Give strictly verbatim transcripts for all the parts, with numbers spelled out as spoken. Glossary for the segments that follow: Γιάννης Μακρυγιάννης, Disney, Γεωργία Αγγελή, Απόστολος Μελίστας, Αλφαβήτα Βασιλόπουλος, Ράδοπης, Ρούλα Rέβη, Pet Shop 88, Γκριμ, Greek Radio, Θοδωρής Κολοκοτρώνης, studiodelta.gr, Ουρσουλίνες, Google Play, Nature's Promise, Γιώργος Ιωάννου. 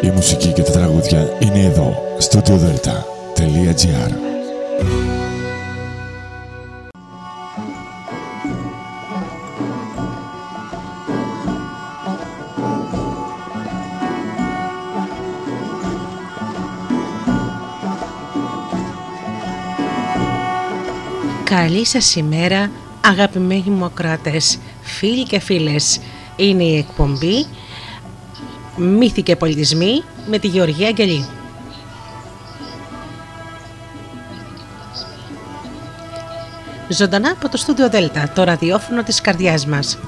Η μουσική και τα τραγούδια είναι εδώ, studio delta τελεία gr. Καλή σας ημέρα, αγαπημένοι μου ακροατές, φίλοι και φίλες. Είναι η εκπομπή Μύθοι και Πολιτισμοί με τη Γεωργία Αγγελή. Ζωντανά από το Studio Delta, το ραδιόφωνο της καρδιάς μας.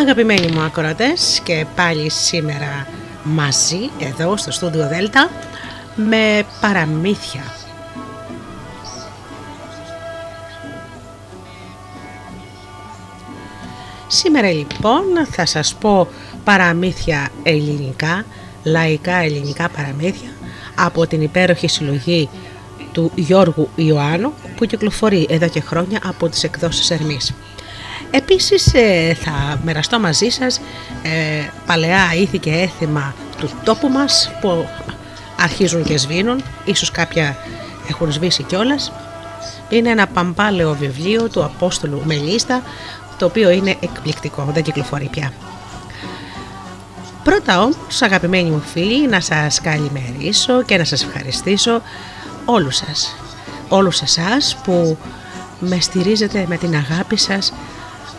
Αγαπημένοι μου ακροατές, και πάλι σήμερα μαζί εδώ στο Studio Delta με παραμύθια. Σήμερα λοιπόν θα σας πω παραμύθια ελληνικά, λαϊκά ελληνικά παραμύθια από την υπέροχη συλλογή του Γιώργου Ιωάννου που κυκλοφορεί εδώ και χρόνια από τις εκδόσεις Ερμής. Επίσης θα μοιραστώ μαζί σας παλαιά ήθη και έθιμα του τόπου μας που αρχίζουν και σβήνουν, ίσως κάποια έχουν σβήσει κιόλας. Είναι ένα παμπάλαιο βιβλίο του Απόστολου Μελίστα, το οποίο είναι εκπληκτικό, δεν κυκλοφορεί πια. Πρώτα όμως, αγαπημένοι μου φίλοι, να σας καλημερίσω και να σας ευχαριστήσω όλους σας, όλους εσάς που με στηρίζετε με την αγάπη σας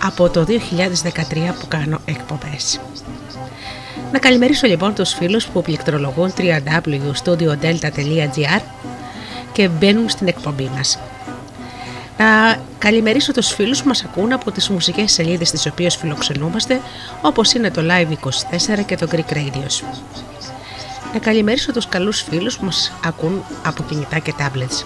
από το δύο χιλιάδες δεκατρία που κάνω εκπομπές. Να καλημερίσω λοιπόν τους φίλους που πληκτρολογούν double-u double-u double-u τελεία studio delta τελεία gr και μπαίνουν στην εκπομπή μας. Να καλημερίσω τους φίλους που μας ακούν από τις μουσικές σελίδες τις οποίες φιλοξενούμαστε, όπως είναι το Live είκοσι τέσσερα και το Greek Radio. Να καλημερίσω τους καλούς φίλους που μας ακούν από κινητά και tablets.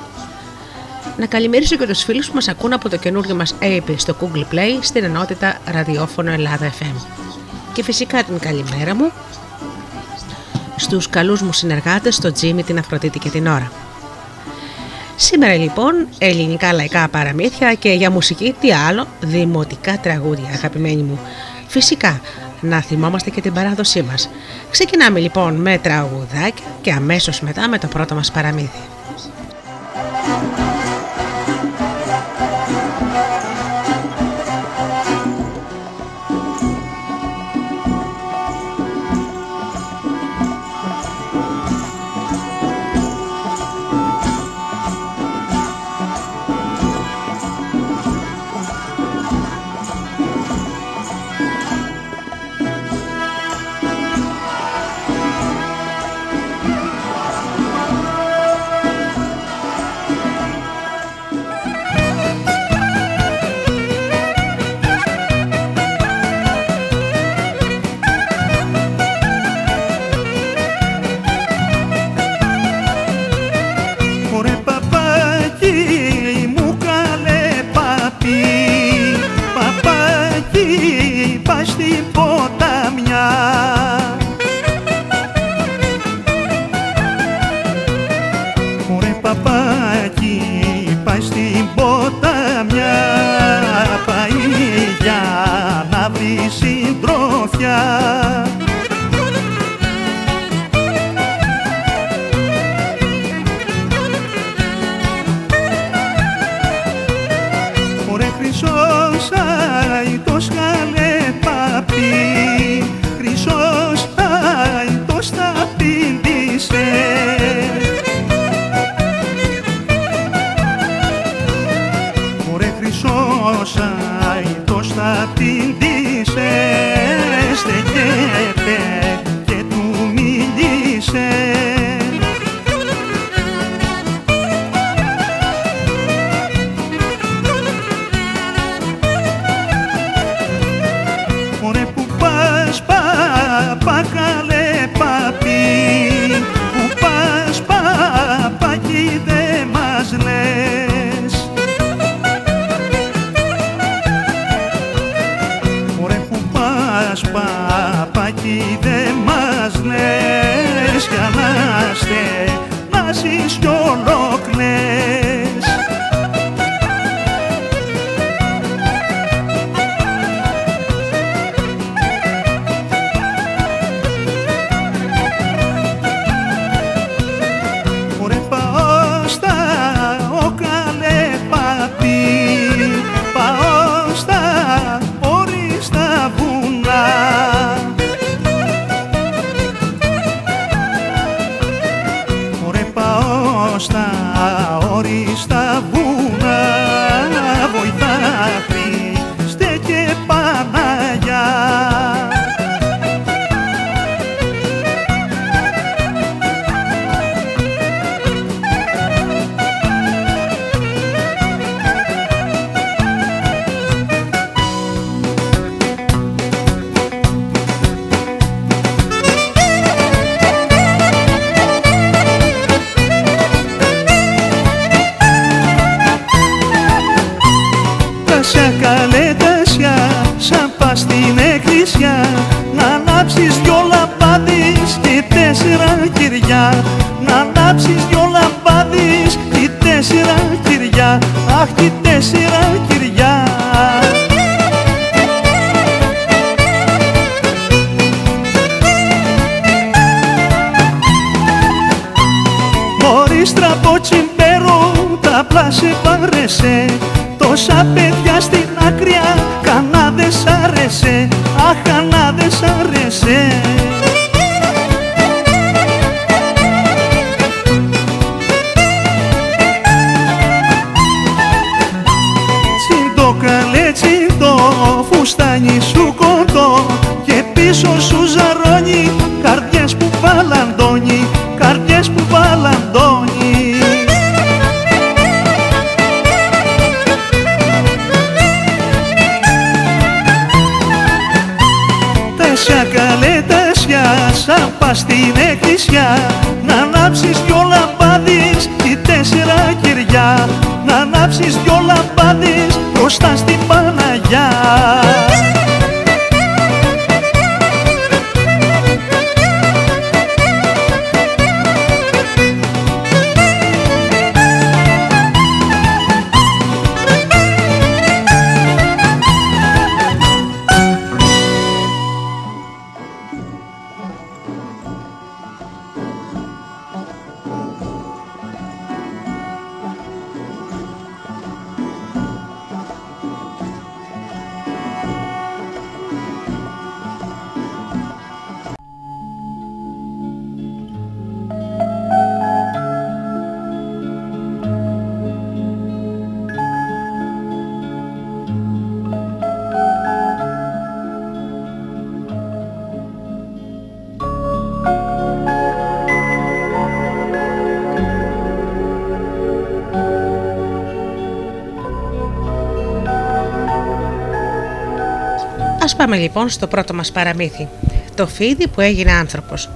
Να καλημερίσω και τους φίλους που μας ακούν από το καινούργιο μας app στο Google Play στην ενότητα ραδιόφωνο Ελλάδα εφ εμ. Και φυσικά την καλημέρα μου στους καλούς μου συνεργάτες, στο Τζίμι, την Αφροδίτη και την Ώρα. Σήμερα λοιπόν ελληνικά λαϊκά παραμύθια, και για μουσική τι άλλο, δημοτικά τραγούδια, αγαπημένοι μου. Φυσικά να θυμόμαστε και την παράδοσή μας. Ξεκινάμε λοιπόν με τραγουδάκια και αμέσως μετά με το πρώτο μας παραμύθι. Παπα τι δεν μας λες, για να είστε μαζί κι ολοκλές. Ωραία πάω στα οκαλεπατή, πάω στα όριστα βουνά. Στα όριστα βουνά βοηθά Χριστέ και Παναγιά. Στην εκκλησιά να ανάψεις δυο λαμπάδες και τέσσερα κυριά, να ανάψεις δυο λαμπάδες και τέσσερα κυριά, αχ και τέσσερα κυριά. Μωρίς τραπότσιμπέρο τα πλάσε παρέσε, τόσα παιδιά στην άκρια κανά δε σ' άρεσε, αχ κανά δε σ' άρεσε. Τσιντο καλέ τσιντο, φουστάνι σου κοντό και πίσω σου ζαρώνει, καρδιές που βαλαντώνει, καρδιές που βαλαντώνει. Τάσια καλέ τάσια, σαν πας στην εκκλησιά να ανάψεις δυο λαμπάδες και τέσσερα κυριά, να ανάψεις δυο λαμπάδες μπροστά στην Παναγιά. Πάμε λοιπόν στο πρώτο μας παραμύθι, το φίδι που έγινε άνθρωπος.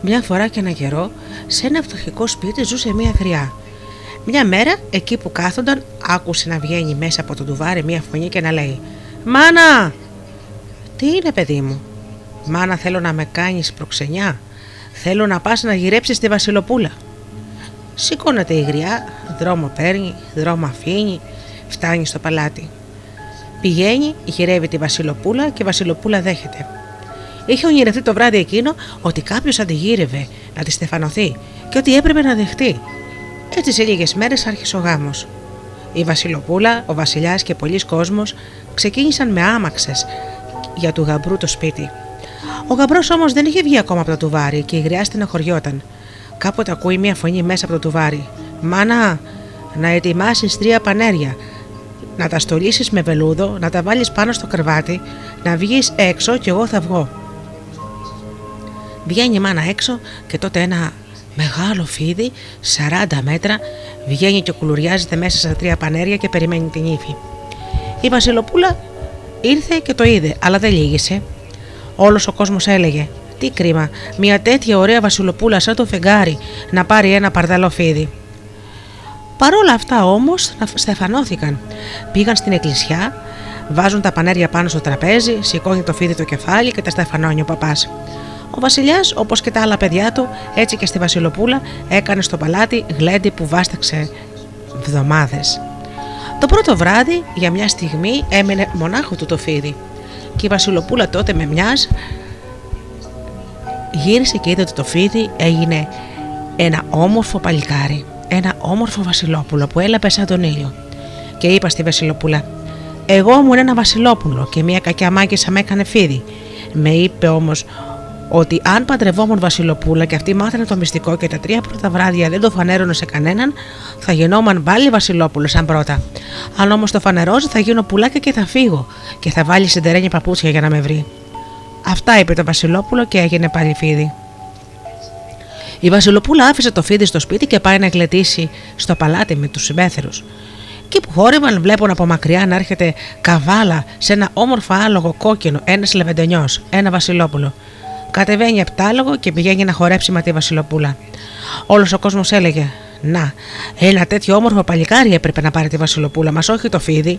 Μια φορά και ένα καιρό, σε ένα φτωχικό σπίτι ζούσε μια γριά. Μια μέρα, εκεί που κάθονταν, άκουσε να βγαίνει μέσα από το ντουβάρι μια φωνή και να λέει «Μάνα!» «Τι είναι, παιδί μου?» «Μάνα, θέλω να με κάνεις προξενιά, θέλω να πας να γυρέψεις τη βασιλοπούλα». Σηκώνεται η γριά, δρόμο παίρνει, δρόμο αφήνει, φτάνει στο παλάτι. Πηγαίνει, γυρεύει τη βασιλοπούλα και η βασιλοπούλα δέχεται. Είχε ονειρευτεί το βράδυ εκείνο ότι κάποιος θα τη γύρευε να τη στεφανωθεί και ότι έπρεπε να δεχτεί. Έτσι σε λίγες μέρες άρχισε ο γάμος. Η βασιλοπούλα, ο βασιλιάς και πολλοί κόσμος ξεκίνησαν με άμαξες για του γαμπρού το σπίτι. Ο γαμπρός όμως δεν είχε βγει ακόμα από το τουβάρι και η γριά στενοχωριόταν. Κάποτε ακούει μία φωνή μέσα από το τουβάρι. «Μάνα, να ετοιμάσεις τρία πανέρια. Να τα στολίσεις με βελούδο, να τα βάλεις πάνω στο κρεβάτι, να βγεις έξω και εγώ θα βγω». Βγαίνει η μάνα έξω και τότε ένα μεγάλο φίδι, σαράντα μέτρα, βγαίνει και κουλουριάζεται μέσα στα τρία πανέρια και περιμένει την ύφη. Η βασιλοπούλα ήρθε και το είδε, αλλά δεν λύγησε. Όλος ο κόσμος έλεγε «Τι κρίμα, μια τέτοια ωραία βασιλοπούλα σαν το φεγγάρι να πάρει ένα παρδαλό φίδι». Παρ' όλα αυτά όμως στεφανώθηκαν, πήγαν στην εκκλησιά, Βάζουν τα πανέρια πάνω στο τραπέζι, σηκώνει το φίδι το κεφάλι και τα στεφανώνει ο παπάς. Ο βασιλιάς, όπως και τα άλλα παιδιά του, έτσι και στη βασιλοπούλα, έκανε στο παλάτι γλέντι που βάσταξε βδομάδες. Το πρώτο βράδυ, για μια στιγμή, έμενε μονάχο του το φίδι. Και η βασιλοπούλα τότε με μιας γύρισε και είδε ότι το φίδι έγινε ένα όμορφο παλικάρι, ένα όμορφο βασιλόπουλο που έλαπε σαν τον ήλιο. Και είπα στη βασιλοπούλα: «Εγώ ήμουν ένα βασιλόπουλο και μια κακιά μάγισσα με έκανε φίδι. Με είπε όμως ότι αν παντρευόμουν βασιλοπούλα και αυτή μάθαινε το μυστικό και τα τρία πρώτα βράδια δεν το φανέρωνε σε κανέναν, θα γινόμαν πάλι βασιλόπουλο σαν πρώτα. Αν όμως το φανερώσει, θα γίνω πουλάκια και θα φύγω και θα βάλει σεντερένια παπούτσια για να με βρει». Αυτά είπε το βασιλόπουλο και έγινε πάλι φίδι. Η βασιλοπούλα άφησε το φίδι στο σπίτι και πάει να γλεντήσει στο παλάτι με τους συμπέθερους. Εκεί που χόρευαν, βλέπουν από μακριά να έρχεται καβάλα σε ένα όμορφο άλογο κόκκινο, ένας λεβεντενιός, ένα βασιλόπουλο. Κατεβαίνει από τ' άλογο και πηγαίνει να χορέψει με τη βασιλοπούλα. Όλος ο κόσμος έλεγε: «Να, ένα τέτοιο όμορφο παλικάρι έπρεπε να πάρει τη βασιλοπούλα μας, όχι το φίδι».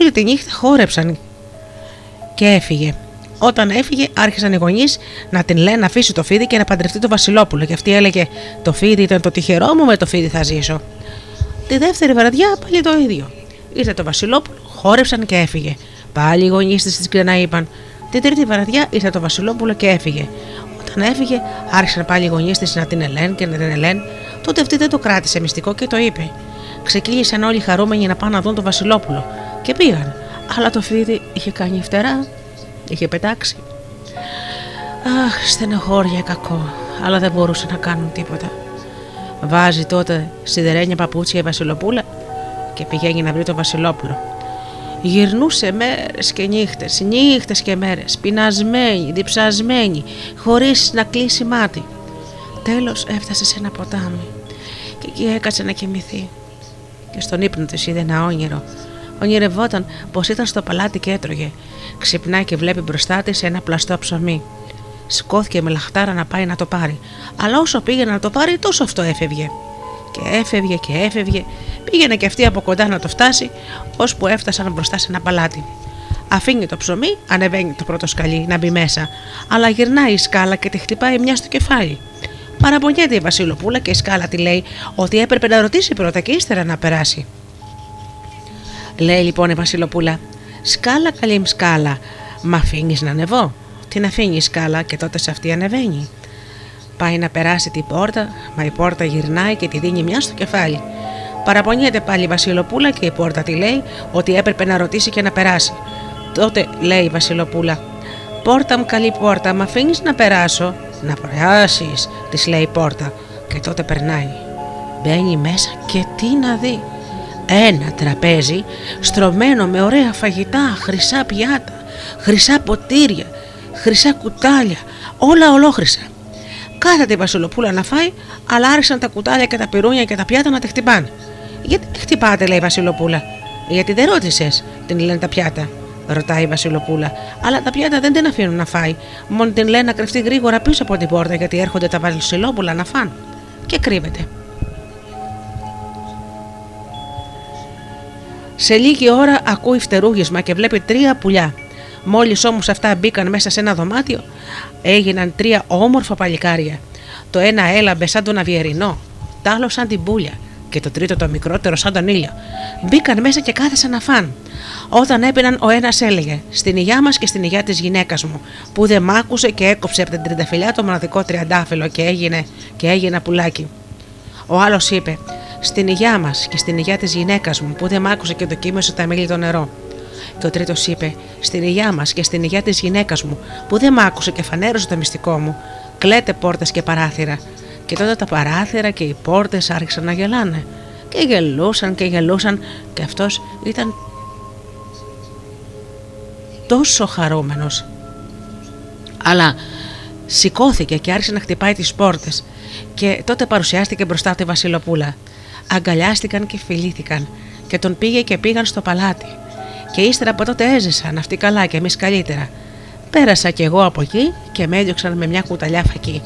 Όλη τη νύχτα χόρεψαν και έφυγε. Όταν έφυγε, άρχισαν οι γονείς να την λένε να αφήσει το φίδι και να παντρευτεί το βασιλόπουλο. Και αυτή έλεγε: «Το φίδι ήταν το τυχερό μου, με το φίδι θα ζήσω». Τη δεύτερη βραδιά πάλι το ίδιο. Ήρθε το βασιλόπουλο, χόρεψαν και έφυγε. Πάλι οι γονείς της κρινά είπαν. Την τρίτη βραδιά ήρθε το βασιλόπουλο και έφυγε. Όταν έφυγε, άρχισαν πάλι οι γονείς της να την ελέγχουν και να την ελέγχουν. Τότε αυτή δεν το κράτησε μυστικό και το είπε. Ξεκίνησαν όλοι χαρούμενοι να πάνε να δουν το βασιλόπουλο. Και πήγαν. Αλλά το φίδι είχε κάνει φτερά. Είχε πετάξει. Αχ, στενοχώρια κακό, αλλά δεν μπορούσαν να κάνουν τίποτα. Βάζει τότε σιδερένια παπούτσια η βασιλοπούλα και πηγαίνει να βρει το βασιλόπουλο. Γυρνούσε μέρες και νύχτες, νύχτες και μέρες, πεινασμένη, διψασμένη, χωρίς να κλείσει μάτι. Τέλος έφτασε σε ένα ποτάμι και εκεί έκατσε να κοιμηθεί. Και στον ύπνο της είδε ένα όνειρο. Ονειρευόταν πως ήταν στο παλάτι και έτρωγε. Ξυπνάει και βλέπει μπροστά της ένα πλαστό ψωμί. Σηκώθηκε με λαχτάρα να πάει να το πάρει, αλλά όσο πήγαινε να το πάρει, τόσο αυτό έφευγε. Και έφευγε και έφευγε, πήγαινε και αυτή από κοντά να το φτάσει, ώσπου έφτασαν μπροστά σε ένα παλάτι. Αφήνει το ψωμί, ανεβαίνει το πρώτο σκαλί να μπει μέσα, αλλά γυρνάει η σκάλα και τη χτυπάει μια στο κεφάλι. Παραπονιέται η βασιλοπούλα και η σκάλα τη λέει ότι έπρεπε να ρωτήσει πρώτα και ύστερα να περάσει. Λέει λοιπόν η βασιλοπούλα: «Σκάλα, καλή μου σκάλα, μ' αφήνεις να ανεβώ?» Την αφήνει η σκάλα και τότε σε αυτή ανεβαίνει. Πάει να περάσει την πόρτα, μα η πόρτα γυρνάει και τη δίνει μια στο κεφάλι. Παραπονιέται πάλι η βασιλοπούλα και η πόρτα τη λέει ότι έπρεπε να ρωτήσει και να περάσει. Τότε λέει η βασιλοπούλα: «Πόρτα μου, καλή πόρτα, μ' αφήνεις να περάσω?» «Να περάσεις», της λέει η πόρτα, και τότε περνάει. Μπαίνει μέσα και τι να δει. Ένα τραπέζι στρωμένο με ωραία φαγητά, χρυσά πιάτα, χρυσά ποτήρια, χρυσά κουτάλια, όλα ολόχρυσα. Κάθεται η βασιλοπούλα να φάει, αλλά άρχισαν τα κουτάλια και τα πυρούνια και τα πιάτα να τη χτυπάνε. «Γιατί τη χτυπάτε?» λέει η βασιλοπούλα. «Γιατί δεν ρώτησες», την λένε τα πιάτα. Ρωτάει η βασιλοπούλα, αλλά τα πιάτα δεν την αφήνουν να φάει. Μόνο την λένε να κρυφτεί γρήγορα πίσω από την πόρτα, γιατί έρχονται τα βασιλόπουλα να φάνε. Και κρύβεται. Σε λίγη ώρα ακούει φτερούγισμα και βλέπει τρία πουλιά. Μόλις όμως αυτά μπήκαν μέσα σε ένα δωμάτιο, έγιναν τρία όμορφα παλικάρια. Το ένα έλαμπε σαν τον Αβιερινό, το άλλο σαν την Πούλια και το τρίτο το μικρότερο σαν τον Ήλιο. Μπήκαν μέσα και κάθεσαν να φαν. Όταν έπαιναν, ο ένας έλεγε: «Στην υγειά μας και στην υγειά της γυναίκας μου, που δεν μ' άκουσε και έκοψε από την τριανταφυλλιά το μοναδικό τριαντάφυλλο και έγινε, και έγινε πουλάκι». Ο άλλος είπε: «Στην υγειά μας και στην υγειά της γυναίκας μου, που δεν μ' άκουσε και το κύμεσε τα μήλι το νερό». Και ο τρίτος είπε: «Στην υγειά μας και στην υγειά της γυναίκας μου, που δεν μ' άκουσε και φανέρωσε το μυστικό μου, κλαίτε πόρτες και παράθυρα». Και τότε τα παράθυρα και οι πόρτες άρχισαν να γελάνε. Και γελούσαν και γελούσαν, και αυτός ήταν τόσο χαρούμενος. Αλλά σηκώθηκε και άρχισε να χτυπάει τις πόρτες. Και τότε παρουσιάστηκε μπροστά τη βασιλοπούλα. Αγκαλιάστηκαν και φιλήθηκαν και τον πήγε και πήγαν στο παλάτι. Και ύστερα από τότε έζησαν αυτοί καλά και εμείς καλύτερα. Πέρασα κι εγώ από εκεί και με έδιωξαν με μια κουταλιά φακή.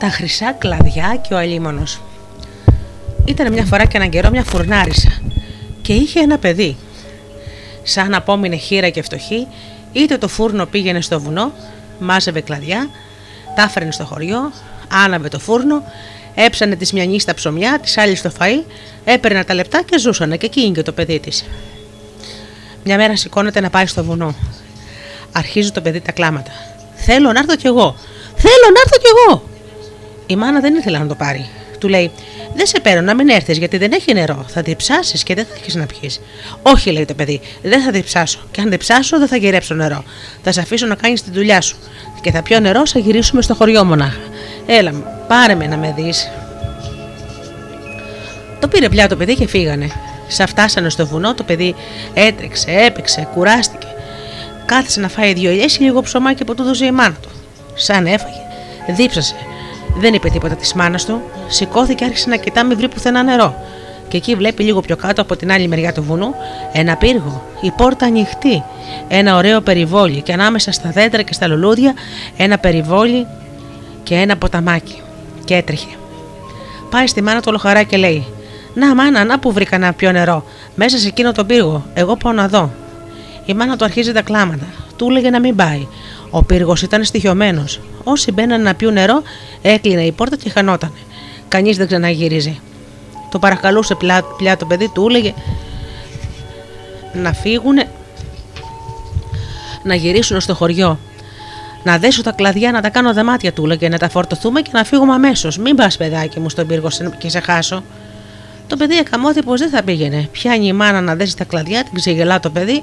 τα χρυσά κλαδιά και ο αλίμονος. Ήταν μια φορά και έναν καιρό μια φουρνάρισα και είχε ένα παιδί. Σαν απόμεινε χήρα και φτωχή, είτε το φούρνο πήγαινε στο βουνό, μάζευε κλαδιά, τα έφερνε στο χωριό, άναβε το φούρνο, έψανε τη μιανή στα ψωμιά, τη άλλη στο φαΐ, έπαιρνε τα λεπτά και ζούσανε και εκείνη και το παιδί της. Μια μέρα σηκώνεται να πάει στο βουνό. Αρχίζει το παιδί τα κλάματα. Θέλω να έρθω κι εγώ! Θέλω να έρθω κι εγώ! Η μάνα δεν ήθελε να το πάρει. Του λέει: Δεν σε παίρνω να μην έρθεις, γιατί δεν έχει νερό. Θα διψάσεις και δεν θα έχεις να πιείς. Όχι, λέει το παιδί, δεν θα διψάσω. Και αν διψάσω, δεν θα γυρέψω νερό. Θα σε αφήσω να κάνεις τη δουλειά σου. Και θα πιω νερό, θα γυρίσουμε στο χωριό μονάχα. Έλα, πάρε με να με δεις. Το πήρε πια το παιδί και φύγανε. Σα φτάσανε στο βουνό, το παιδί έτρεξε, έπαιξε, κουράστηκε. Κάθισε να φάει δύο ελιές και λίγο ψωμάκι που του δώσε η μάνα του. Σαν έφαγε, δίψασε. Δεν είπε τίποτα της μάνας του, σηκώθηκε, άρχισε να κοιτά, μη βρει πουθενά νερό. Και εκεί βλέπει λίγο πιο κάτω από την άλλη μεριά του βουνού ένα πύργο, η πόρτα ανοιχτή, ένα ωραίο περιβόλι και ανάμεσα στα δέντρα και στα λουλούδια ένα περιβόλι και ένα ποταμάκι. Και έτρεχε. Πάει στη μάνα του ολοχαρά και λέει: Να, μάνα, να που βρήκα να πιω νερό, μέσα σε εκείνο τον πύργο, εγώ πάω να δω. Η μάνα του αρχίζει τα κλάματα, του έλεγε να μην πάει. Ο πύργος ήταν στοιχειωμένος. Όσοι μπαίνανε να πιούν νερό, έκλεινε η πόρτα και χανότανε. Κανείς δεν ξαναγύριζε. Το παρακαλούσε πια πλά... το παιδί, του έλεγε να φύγουνε, να γυρίσουν στο χωριό. Να δέσω τα κλαδιά, να τα κάνω δεμάτια, του έλεγε, να τα φορτωθούμε και να φύγουμε αμέσως. Μην πας, παιδάκι μου, στον πύργο και σε χάσω. Το παιδί ακαμώθη πως δεν θα πήγαινε. Πιάνει η μάνα να δέσει τα κλαδιά, την ξεγελά το παιδί,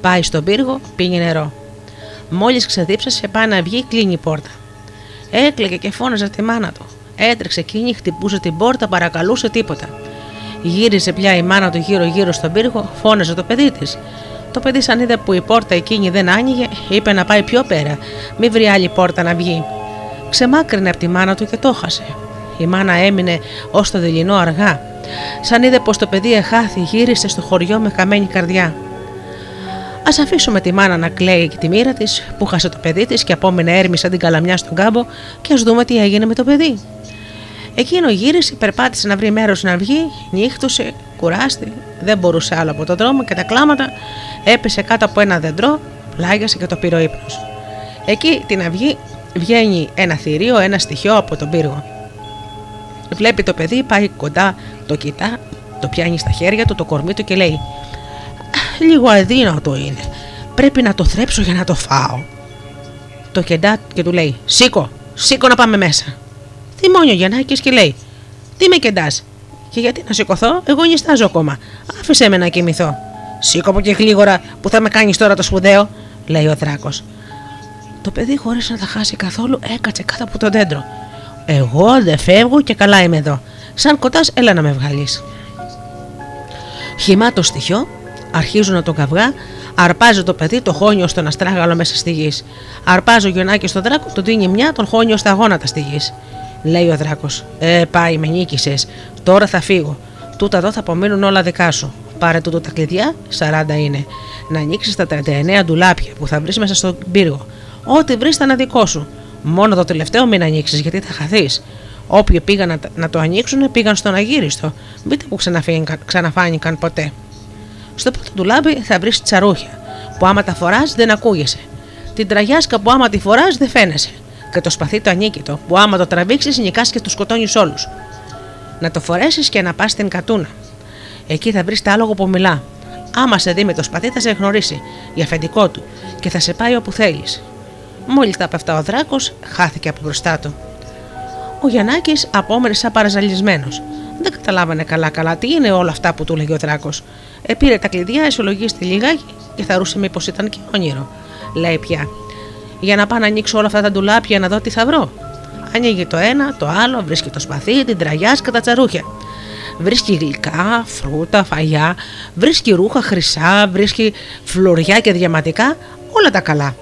πάει στον πύργο, πίνει νερό. Μόλις ξεδίψασε, πάει να βγει, κλείνει η πόρτα. Έκλαιγε και φώναζε τη μάνα του. Έτρεξε εκείνη, χτυπούσε την πόρτα, παρακαλούσε, τίποτα. Γύριζε πια η μάνα του γύρω-γύρω στον πύργο, φώναζε το παιδί της. Το παιδί, σαν είδε που η πόρτα εκείνη δεν άνοιγε, είπε να πάει πιο πέρα, μη βρει άλλη πόρτα να βγει. Ξεμάκρινε από τη μάνα του και το χάσε. Η μάνα έμεινε ως το δειλινό αργά. Σαν είδε πως το παιδί εχάθη, γύρισε στο χωριό με χαμένη καρδιά. Ας αφήσουμε τη μάνα να κλαίει και τη μοίρα της που χάσε το παιδί της και απόμενε Έρμη σαν την καλαμιά στον κάμπο, και ας δούμε τι έγινε με το παιδί. Εκείνο γύρισε, περπάτησε να βρει μέρος να βγει, νύχτωσε, κουράστη, δεν μπορούσε άλλο από τον δρόμο και τα κλάματα, έπεσε κάτω από ένα δέντρο, πλάγιασε και το πήρε ο ύπνος. Εκεί την αυγή βγαίνει ένα θηρίο, ένα στοιχείο από τον πύργο. Βλέπει το παιδί, πάει κοντά, το κοιτά, το πιάνει στα χέρια του, το κορμί του και λέει: Λίγο αδύνατο είναι. Πρέπει να το θρέψω για να το φάω. Το κεντά και του λέει: Σήκω, σήκω να πάμε μέσα. Θυμώνει ο Γιαννάκης και λέει: Τι με κεντάς, και γιατί να σηκωθώ, εγώ νιστάζω ακόμα. Άφησέ με να κοιμηθώ. Σήκω από και γλίγορα που θα με κάνεις τώρα το σπουδαίο, λέει ο Δράκος. Το παιδί, χωρίς να τα χάσει καθόλου, έκατσε κάτω από το δέντρο. Εγώ δεν φεύγω και καλά είμαι εδώ. Σαν κοτάς, έλα να με βγάλεις. Χυμά το στοιχείο. Αρχίζουν να τον καυγά, αρπάζει το παιδί, το χώνιο στον αστράγαλο μέσα στη γη. Αρπάζει ο Γιονάκης στον Δράκο, τον δίνει μια, τον χώνιο στα γόνατα στη γη. Λέει ο Δράκος: Ε, πάει, με νίκησες. Τώρα θα φύγω. Τούτα εδώ θα απομείνουν όλα δικά σου. Πάρε τούτο τα κλειδιά, σαράντα είναι. Να ανοίξεις τα τριάντα εννέα ντουλάπια που θα βρεις μέσα στον πύργο. Ό,τι βρεις θα είναι δικό σου. Μόνο το τελευταίο μην ανοίξεις, γιατί θα χαθείς. Όποιοι πήγαν να, να το ανοίξουν, πήγαν στον αγύριστο. Μήτε που ξαναφάνηκαν ποτέ. Στο πρώτο ντουλάπι θα βρεις τσαρούχια, που άμα τα φοράς δεν ακούγεσαι. Την τραγιάσκα που άμα τη φοράς δεν φαίνεσαι. Και το σπαθί το ανίκητο, που άμα το τραβήξεις νικάς και τους σκοτώνεις όλους. Να το φορέσεις και να πας στην κατούνα. Εκεί θα βρεις τα άλογο που μιλά. Άμα σε δει με το σπαθί θα σε γνωρίσει, για αφεντικό του, και θα σε πάει όπου θέλεις. Μόλις τα πέφτα ο Δράκος, χάθηκε από μπροστά του. Ο Γιαννάκης απόμενε σαν παραζαλισμένος. Δεν καταλάβανε καλά-καλά τι είναι όλα αυτά που του λέγει ο Δράκος. Επήρε τα κλειδιά, εσολογίστη λιγάκι και θαρούσε μήπως ήταν και όνειρο. Λέει πια: Για να πάω να ανοίξω όλα αυτά τα ντουλάπια να δω τι θα βρω. Ανοίγει το ένα, το άλλο, βρίσκει το σπαθί, την τραγιάσκα, τα τσαρούχια. Βρίσκει γλυκά, φρούτα, φαγιά, βρίσκει ρούχα χρυσά, βρίσκει φλουριά και διαματικά, όλα τα καλά.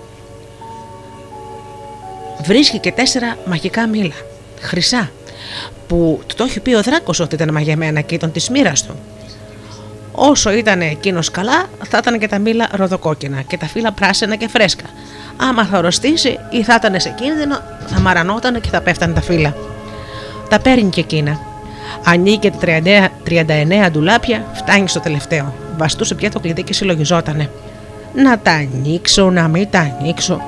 Βρίσκει και τέσσερα μαγικά μήλα, χρυσά, που το έχει πει ο Δράκος ότι ήταν μαγεμένα και ήταν της μοίρας του. Όσο ήταν εκείνος καλά, θα ήταν και τα μήλα ροδοκόκκινα και τα φύλλα πράσινα και φρέσκα. άμα θα αρρωστήσει ή θα ήταν σε κίνδυνο, θα μαρανόταν και θα πέφτανε τα φύλλα. Τα παίρνει και εκείνα. Ανοίγει τα τριάντα εννέα ντουλάπια, φτάνει στο τελευταίο. Βαστούσε πια το κλειδί και συλλογιζότανε. Να τα ανοίξω, να μην τα ανοίξω.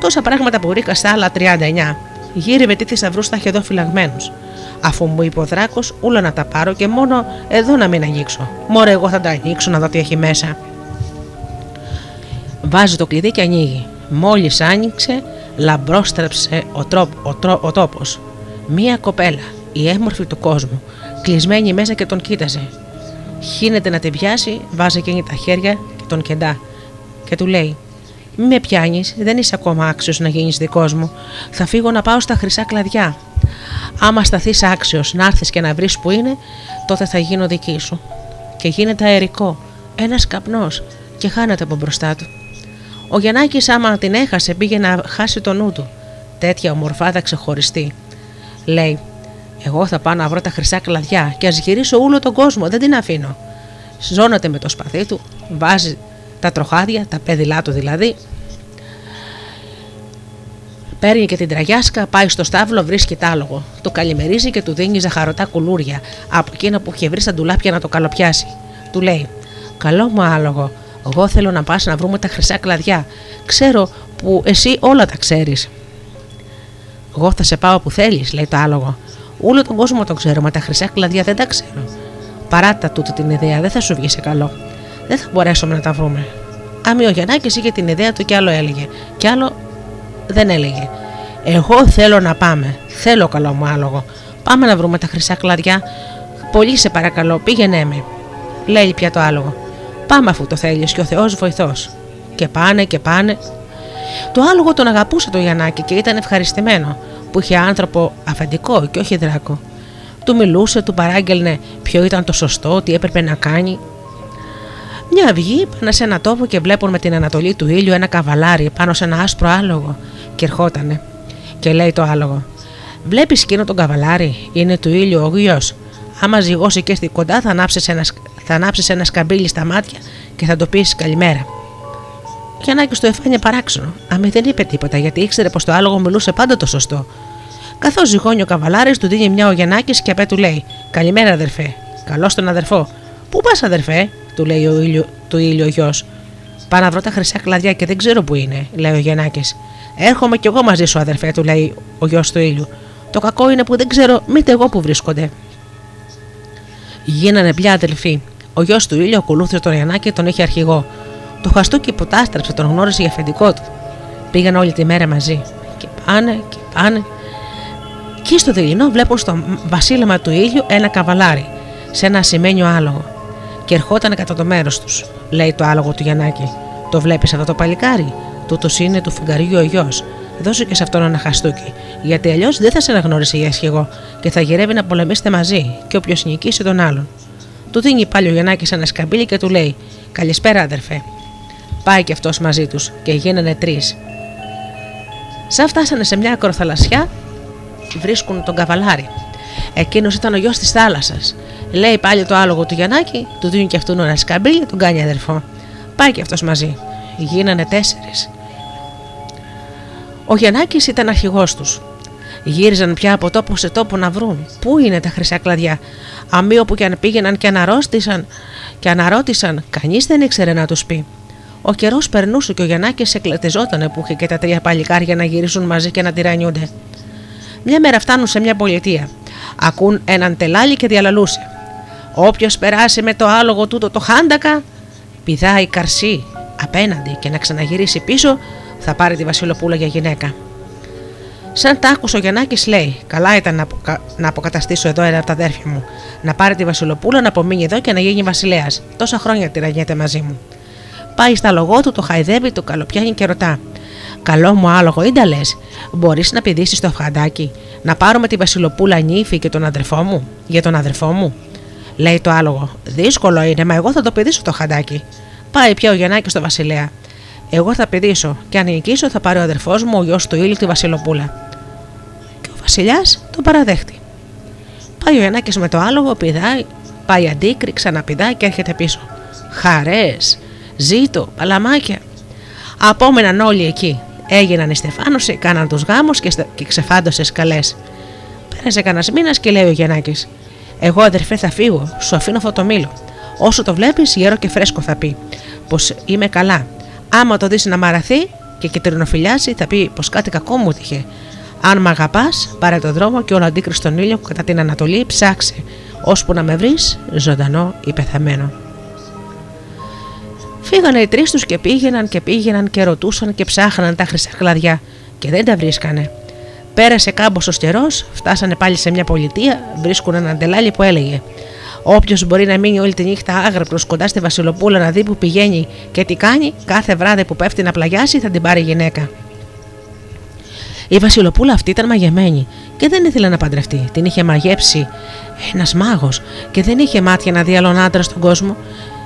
Τόσα πράγματα που βρήκα στα άλλα τριάντα εννέα. Γύριβε τι θησαυρούς τα είχε εδώ φυλαγμένους. Αφού μου είπε ο Δράκος, όλα να τα πάρω και μόνο εδώ να μην ανοίξω. Μωρέ, εγώ θα τα ανοίξω να δω τι έχει μέσα. Βάζει το κλειδί και ανοίγει. Μόλις άνοιξε, λαμπρόστρεψε ο, τρόπ, ο, τρό, ο τόπος. Μία κοπέλα, η έμορφη του κόσμου, κλεισμένη μέσα και τον κοίταζε. Χύνεται να την πιάσει, βάζει εκείνη τα χέρια και τον κεντά. Και του λέει: «Μη με πιάνεις, δεν είσαι ακόμα άξιος να γίνεις δικός μου. Θα φύγω να πάω στα χρυσά κλαδιά. Άμα σταθείς άξιος, να έρθεις και να βρεις που είναι, τότε θα γίνω δική σου». Και γίνεται αερικό, ένας καπνός, και χάνεται από μπροστά του. Ο Γιαννάκης, άμα την έχασε, πήγε να χάσει το νου του. Τέτοια ομορφάδα ξεχωριστή. Λέει: «Εγώ θα πάω να βρω τα χρυσά κλαδιά και ας γυρίσω όλο τον κόσμο, δεν την αφήνω». Ζώνεται με το σπαθί του, βάζει τα τροχάδια, τα πέδιλά του δηλαδή. Παίρνει και την τραγιάσκα, πάει στο στάβλο, βρίσκει τάλογο. Το καλημερίζει και του δίνει ζαχαρωτά κουλούρια από εκείνα που είχε βρει στα ντουλάπια να το καλοπιάσει. Του λέει: «Καλό μου άλογο, εγώ θέλω να πας να βρούμε τα χρυσά κλαδιά. Ξέρω που εσύ όλα τα ξέρεις». «Εγώ θα σε πάω που θέλεις», λέει το άλογο. «Όλο τον κόσμο τον ξέρω, μα τα χρυσά κλαδιά δεν τα ξέρω. Παράτα τούτη την ιδέα, δεν θα σου βγει σε καλό. Δεν θα μπορέσουμε να τα βρούμε». Άμοι ο Γιαννάκης είχε την ιδέα του, κι άλλο έλεγε, κι άλλο δεν έλεγε. «Εγώ θέλω να πάμε. Θέλω, καλό μου άλογο. Πάμε να βρούμε τα χρυσά κλαδιά. Πολύ σε παρακαλώ, πήγαινε με». Λέει πια το άλογο: «Πάμε αφού το θέλεις και ο Θεός βοηθός». Και πάνε και πάνε. Το άλογο τον αγαπούσε το Γιαννάκη και ήταν ευχαριστημένο που είχε άνθρωπο αφεντικό και όχι δράκο. Του μιλούσε, του παράγγελνε ποιο ήταν το σωστό, τι έπρεπε να κάνει. Μια αυγή πάνε σε ένα τόπο και βλέπουν με την ανατολή του ήλιου ένα καβαλάρι πάνω σε ένα άσπρο άλογο. Και ερχότανε. Και λέει το άλογο: «Βλέπεις εκείνο τον καβαλάρι, είναι του ήλιου ο γιος. Άμα ζυγώσει και στη κοντά θα ανάψεις ένα, θα ανάψεις ένα σκαμπίλι στα μάτια και θα το πεις καλημέρα». Ο Γιαννάκης του εφάνει παράξενο, αμήν δεν είπε τίποτα γιατί ήξερε πως το άλογο μιλούσε πάντα το σωστό. Καθώς ζυγώνει ο καβαλάρης, του δίνει μια ο Γιαννάκης και απέ του λέει: «Καλημέρα, αδερφέ». «Καλώς τον αδερφό». «Πού πας, αδερφέ?» του λέει ο ήλιο, του ήλιο γιος. «Πάω να βρω τα χρυσά κλαδιά και δεν ξέρω που είναι», λέει ο Γιαννάκης. «Έρχομαι κι εγώ μαζί σου, αδερφέ», του λέει ο γιος του ήλιου. «Το κακό είναι που δεν ξέρω μήτε εγώ που βρίσκονται». Γίνανε πια αδελφοί. Ο γιος του ήλιου ακολούθησε τον Γιαννάκη, τον είχε αρχηγό. Το χαστούκι που τάστρεψε τον γνώρισε για αφεντικό του. Πήγαν όλη τη μέρα μαζί. Και πάνε και πάνε. Και στο δειλινό βλέπουν στο βασίλεμα του ήλιου ένα καβαλάρι, σε ένα ασημένιο άλογο. Και ερχόταν κατά το μέρος τους. Λέει το άλογο του Γιαννάκη: «Το βλέπεις αυτό το παλικάρι? Τούτος είναι του φουγγαριού ο γιος. Δώσε και σε αυτόν ένα χαστούκι, γιατί αλλιώς δεν θα σε αναγνώρισε για αρχηγό και θα γυρεύει να πολεμήσετε μαζί, και όποιος νικήσει τον άλλον». Του δίνει πάλι ο Γιαννάκης ένα σκαμπίλι και του λέει: «Καλησπέρα, αδερφέ». Πάει και αυτός μαζί τους και γίνανε τρεις. Σαν φτάσανε σε μια ακροθαλασσιά, βρίσκουν τον καβαλάρι. Εκείνος ήταν ο γιος της θάλασσας. Λέει πάλι το άλογο του Γιαννάκη, του δίνει και αυτόν ένα σκαμπίλι, τον κάνει αδερφό. Πάει και αυτός μαζί. Γίνανε τέσσερις. Ο Γιαννάκης ήταν αρχηγός τους. Γύριζαν πια από τόπο σε τόπο να βρουν πού είναι τα χρυσά κλαδιά. Αμοί όπου και αν πήγαιναν και αναρώτησαν, και αναρώτησαν, κανείς δεν ήξερε να τους πει. Ο καιρός περνούσε και ο Γιαννάκης εκλατιζότανε που είχε και τα τρία παλικάρια να γυρίσουν μαζί και να τυραννιούνται. Μια μέρα φτάνουν σε μια πολιτεία. Ακούν έναν τελάλι και διαλαλούσε: «Όποιος περάσει με το άλογο τούτο το χάντακα, πηδάει καρσί απέναντι και να ξαναγυρίσει πίσω, θα πάρει τη βασιλοπούλα για γυναίκα». Σαν τα άκουσε ο Γιαννάκης, λέει: «Καλά ήταν να, αποκα... να αποκαταστήσω εδώ ένα από τα αδέρφια μου, να πάρει τη βασιλοπούλα, να απομείνει εδώ και να γίνει βασιλέας. Τόσα χρόνια τυραννιέται μαζί μου». Πάει στα λογό του, το χαϊδεύει, το καλοπιάνει και ρωτά: «Καλό μου άλογο, ίντα λες, μπορείς να πηδήσεις το χαντάκι, να πάρουμε τη βασιλοπούλα νύφη και τον αδερφό μου, για τον αδερφό μου?» Λέει το άλογο: «Δύσκολο είναι, μα εγώ θα το πηδήσω το χαντάκι». Πάει πια ο Γιαννάκης στο βασιλέα: «Εγώ θα πηδήσω και αν νικήσω θα πάρει ο αδερφός μου, ο γιος του ήλιου, τη βασιλοπούλα». Και ο βασιλιάς τον παραδέχτη. Πάει ο Γιαννάκης με το άλογο, πηδάει, πάει αντίκρι, ξαναπηδάει και έρχεται πίσω. Χαρές, ζήτο, παλαμάκια. Απόμεναν όλοι εκεί. Έγιναν οι Στεφάνωσοι, κάναν τους γάμους και, στε... και ξεφάντωσε καλές. Πέρασε κανένας μήνας και λέει ο Γιαννάκης: Εγώ, αδερφέ, θα φύγω, σου αφήνω αυτό το μήλο. Όσο το βλέπεις, γέρο και φρέσκο, θα πει πως είμαι καλά. Άμα το δεις να μαραθεί και κυτρινοφυλιάσει, θα πει πως κάτι κακό μου τύχε. Αν μ' αγαπάς, πάρε τον δρόμο και όλο αντίκρις στον ήλιο κατά την Ανατολή ψάξε, ώσπου να με βρεις, ζωντανό ή πεθαμένο. Φύγανε οι τρεις τους και πήγαιναν και πήγαιναν και ρωτούσαν και ψάχναν τα χρυσά κλαδιά και δεν τα βρίσκανε. Πέρασε κάμπος ο καιρός, φτάσανε πάλι σε μια πολιτεία, βρίσκουν έναν τελάλι που έλεγε: Όποιος μπορεί να μείνει όλη τη νύχτα άγραπτος κοντά στη Βασιλοπούλα να δει που πηγαίνει και τι κάνει, κάθε βράδυ που πέφτει να πλαγιάσει θα την πάρει γυναίκα. Η Βασιλοπούλα αυτή ήταν μαγεμένη και δεν ήθελε να παντρευτεί. Την είχε μαγέψει ένας μάγος και δεν είχε μάτια να δει άλλον άντρα στον κόσμο.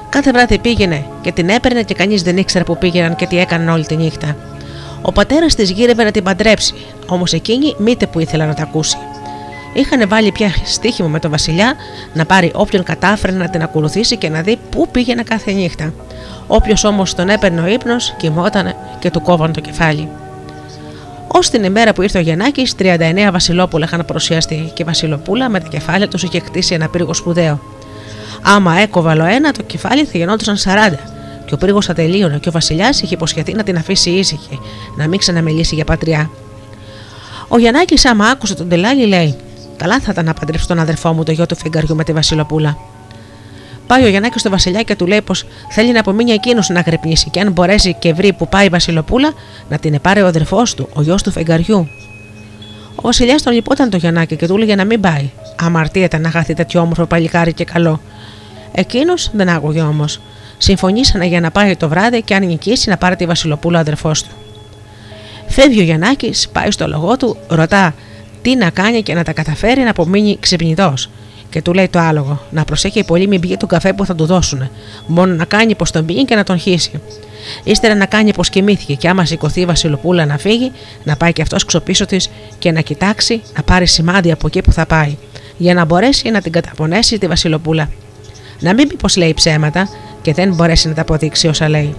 Κάθε βράδυ πήγαινε και την έπαιρνε και κανείς δεν ήξερε που πήγαιναν και τι έκαναν όλη τη νύχτα. Ο πατέρας της γύρευε να την παντρέψει, όμως εκείνη μήτε που ήθελε να τα ακούσει. Είχαν βάλει πια στοίχημα με τον Βασιλιά να πάρει όποιον κατάφερε να την ακολουθήσει και να δει πού πήγαινε κάθε νύχτα. Όποιος όμως τον έπαιρνε ο ύπνος, κοιμόταν και του κόβαν το κεφάλι. Ως την ημέρα που ήρθε ο Γιαννάκης, τριάντα εννέα Βασιλόπουλα είχαν παρουσιαστεί και η Βασιλοπούλα με τα κεφάλια τους είχε κτίσει ένα πύργο σπουδαίο. Άμα έκοβαλο ένα, το κεφάλι θα γινόντουσαν σαράντα, και ο πύργος θα τελείωνε και ο Βασιλιάς είχε υποσχεθεί να την αφήσει ήσυχη, να μην ξαναμιλήσει για πατριά. Ο Γιαννάκης, άμα άκουσε τον τελάλι, λέει: Καλά θα ήταν να παντρέψω τον αδερφό μου, το γιο του φεγγαριού, με τη Βασιλοπούλα. Πάει ο Γιαννάκης στο Βασιλιά και του λέει πως θέλει να απομείνει εκείνος να γρυπνήσει και αν μπορέσει και βρει που πάει η Βασιλοπούλα, να την επάρει ο αδερφός του, ο γιος του φεγγαριού. Ο Βασιλιάς τον λυπόταν το Γιαννάκη και του έλεγε να μην πάει. Αμαρτίαται να χαθεί τέτοιο όμορφο παλικάρι και καλό. Εκείνος δεν άκουγε όμως. Συμφωνήσανε για να πάει το βράδυ και αν νικήσει να πάρει τη Βασιλοπούλα ο αδερφός του. Φεύγει ο Γιαννάκης, πάει στο λογό του, ρωτά τι να κάνει και να τα καταφέρει να απομείνει ξυπνητός. Και του λέει το άλογο: Να προσέχει πολύ, μην πιει τον καφέ που θα του δώσουν. Μόνο να κάνει πως τον πιει και να τον χύσει. Ύστερα να κάνει πως κοιμήθηκε, και άμα σηκωθεί η Βασιλοπούλα να φύγει, να πάει και αυτός ξοπίσω της και να κοιτάξει, να πάρει σημάδι από εκεί που θα πάει, για να μπορέσει να την καταπονέσει τη Βασιλοπούλα. Να μην πει πως λέει ψέματα και δεν μπορέσει να τα αποδείξει όσα λέει.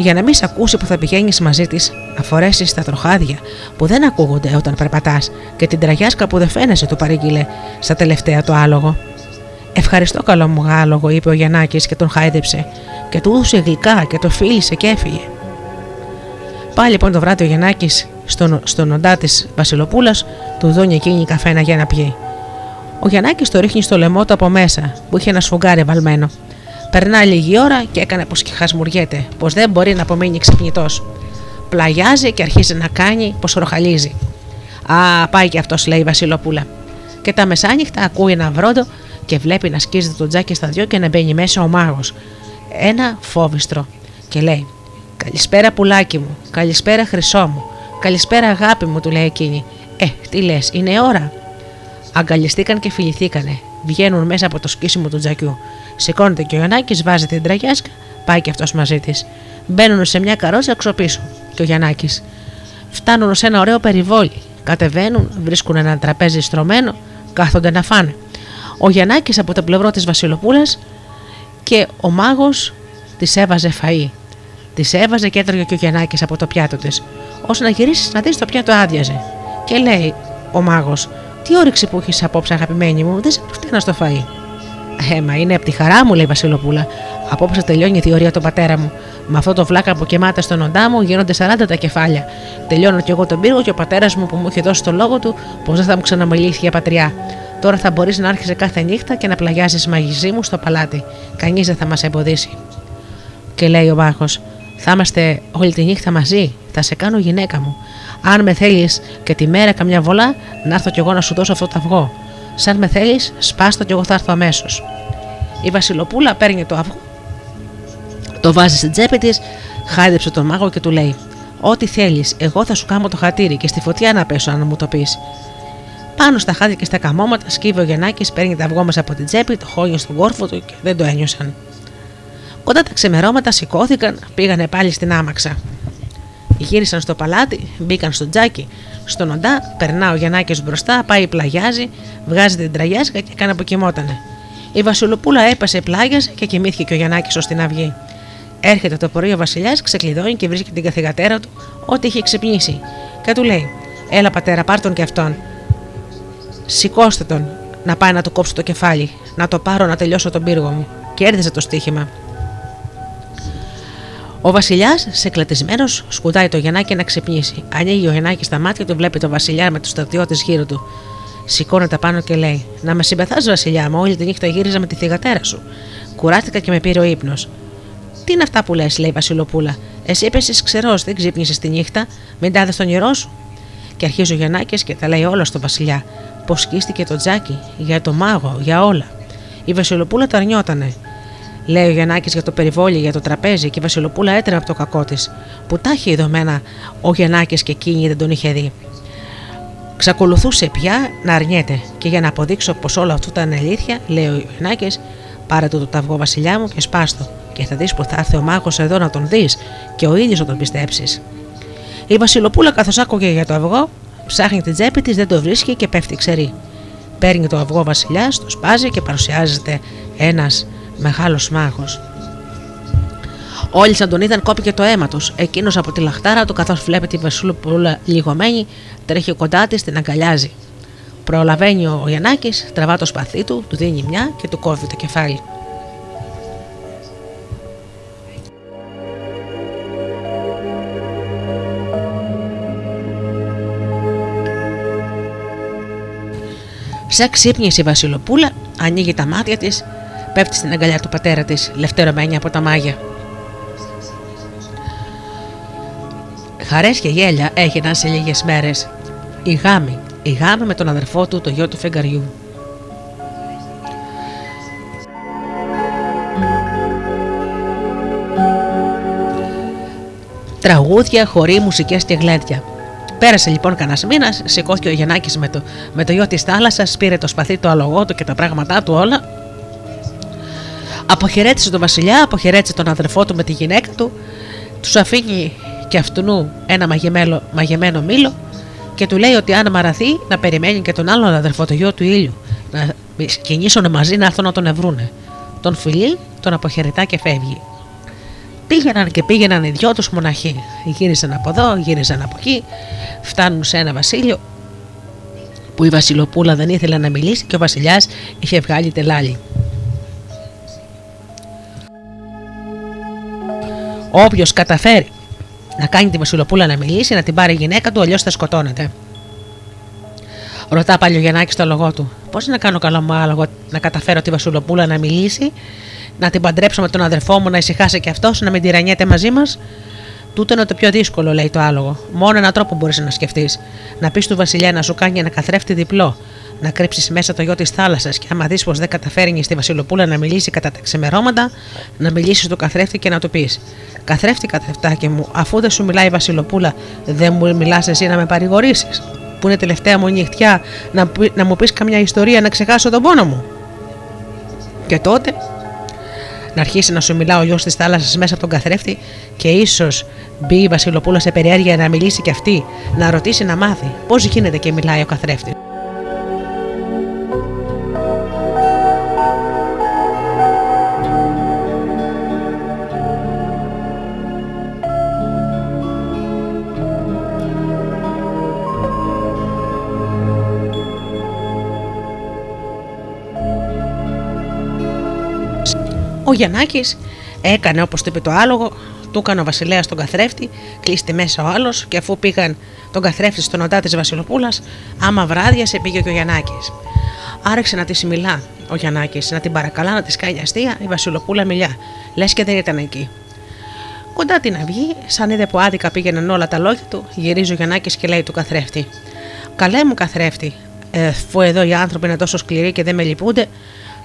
Για να μην σ' ακούσει που θα πηγαίνει μαζί της, να φορέσεις τα τροχάδια που δεν ακούγονται όταν περπατάς και την τραγιάσκα που δεν φαίνεσαι, του παρήγγειλε στα τελευταία το άλογο. Ευχαριστώ, καλό μου γάλογο, είπε ο Γιαννάκης και τον χάιδεψε, και του έδωσε γλυκά και το φίλησε και έφυγε. Πάλι λοιπόν το βράδυ ο Γιαννάκης στον, στον οντά της Βασιλοπούλας του δώνει εκείνη καφένα για να πιει. Ο Γιαννάκης το ρίχνει στο λαιμό του από μέσα που είχε ένα σφουγγάρι βαλμένο. Περνά λίγη ώρα και έκανε πως και χασμουριέται, πως δεν μπορεί να απομείνει ξυπνητός. Πλαγιάζει και αρχίζει να κάνει πως ροχαλίζει. Α, πάει και αυτός, λέει η Βασιλοπούλα. Και τα μεσάνυχτα ακούει ένα βρόντο και βλέπει να σκίζει το τζάκι στα δυο και να μπαίνει μέσα ο μάγος. Ένα φόβιστρο. Και λέει: Καλησπέρα, πουλάκι μου. Καλησπέρα, χρυσό μου. Καλησπέρα, αγάπη μου, του λέει εκείνη. Ε, τι λες, είναι ώρα. Αγκαλιστήκαν και φιληθήκανε. Βγαίνουν μέσα από το σκίσιμο του τζακιού. Σηκώνεται και ο Γιαννάκης, βάζει την τραγιάσκα, πάει και αυτός μαζί της. Μπαίνουν σε μια καρότσα ξοπίσω και ο Γιαννάκης. Φτάνουν σε ένα ωραίο περιβόλι. Κατεβαίνουν, βρίσκουν ένα τραπέζι στρωμένο, κάθονται να φάνε. Ο Γιαννάκης από το πλευρό της Βασιλοπούλας και ο μάγος της έβαζε φαΐ. Της έβαζε και έτρωγε και ο Γιαννάκης από το πιάτο της. Όσο να γυρίσεις να δεις, το πιάτο άδειαζε. Και λέει ο μάγος: Τι όρεξη που έχεις απόψε, αγαπημένη μου, δεν σε προφτείνα στο φαΐ. Ε, μα είναι από τη χαρά μου, λέει η Βασιλοπούλα. Απόψε τελειώνει η διορία του πατέρα μου. Με αυτό το βλάκα που κεμάται στον οντά μου γίνονται σαράντα τα κεφάλια. Τελειώνω κι εγώ τον πύργο και ο πατέρας μου που μου είχε δώσει το λόγο του πως δεν θα μου ξαναμιλήσει για πατριά. Τώρα θα μπορείς να άρχισε κάθε νύχτα και να πλαγιάζεις μαγιζί μου στο παλάτι. Κανείς δεν θα μας εμποδίσει. Και λέει ο μάγος: Θα είμαστε όλη τη νύχτα μαζί. Θα σε κάνω γυναίκα μου. Αν με θέλεις και τη μέρα καμιά βολά, να έρθω κι εγώ να σου δώσω αυτό το αυγό. Σαν με θέλεις, σπάστο κι εγώ θα έρθω αμέσως. Η Βασιλοπούλα παίρνει το αυγό, το βάζει στην τσέπη της, χάιδεψε τον μάγο και του λέει: Ό,τι θέλεις, εγώ θα σου κάνω το χατήρι και στη φωτιά να πέσω, αν μου το πεις. Πάνω στα χάδια και στα καμώματα, σκύβει ο Γιαννάκης, παίρνει το αυγό μέσα από την τσέπη, το χώνει στον κόρφο του και δεν το ένιωσαν. Κοντά τα ξεμερώματα σηκώθηκαν, πήγανε πάλι στην άμαξα. Γύρισαν στο παλάτι, μπήκαν στο τζάκι, στον οντά, περνά ο Γιαννάκης μπροστά, πάει πλαγιάζει, βγάζει την τραγιάσκα και κάνα που κοιμότανε. Η Βασιλοπούλα έπεσε, πλάγιασε και κοιμήθηκε και ο Γιαννάκης ως την αυγή. Έρχεται το πρωί ο βασιλιάς, ξεκλειδώνει και βρίσκει την καθηγατέρα του ότι είχε ξυπνήσει. Και του λέει: Έλα, πατέρα, πάρ τον και αυτόν. Σηκώστε τον να πάει να του κόψω το κεφάλι, να το πάρω να τελειώσω τον πύργο μου. Κέρδισε το στοίχημα. Ο βασιλιάς, ξεκλατισμένος, σκουντάει το γεννάκι να ξυπνήσει. Ανοίγει ο γεννάκι στα μάτια του, βλέπει τον βασιλιά με τους στρατιώτες γύρω του. Σηκώνεται πάνω και λέει: Να με συμπεθάς, βασιλιά μου, όλη τη νύχτα γύριζα με τη θυγατέρα σου. Κουράστηκα και με πήρε ο ύπνος. Τι είναι αυτά που λες, λέει η Βασιλοπούλα. Εσύ έπεσες ξερός, δεν ξύπνησες τη νύχτα, μην τάδες τον ιερό σου. Και αρχίζει ο Γιαννάκης και τα λέει όλα στον Βασιλιά. Πως σκίστηκε το τζάκι, για το μάγο, για όλα. Η Βασιλοπούλα τα αρνιότανε. Λέει ο Γιαννάκης για το περιβόλι, για το τραπέζι, και η Βασιλοπούλα έτρεπε από το κακό της. Που τα είχε ειδωμένα ο Γιαννάκης και εκείνη δεν τον είχε δει. Ξακολουθούσε πια να αρνιέται, και για να αποδείξω πως όλο αυτό ήταν αλήθεια, λέει ο Γιαννάκης: Πάρε του το ταυγό, Βασιλιά μου, και σπάστο. Και θα δεις που θα έρθει ο μάγος εδώ να τον δεις και ο ίδιος να τον πιστέψεις. Η Βασιλοπούλα, καθώς άκουγε για το αυγό, ψάχνει την τσέπη της, δεν το βρίσκει και πέφτει ξερή. Παίρνει το αυγό ο βασιλιάς, το σπάζει και παρουσιάζεται ένας μεγάλος μάγος. Όλοι σαν τον είδαν, κόπηκε το αίμα τους. Εκείνος από τη λαχτάρα του, καθώς βλέπει τη Βασιλοπούλα λιγωμένη, τρέχει κοντά της, την αγκαλιάζει. Προλαβαίνει ο Γιαννάκης, τραβά το σπαθί του, του δίνει μια και του κόβει το κεφάλι. Σαν ξύπνησε η Βασιλοπούλα, ανοίγει τα μάτια της, πέφτει στην αγκαλιά του πατέρα της, λευτερωμένη από τα μάγια. Χαρές και γέλια έγιναν σε λίγες μέρες. Η γάμη, η γάμη με τον αδερφό του, το γιο του φεγγαριού. Τραγούδια, χοροί, μουσικές και γλέντια. Πέρασε λοιπόν κανένα μήνα, σηκώθηκε ο Γιαννάκης με το, με το γιο της θάλασσας, πήρε το σπαθί, το αλογό του και τα πράγματά του όλα. Αποχαιρέτησε τον βασιλιά, αποχαιρέτησε τον αδερφό του με τη γυναίκα του, τους αφήνει και αυτού ένα μαγεμένο, μαγεμένο μήλο και του λέει ότι αν μαραθεί να περιμένει και τον άλλον αδερφό, το γιο του ήλιου, να κινήσουν μαζί να έρθουν να τον ευρούνε. Τον φιλεί, τον αποχαιρετά και φεύγει. Πήγαιναν και πήγαιναν οι δυο τους μοναχοί. Γύρισαν από εδώ, γύρισαν από εκεί. Φτάνουν σε ένα βασίλειο που η Βασιλοπούλα δεν ήθελε να μιλήσει και ο βασιλιάς είχε βγάλει τελάλι. Όποιος καταφέρει να κάνει τη Βασιλοπούλα να μιλήσει, να την πάρει η γυναίκα του, αλλιώς θα σκοτώνεται. Ρωτά πάλι ο Γιαννάκης στο λογό του: Πώς να κάνω καλό μου άλογο να καταφέρω τη Βασιλοπούλα να μιλήσει, να την παντρέψω με τον αδερφό μου, να ησυχάσει και αυτός, να μην τυραννιέται μαζί μας? Τούτο είναι το πιο δύσκολο, λέει το άλογο. Μόνο έναν τρόπο μπορείς να σκεφτείς. Να πεις του βασιλιά να σου κάνει ένα καθρέφτη διπλό, να κρύψεις μέσα το γιο της θάλασσας, και άμα δεις πως δεν καταφέρνεις τη Βασιλοπούλα να μιλήσει κατά τα ξημερώματα, να μιλήσεις στο καθρέφτη και να του πεις: Καθρέφτη, καθρεφτάκι μου, αφού δεν σου μιλάει η Βασιλοπούλα, δεν μου μιλάς εσύ να με παρηγορήσεις, που είναι τελευταία μου νυχτιά, να, να μου πεις καμιά ιστορία να ξεχάσω τον πόνο μου? Και τότε να αρχίσει να σου μιλά ο γιος της θάλασσας μέσα από τον καθρέφτη και ίσως μπει η Βασιλοπούλα σε περιέργεια να μιλήσει κι αυτή, να ρωτήσει, να μάθει πώς γίνεται και μιλάει ο καθρέφτης. Ο Γιαννάκης έκανε όπως του είπε το άλογο, του έκανε ο βασιλέας τον καθρέφτη, κλείστη μέσα ο άλλος, και αφού πήγαν τον καθρέφτη στον οντά της Βασιλοπούλας, άμα βράδιασε πήγε και ο Γιαννάκης. Άρχισε να τη μιλά ο Γιαννάκης, να την παρακαλά, να τη κάνει αστεία, η Βασιλοπούλα μιλιά, λες και δεν ήταν εκεί. Κοντά την αυγή, σαν είδε που άδικα πήγαιναν όλα τα λόγια του, γυρίζει ο Γιαννάκης και λέει του καθρέφτη: Καλέ μου καθρέφτη, αφού εδώ οι άνθρωποι είναι τόσο σκληροί και δεν με λυπούνται,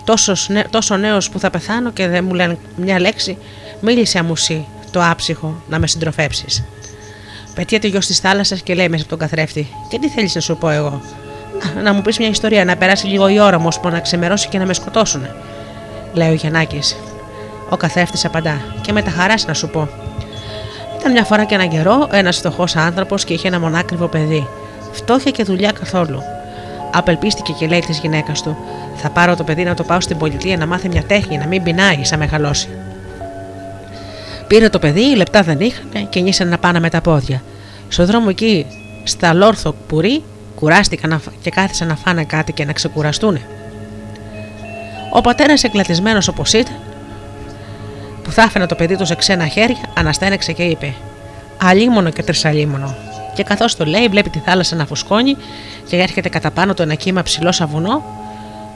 Τόσο, τόσο νέος που θα πεθάνω και δεν μου λένε μια λέξη, μίλησε αμουσί το άψυχο να με συντροφέψεις. Πετιέται ο γιος της θάλασσας και λέει μέσα από τον καθρέφτη: Και τι θέλεις να σου πω εγώ? Να, να μου πεις μια ιστορία, να περάσει λίγο η ώρα μου ώσπου να ξεμερώσει και να με σκοτώσουν, λέει ο Γιαννάκης. Ο καθρέφτης απαντά: Και με τα χαράς να σου πω. Ήταν μια φορά και έναν καιρό ένας φτωχός άνθρωπος και είχε ένα μονάκριβο παιδί. Φτώχεια και δουλειά καθόλου. Απελπίστηκε και λέει της γυναίκας του: Θα πάρω το παιδί να το πάω στην πολιτεία να μάθει μια τέχνη, να μην πεινάει σαν μεγαλώσει. Πήρε το παιδί, οι λεπτά δεν είχαν και νήσαν να πάνε με τα πόδια. Στο δρόμο εκεί, στα Λόρθο Πουρί, κουράστηκαν και κάθισαν να φάνε κάτι και να ξεκουραστούν. Ο πατέρας, εγκλατισμένος όπως ήταν, που θα άφηνε το παιδί του σε ξένα χέρια, αναστένεξε και είπε: «Αλίμονο και τρισαλίμονο». Και καθώς το λέει, βλέπει τη θάλασσα να φουσκώνει και έρχεται κατά πάνω του ένα κύμα ψηλό σαν βουνό,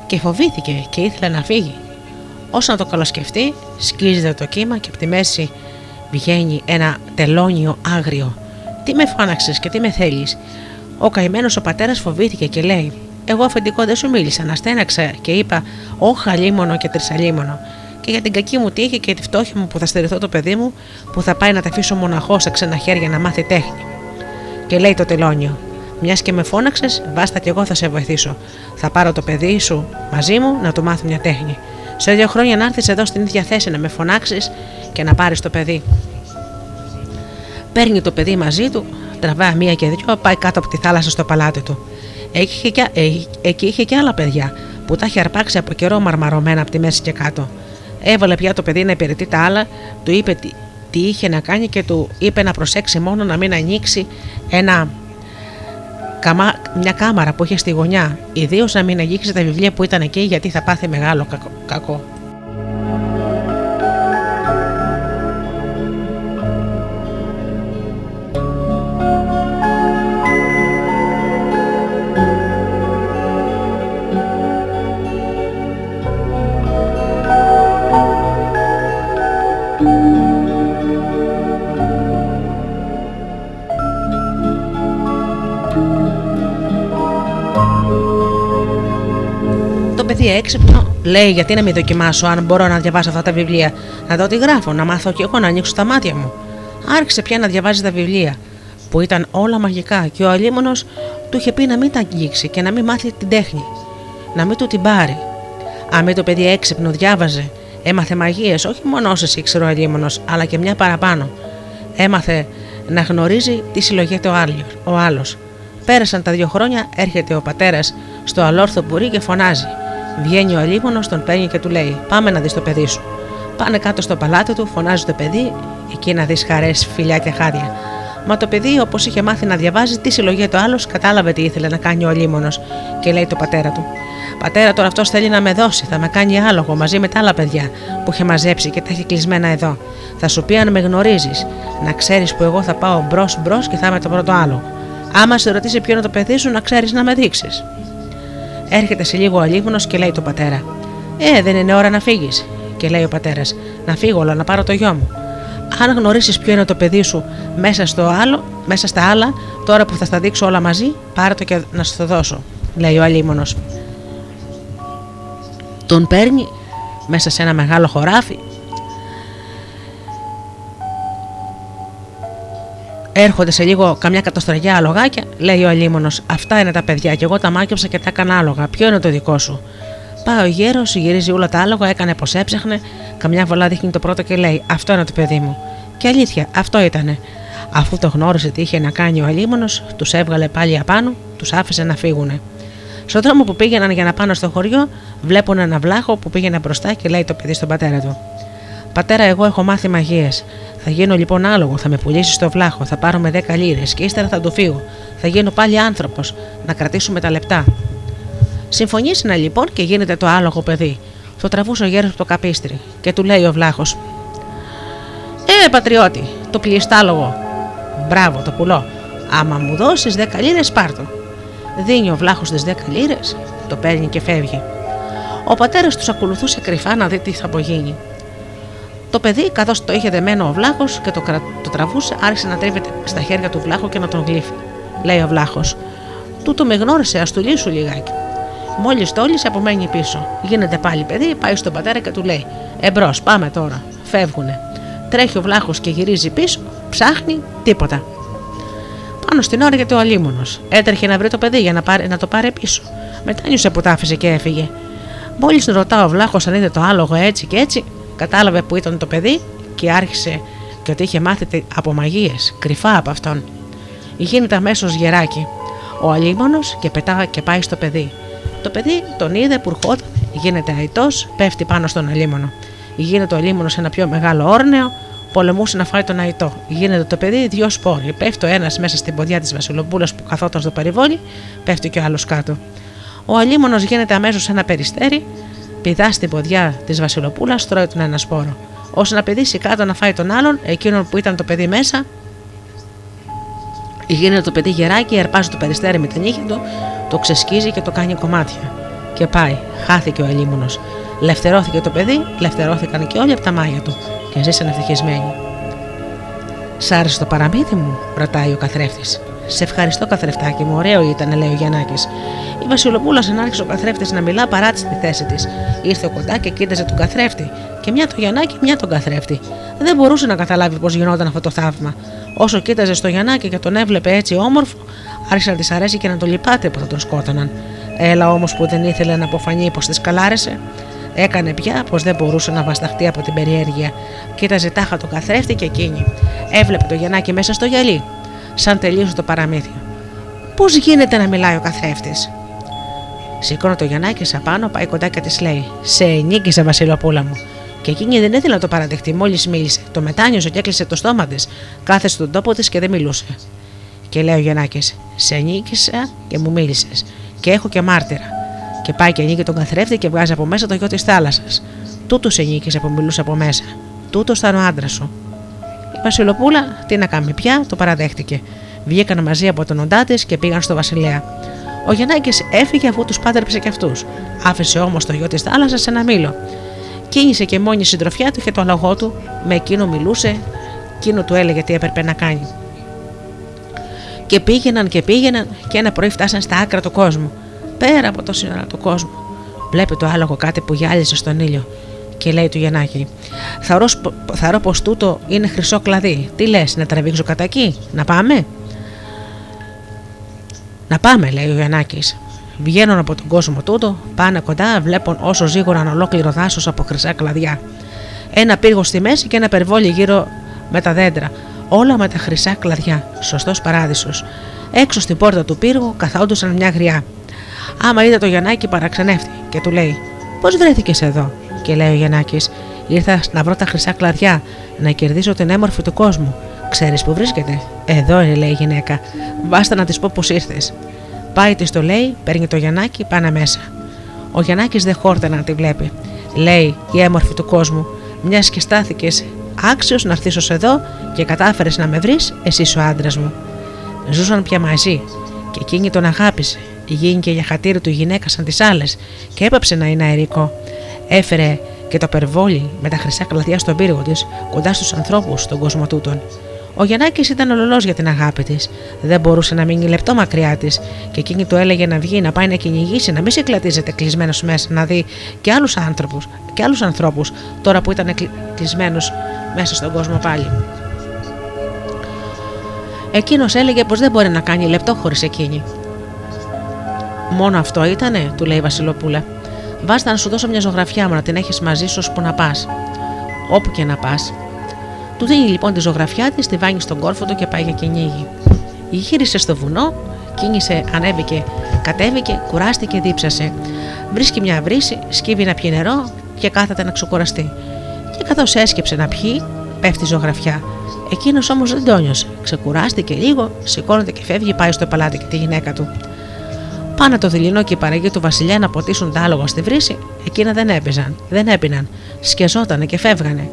και φοβήθηκε και ήθελε να φύγει. Όσο να το καλοσκεφτεί, σκίζεται το κύμα και από τη μέση βγαίνει ένα τελώνιο άγριο. «Τι με φώναξες και τι με θέλεις?» Ο καημένος ο πατέρας φοβήθηκε και λέει: «Εγώ, αφεντικό, δεν σου μίλησα. Αναστέναξα και είπα: Όχα, αλίμονο και τρισαλίμονο. Και για την κακή μου τύχη και τη φτώχεια μου που θα στερηθώ το παιδί μου, που θα πάει να τα αφήσω μοναχό σε ξένα χέρια να μάθει τέχνη». Και λέει το τελώνιο: «Μιας και με φώναξες, βάστα κι εγώ θα σε βοηθήσω. Θα πάρω το παιδί σου μαζί μου να του μάθω μια τέχνη. Σε δύο χρόνια να έρθεις εδώ στην ίδια θέση να με φωνάξεις και να πάρεις το παιδί». Παίρνει το παιδί μαζί του, τραβά μία και δυο, πάει κάτω από τη θάλασσα στο παλάτι του. Εκεί είχε, εκεί είχε και άλλα παιδιά που τα είχε αρπάξει από καιρό μαρμαρωμένα από τη μέση και κάτω. Έβαλε πια το παιδί να υπηρετεί τα άλλα, του είπε τι, τι είχε να κάνει και του είπε να προσέξει μόνο να μην ανοίξει ένα, καμά, μια κάμαρα που είχε στη γωνιά, ιδίως να μην αγγίξει τα βιβλία που ήταν εκεί, γιατί θα πάθει μεγάλο κακό. Έξυπνο, λέει: «Γιατί να μην δοκιμάσω, αν μπορώ να διαβάσω αυτά τα βιβλία, να δω τι γράφω, να μάθω κι εγώ, να ανοίξω τα μάτια μου». Άρχισε πια να διαβάζει τα βιβλία, που ήταν όλα μαγικά, και ο αλίμονος του είχε πει να μην τα αγγίξει και να μην μάθει την τέχνη, να μην του την πάρει. Αμήν το παιδί έξυπνο διάβαζε, έμαθε μαγείες, όχι μόνο όσες ήξερε ο αλίμονος, αλλά και μια παραπάνω. Έμαθε να γνωρίζει τι συλλογείται ο άλλος. Πέρασαν τα δύο χρόνια, έρχεται ο πατέρας στο αλόρθο πουρί και φωνάζει. Βγαίνει ο αλίμονος, τον παίρνει και του λέει: «Πάμε να δεις το παιδί σου». Πάνε κάτω στο παλάτι του, φωνάζει το παιδί, εκεί να δεις χαρές, φιλιά και χάδια. Μα το παιδί, όπως είχε μάθει να διαβάζει τι συλλογεί το άλλος, κατάλαβε τι ήθελε να κάνει ο αλίμονος και λέει το πατέρα του: «Πατέρα, τώρα αυτός θέλει να με δώσει, θα με κάνει άλογο μαζί με τα άλλα παιδιά που είχε μαζέψει και τα έχει κλεισμένα εδώ. Θα σου πει αν με γνωρίζεις, να ξέρεις που εγώ θα πάω μπρος μπρος και θα είμαι το πρώτο άλογο. Άμα σε ρωτήσει ποιο είναι το παιδί σου, να ξέρεις να με δείξεις». Έρχεται σε λίγο ο αλίμονος και λέει το πατέρα: «Ε, δεν είναι ώρα να φύγεις?» Και λέει ο πατέρας: «Να φύγω, αλλά να πάρω το γιο μου». «Αν γνωρίσεις ποιο είναι το παιδί σου μέσα, στο άλλο, μέσα στα άλλα, τώρα που θα στα δείξω όλα μαζί, πάρε το και να σου το δώσω», λέει ο αλίμονος. Τον παίρνει μέσα σε ένα μεγάλο χωράφι. Έρχονται σε λίγο καμιά κατοστραγιά αλογάκια, λέει ο αλίμονος: «Αυτά είναι τα παιδιά και εγώ τα μάκεψα και τα έκανα άλογα. Ποιο είναι το δικό σου?» Πάει ο γέρος, γυρίζει όλα τα άλογα, έκανε πως έψαχνε, καμιά βολά δείχνει το πρώτο και λέει: «Αυτό είναι το παιδί μου». Και αλήθεια, αυτό ήτανε. Αφού το γνώρισε τι είχε να κάνει ο αλίμονος, τους έβγαλε πάλι απάνω, τους άφησε να φύγουνε. Στον δρόμο που πήγαιναν για να πάνε στο χωριό, βλέπουν ένα βλάχο που πήγαινε μπροστά και λέει το παιδί στον πατέρα του: «Πατέρα, εγώ έχω μάθει μαγείες. Θα γίνω λοιπόν άλογο, θα με πουλήσεις στο βλάχο, θα πάρω με δέκα λίρες και ύστερα θα του φύγω. Θα γίνω πάλι άνθρωπος, να κρατήσουμε τα λεπτά». Συμφωνήσανε λοιπόν και γίνεται το άλογο παιδί. Το τραβούσε ο γέρος από το καπίστρι και του λέει ο βλάχος: «Ε, πατριώτη, το πλυστάλογο. Μπράβο, το πουλώ. Άμα μου δώσεις δέκα λίρες, πάρτο». Δίνει ο βλάχος τις δέκα λίρες, το παίρνει και φεύγει. Ο πατέρας τους ακολουθούσε κρυφά να δει τι θα απογίνει. Το παιδί, καθώς το είχε δεμένο ο βλάχος και το, κρα... το τραβούσε, άρχισε να τρίβεται στα χέρια του βλάχου και να τον γλύφει. Λέει ο βλάχος: «Τούτο με γνώρισε, ας του λύσου λιγάκι». Μόλις τόλισε, απομένει πίσω. Γίνεται πάλι παιδί, πάει στον πατέρα και του λέει: «Εμπρός, πάμε τώρα». Φεύγουνε. Τρέχει ο βλάχος και γυρίζει πίσω, ψάχνει, τίποτα. Πάνω στην ώρα γιατί ο αλίμονος έτρεχε να βρει το παιδί για να, πάρει... να το πάρει πίσω. Μετάνιωσε που τ' άφησε και έφυγε. Μόλις ρωτά ο βλάχος αν είδε το άλογο έτσι και έτσι, κατάλαβε που ήταν το παιδί και άρχισε και ότι είχε μάθει από μαγείες, κρυφά από αυτόν. Γίνεται αμέσως γεράκι ο αλίμονος και πετά και πάει στο παιδί. Το παιδί τον είδε που ερχόταν, γίνεται αητός, πέφτει πάνω στον αλίμονο. Γίνεται ο αλίμονος ένα πιο μεγάλο όρνεο, πολεμούσε να φάει τον αητό. Γίνεται το παιδί δύο σπόροι. Πέφτει ο ένας μέσα στην ποδιά της Βασιλοπούλας που καθόταν στο παριβόλι, πέφτει και ο άλλος κάτω. Ο αλίμονος γίνεται αμέσως ένα περιστέρι, πηδά στην ποδιά της Βασιλοπούλας, τρώει τον ένα σπόρο. Ώστε να πηδήσει κάτω να φάει τον άλλον, εκείνον που ήταν το παιδί μέσα, γίνεται το παιδί γεράκι, ερπάζει το περιστέρι με τα νύχια του, το ξεσκίζει και το κάνει κομμάτια. Και πάει, χάθηκε ο αλίμονος. Λευτερώθηκε το παιδί, λευτερώθηκαν και όλοι από τα μάγια του και ζήσαν ευτυχισμένοι. «Σ' άρεσε το παραμύθι μου?» ρωτάει ο καθρέφτης. «Σε ευχαριστώ, καθρεφτάκι μου, ωραίο ήταν», λέει ο Γιαννάκης. Η Βασιλοπούλα ξανάρχισε ο καθρέφτης να μιλά παρά τη θέση της. Ήρθε κοντά και κοίταζε τον καθρέφτη, και μια το Γιαννάκη, μια τον καθρέφτη. Δεν μπορούσε να καταλάβει πώς γινόταν αυτό το θαύμα. Όσο κοίταζε στο Γιαννάκη και τον έβλεπε έτσι όμορφο, άρχισε να της αρέσει και να τον λυπάται που θα τον σκότωναν. Έλα όμως που δεν ήθελε να αποφανεί πως της καλάρεσε. Έκανε πια πως δεν μπορούσε να βασταχτεί από την περιέργεια. Κοίταζε τάχα τον καθρέφτη και εκείνη. Έβλεπε το Γιαννάκι μέσα στο γυαλί. Σαν τελείωσε το παραμύθι. «Πώς γίνεται να μιλάει ο καθρέφτης?» Σηκώνει το Γιαννάκι σαν πάνω, πάει κοντά και της λέει: «Σε νίκησε, Βασιλοπούλα μου». Και εκείνη δεν ήθελε να το παραδεχτεί, μόλις μίλησε. Το μετάνιωσε και έκλεισε το στόμα της. Κάθεσε στον τόπο της και δεν μιλούσε. Και λέει ο Γιαννάκης: «Σε νίκησα και μου μίλησες. Και έχω και μάρτυρα». Και πάει και ανοίγει τον καθρέφτη και βγάζει από μέσα το γιο της θάλασσας. «Τούτο σε νίκησε που μιλούσε από μέσα. Τούτο ήταν ο άντρας σου». Η Βασιλοπούλα τι να κάνει πια, το παραδέχτηκε. Βγήκαν μαζί από τον οντά της και πήγαν στο βασιλέα. Ο Γιαννάκης έφυγε αφού τους πάντρεψε και αυτούς. Άφησε όμως το γιο της θάλασσας σε ένα μήλο. Κίνησε και μόνη η συντροφιά του και το αλογό του, με εκείνο μιλούσε, εκείνο του έλεγε τι έπρεπε να κάνει. Και πήγαιναν και πήγαιναν και ένα πρωί φτάσαν στα άκρα του κόσμου. Πέρα από το σύνορα του κόσμου. Βλέπει το άλογο κάτι που γυάλιζε στον ήλιο και λέει του Γιαννάκη: «Θαρώ, θαρώ πως τούτο είναι χρυσό κλαδί. Τι λες, να τραβήξω κατά εκεί, να πάμε?» «Να πάμε», λέει ο Γιαννάκης. Βγαίνουν από τον κόσμο τούτο, πάνε κοντά, βλέπουν όσο ζήγοραν ολόκληρο δάσος από χρυσά κλαδιά. Ένα πύργο στη μέση και ένα περβόλι γύρω με τα δέντρα. Όλα με τα χρυσά κλαδιά. Σωστός παράδεισος. Έξω στην πόρτα του πύργου καθόντουσαν μια γριά. Άμα είδε το Γιαννάκι, παραξενεύτη και του λέει: «Πώς βρέθηκες εδώ?» Και λέει ο Γιαννάκης: «Ήρθα να βρω τα χρυσά κλαδιά, να κερδίσω την έμορφη του κόσμου. Ξέρεις που βρίσκεται?» «Εδώ είναι», λέει η γυναίκα. «Βάστα να της πω πως ήρθες». Πάει, της το λέει, παίρνει το Γιαννάκι, πάνε μέσα. Ο Γιαννάκης δεν χόρτανε να τη βλέπει. Λέει: «Η έμορφη του κόσμου, μιας και στάθηκες άξιος να έρθεις ως εδώ και κατάφερες να με βρεις, εσύ είσαι ο άντρας μου». Ζούσαν πια μαζί και εκείνη τον αγάπησε. Γίνηκε για χατήρι του γυναίκα σαν τις άλλες και έπαψε να είναι αερικό. Έφερε και το περβόλι με τα χρυσά κλαδιά στον πύργο της, κοντά στους ανθρώπους, στον κόσμο τούτον. Ο Γιαννάκης ήταν ολολός για την αγάπη της. Δεν μπορούσε να μείνει λεπτό μακριά της, και εκείνη του έλεγε να βγει, να πάει να κυνηγήσει, να μην συγκλατίζεται κλεισμένος μέσα, να δει και άλλους άνθρωπους, και άλλους ανθρώπους, τώρα που ήταν κλεισμένος μέσα στον κόσμο πάλι. Εκείνος έλεγε πως δεν μπορεί να κάνει λεπτό χωρίς εκείνη. «Μόνο αυτό ήτανε?» του λέει η Βασιλοπούλα. «Βάστα να σου δώσω μια ζωγραφιά μου να την έχεις μαζί σου ώσπου να πας, όπου και να πας». Του δίνει λοιπόν τη ζωγραφιά της, τη βάνει στον κόρφο του και πάει για κυνήγι. Γύρισε στο βουνό, κίνησε, ανέβηκε, κατέβηκε, κουράστηκε, δίψασε. Βρίσκει μια βρύση, σκύβει να πιει νερό και κάθεται να ξεκουραστεί. Και καθώς έσκυψε να πιει, πέφτει η ζωγραφιά. Εκείνος όμως δεν το νιώσε. Ξεκουράστηκε λίγο, σηκώνεται και φεύγει, πάει στο παλάτι και τη γυναίκα του. Πάνε το δειλινό και η παραγία του βασιλιά να ποτίσουν τα άλογα στη βρύση, εκείνα δεν έπαιζαν, δεν έπιναν, σκεζότανε και φεύγανε.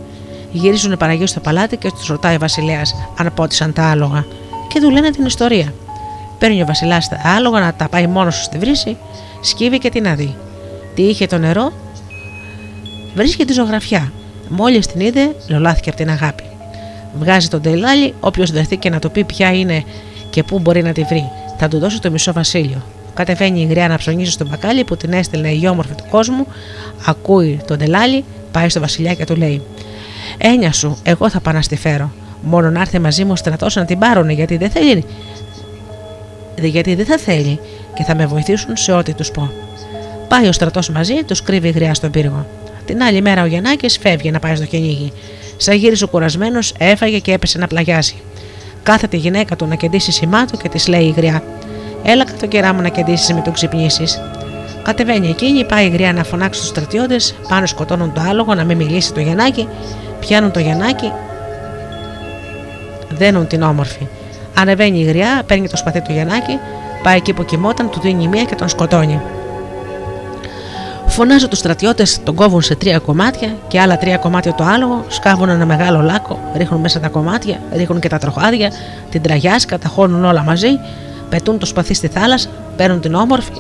Γυρίζουν οι παραγίοι στο παλάτι και τους ρωτάει ο βασιλέας αν πότισαν τα άλογα, και του λένε την ιστορία. Παίρνει ο βασιλιάς τα άλογα να τα πάει μόνος στη βρύση, σκύβει και τι να δει. Τι είχε το νερό, βρίσκει τη ζωγραφιά. Μόλις την είδε, λολάθηκε από την αγάπη. Βγάζει τον τελάλι, όποιος δεχτεί και να το πει ποια είναι και πού μπορεί να τη βρει, θα του δώσει το μισό βασίλειο. Κατεβαίνει η γριά να ψωνίσει στο μπακάλι που την έστελνε η όμορφη του κόσμου, ακούει τον τελάλι, πάει στο βασιλιά και του λέει: «Έννοια σου, εγώ θα πάω να στη φέρω. Μόνο να έρθει μαζί μου στρατός να την πάρουνε, γιατί δεν θέλει. Γιατί δεν θα θέλει και θα με βοηθήσουν σε ό,τι τους πω». Πάει ο στρατός μαζί, τους κρύβει η γριά στον πύργο. Την άλλη μέρα ο Γιαννάκης φεύγει να πάει στο κυνήγι. Σαν γύρισε κουρασμένος, έφαγε και έπεσε να πλαγιάσει. Κάθεται η γυναίκα του να κεντήσει σημά του και της λέει η γριά: «Έλα κατ' το κερά μου να κεντήσεις με τον ξυπνήσεις». Κατεβαίνει εκείνη, πάει γριά να φωνάξει τους στρατιώτες, πάνω σκοτώνουν το άλογο να μην μιλήσει το Γιαννάκι, πιάνουν το Γιαννάκι, δένουν την όμορφη. Ανεβαίνει η γριά, παίρνει το σπαθί του Γιαννάκη, πάει εκεί που κοιμόταν, του δίνει μία και τον σκοτώνει. Φωνάζουν τους στρατιώτες, τον κόβουν σε τρία κομμάτια και άλλα τρία κομμάτια το άλογο, σκάβουν ένα μεγάλο λάκκο, ρίχνουν μέσα τα κομμάτια, ρίχνουν και τα τροχάδια, την τραγιάσκα, τα χώνουν όλα μαζί, πετούν το σπαθί στη θάλασσα, παίρνουν την όμορφη,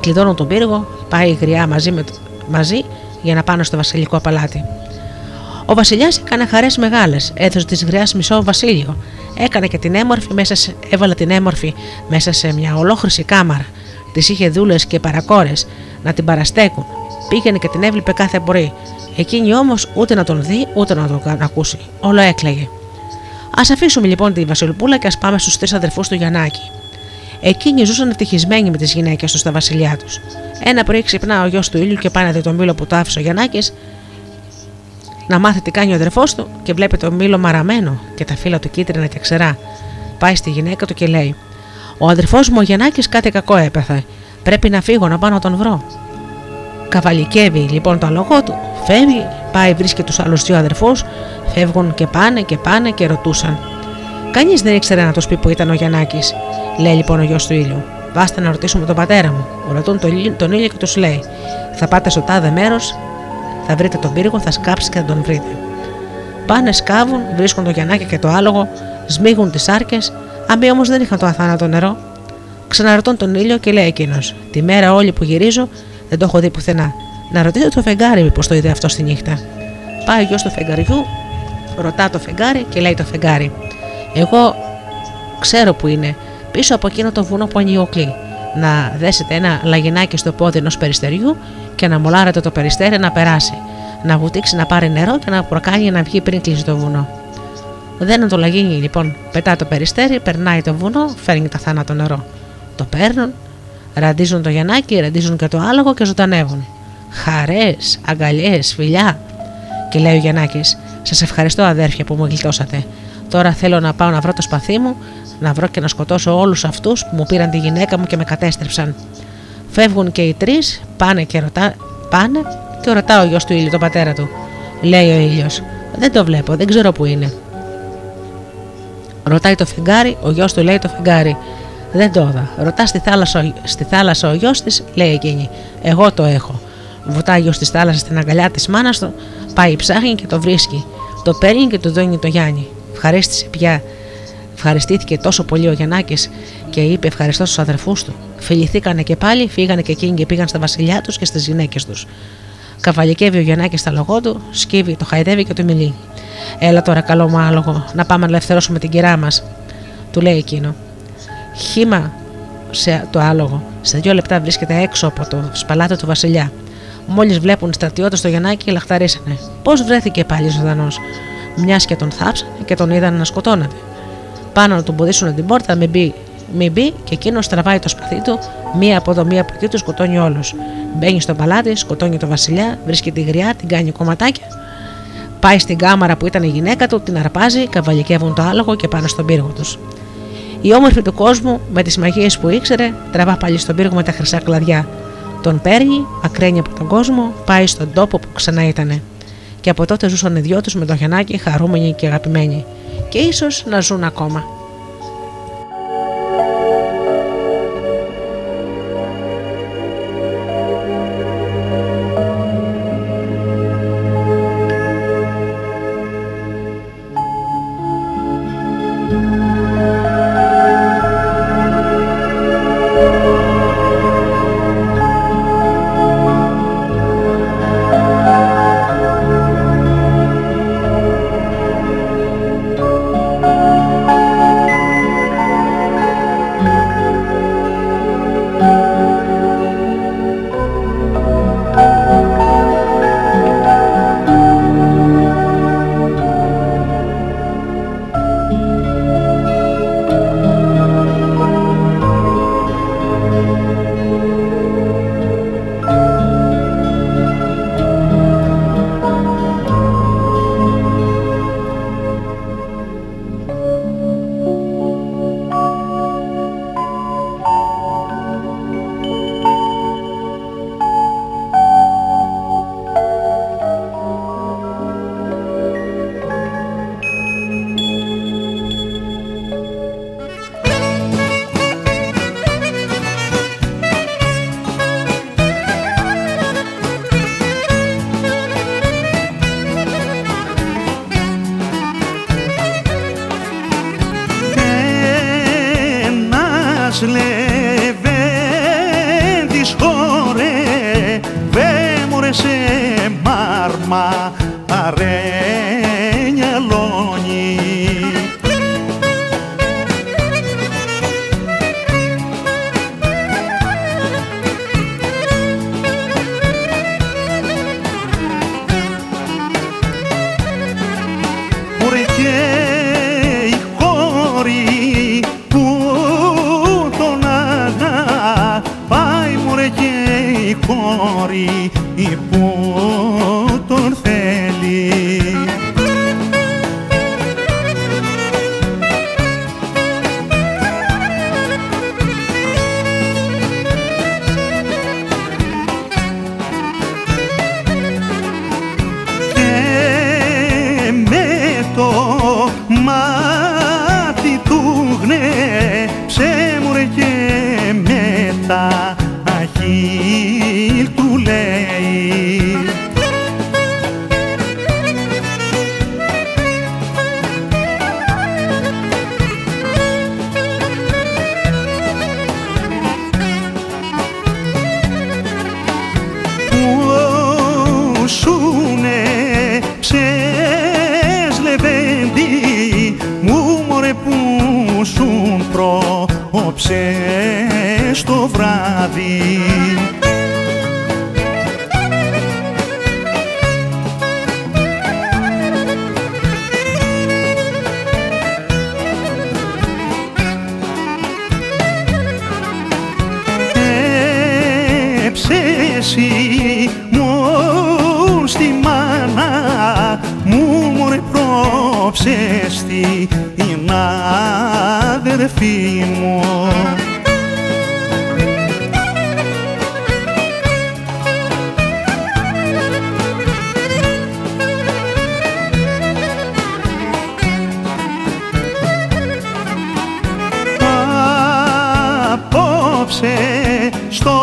κλειδώνουν τον πύργο, πάει η γριά μαζί, με, μαζί για να πάνε στο βασιλικό παλάτι. Ο βασιλιάς έκανε χαρές μεγάλες, έδωσε της γριάς μισό βασίλειο, έκανε και την έμορφη μέσα σε, έβαλε την έμορφη μέσα σε μια ολόχρηση κάμαρα. Της είχε δούλες και παρακόρες να την παραστέκουν. Πήγαινε και την έβλεπε κάθε πρωί. Εκείνη όμως ούτε να τον δει ούτε να τον ακούσει. Όλο έκλαιγε. Ας αφήσουμε λοιπόν τη Βασιλοπούλα και ας πάμε στους τρεις αδερφούς του Γιαννάκη. Εκείνοι ζούσαν ευτυχισμένοι με τις γυναίκες τους στα βασιλιά τους. Ένα πρωί ξυπνά ο γιος του ήλιου και πάει να δει το μήλο που το άφησε ο Γιαννάκης, να μάθει τι κάνει ο αδερφός του, και βλέπει το μήλο μαραμένο και τα φύλλα του κίτρινα και ξερά. Πάει στη γυναίκα του και λέει: «Ο αδερφός μου ο Γιαννάκης κάτι κακό έπαθε. Πρέπει να φύγω να πάω να τον βρω». Καβαλικεύει λοιπόν το αλογό του, φεύγει, πάει, βρίσκει τους άλλους δύο αδερφούς, φεύγουν και πάνε και πάνε και ρωτούσαν. Κανείς δεν ήξερε να τους πει που ήταν ο Γιαννάκης. Λέει λοιπόν ο γιος του ήλιου: «Βάστε να ρωτήσουμε τον πατέρα μου». Ρωτούν τον ήλιο και τους λέει: «Θα πάτε στο τάδε μέρος, θα βρείτε τον πύργο, θα σκάψει και θα τον βρείτε». Πάνε, σκάβουν, βρίσκουν τον Γιαννάκη και το άλογο, σμίγουν τις σάρκες. Αμπί όμως δεν είχαν το αθάνατο νερό. Ξαναρωτών τον ήλιο και λέει εκείνος: «Τη μέρα όλη που γυρίζω δεν το έχω δει πουθενά. Να ρωτήσω το φεγγάρι μήπως το είδε αυτό στη νύχτα». Πάει ο γιος του φεγγαριού, ρωτά το φεγγάρι και λέει το φεγγάρι: «Εγώ ξέρω που είναι, πίσω από εκείνο το βουνό που ανοιγοκλεί. Να δέσετε ένα λαγινάκι στο πόδι ενός περιστεριού και να μολάρετε το περιστέρι να περάσει, να βουτήξει να πάρει νερό και να προκάνει να βγει πριν κλείσει το βουνό». Δένουν το λαγίνι λοιπόν, πετά το περιστέρι, περνάει το βουνό, φέρνει τα θάνατο νερό. Το παίρνουν, ραντίζουν το Γιαννάκι, ραντίζουν και το άλογο και ζωντανεύουν. Χαρές, αγκαλιές, φιλιά. Και λέει ο Γιαννάκης: «Σας ευχαριστώ αδέρφια που μου γλιτώσατε. Τώρα θέλω να πάω να βρω το σπαθί μου, να βρω και να σκοτώσω όλους αυτούς που μου πήραν τη γυναίκα μου και με κατέστρεψαν». Φεύγουν και οι τρεις, πάνε και ρωτά, πάνε και ρωτά ο γιος του ήλιου τον πατέρα του. Λέει ο ήλιος: «Δεν το βλέπω, δεν ξέρω που είναι». Ρωτάει το φεγγάρι, ο γιος του λέει το φεγγάρι: «Δεν το είδα». Ρωτά στη θάλασσα, στη θάλασσα ο γιος της, λέει εκείνη: «Εγώ το έχω». Βουτάει ο γιος της θάλασσα στην αγκαλιά της μάνας του, πάει ψάχνει και το βρίσκει. Το παίρνει και του δίνει το Γιάννη. Ευχαρίστησε πια. Ευχαριστήθηκε τόσο πολύ ο Γιαννάκης και είπε ευχαριστώ στους αδερφούς του. Φιληθήκανε και πάλι, φύγανε και εκείνοι και πήγαν στα βασιλιά τους και στις γυναίκες τους. Καβαλικεύει ο Γιαννάκης στα λογό του, σκύβει, το χαϊδεύει και του μιλεί: «Έλα τώρα, καλό μου άλογο, να πάμε να ελευθερώσουμε την κυρά μας». Του λέει εκείνο: «Χύμα σε το άλογο». Σε δύο λεπτά βρίσκεται έξω από το σπαλάτι του βασιλιά. Μόλις βλέπουν οι στρατιώτες το Γιαννάκι, λαχταρίσανε. Πώς βρέθηκε πάλι ζωντανός, μιας και τον θάψανε και τον είδαν να σκοτώνεται. Πάνω να τον ποδήσουν την πόρτα, μην μπει, μην μπει, και εκείνος τραβάει το σπαθί του, μία από εδώ, μία από εκεί, του σκοτώνει όλους. Μπαίνει στο παλάτι, σκοτώνει το βασιλιά, βρίσκει τη γριά, την κάνει κομματάκια. Πάει στην κάμαρα που ήταν η γυναίκα του, την αρπάζει, καβαλικεύουν το άλογο και πάνε στον πύργο τους. Η όμορφη του κόσμου, με τις μαγείες που ήξερε, τραβά πάλι στον πύργο με τα χρυσά κλαδιά. Τον παίρνει, μακραίνει από τον κόσμο, πάει στον τόπο που ξανά ήτανε. Και από τότε ζούσαν οι δυο τους με τον Γιαννάκη, χαρούμενοι και αγαπημένοι. Και ίσως να ζουν ακόμα. Thank you. η κόρη που τον θέλει. Αχίλ του λέει που σουνε ψες λεβέντη μου μωρέ που σουν πρόψε στο βράδυ. Έψεσαι μόν στη μάνα μου μωρέ πρόψες την αδερφή μου. Στο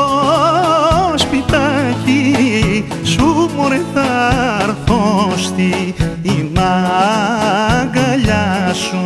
σπιτάκι σου μωρέ θα έρθω στην αγκαλιά σου.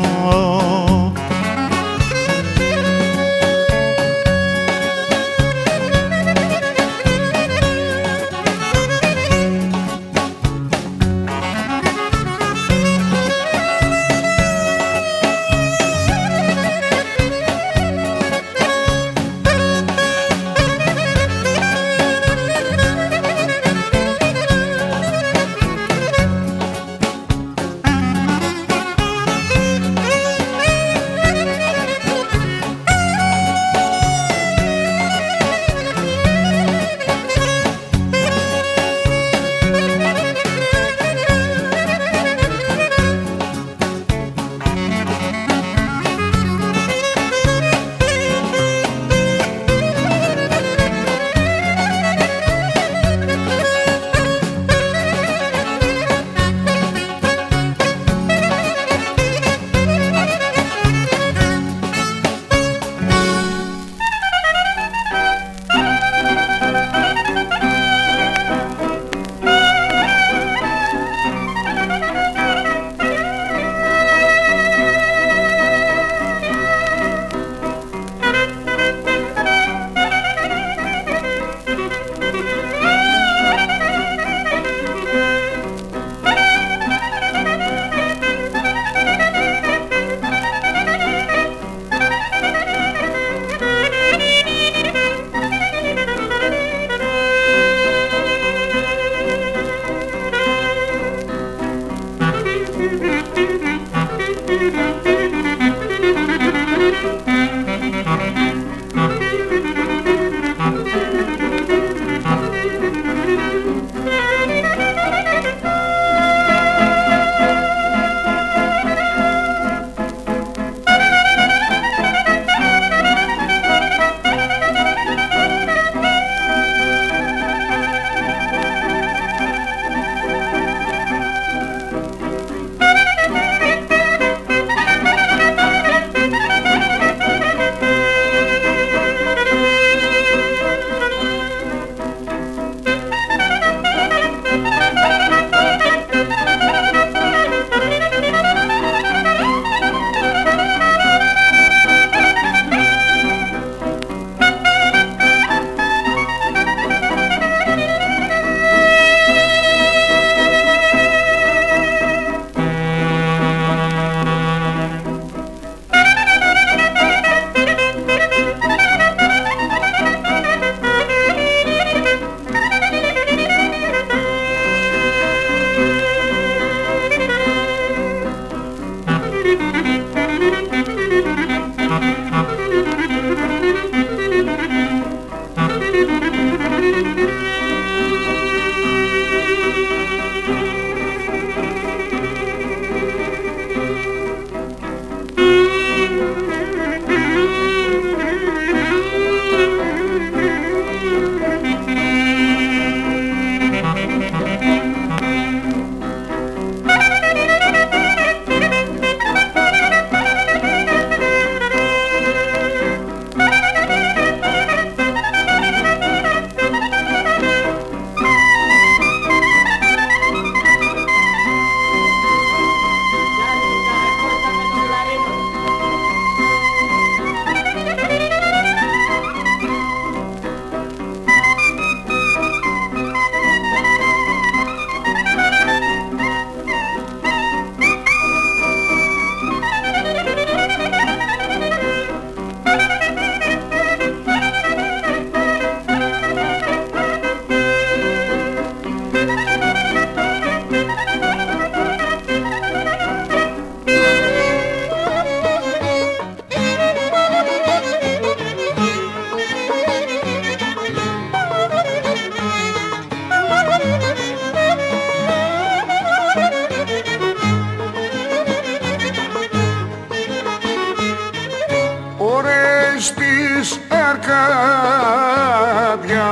καρδιά,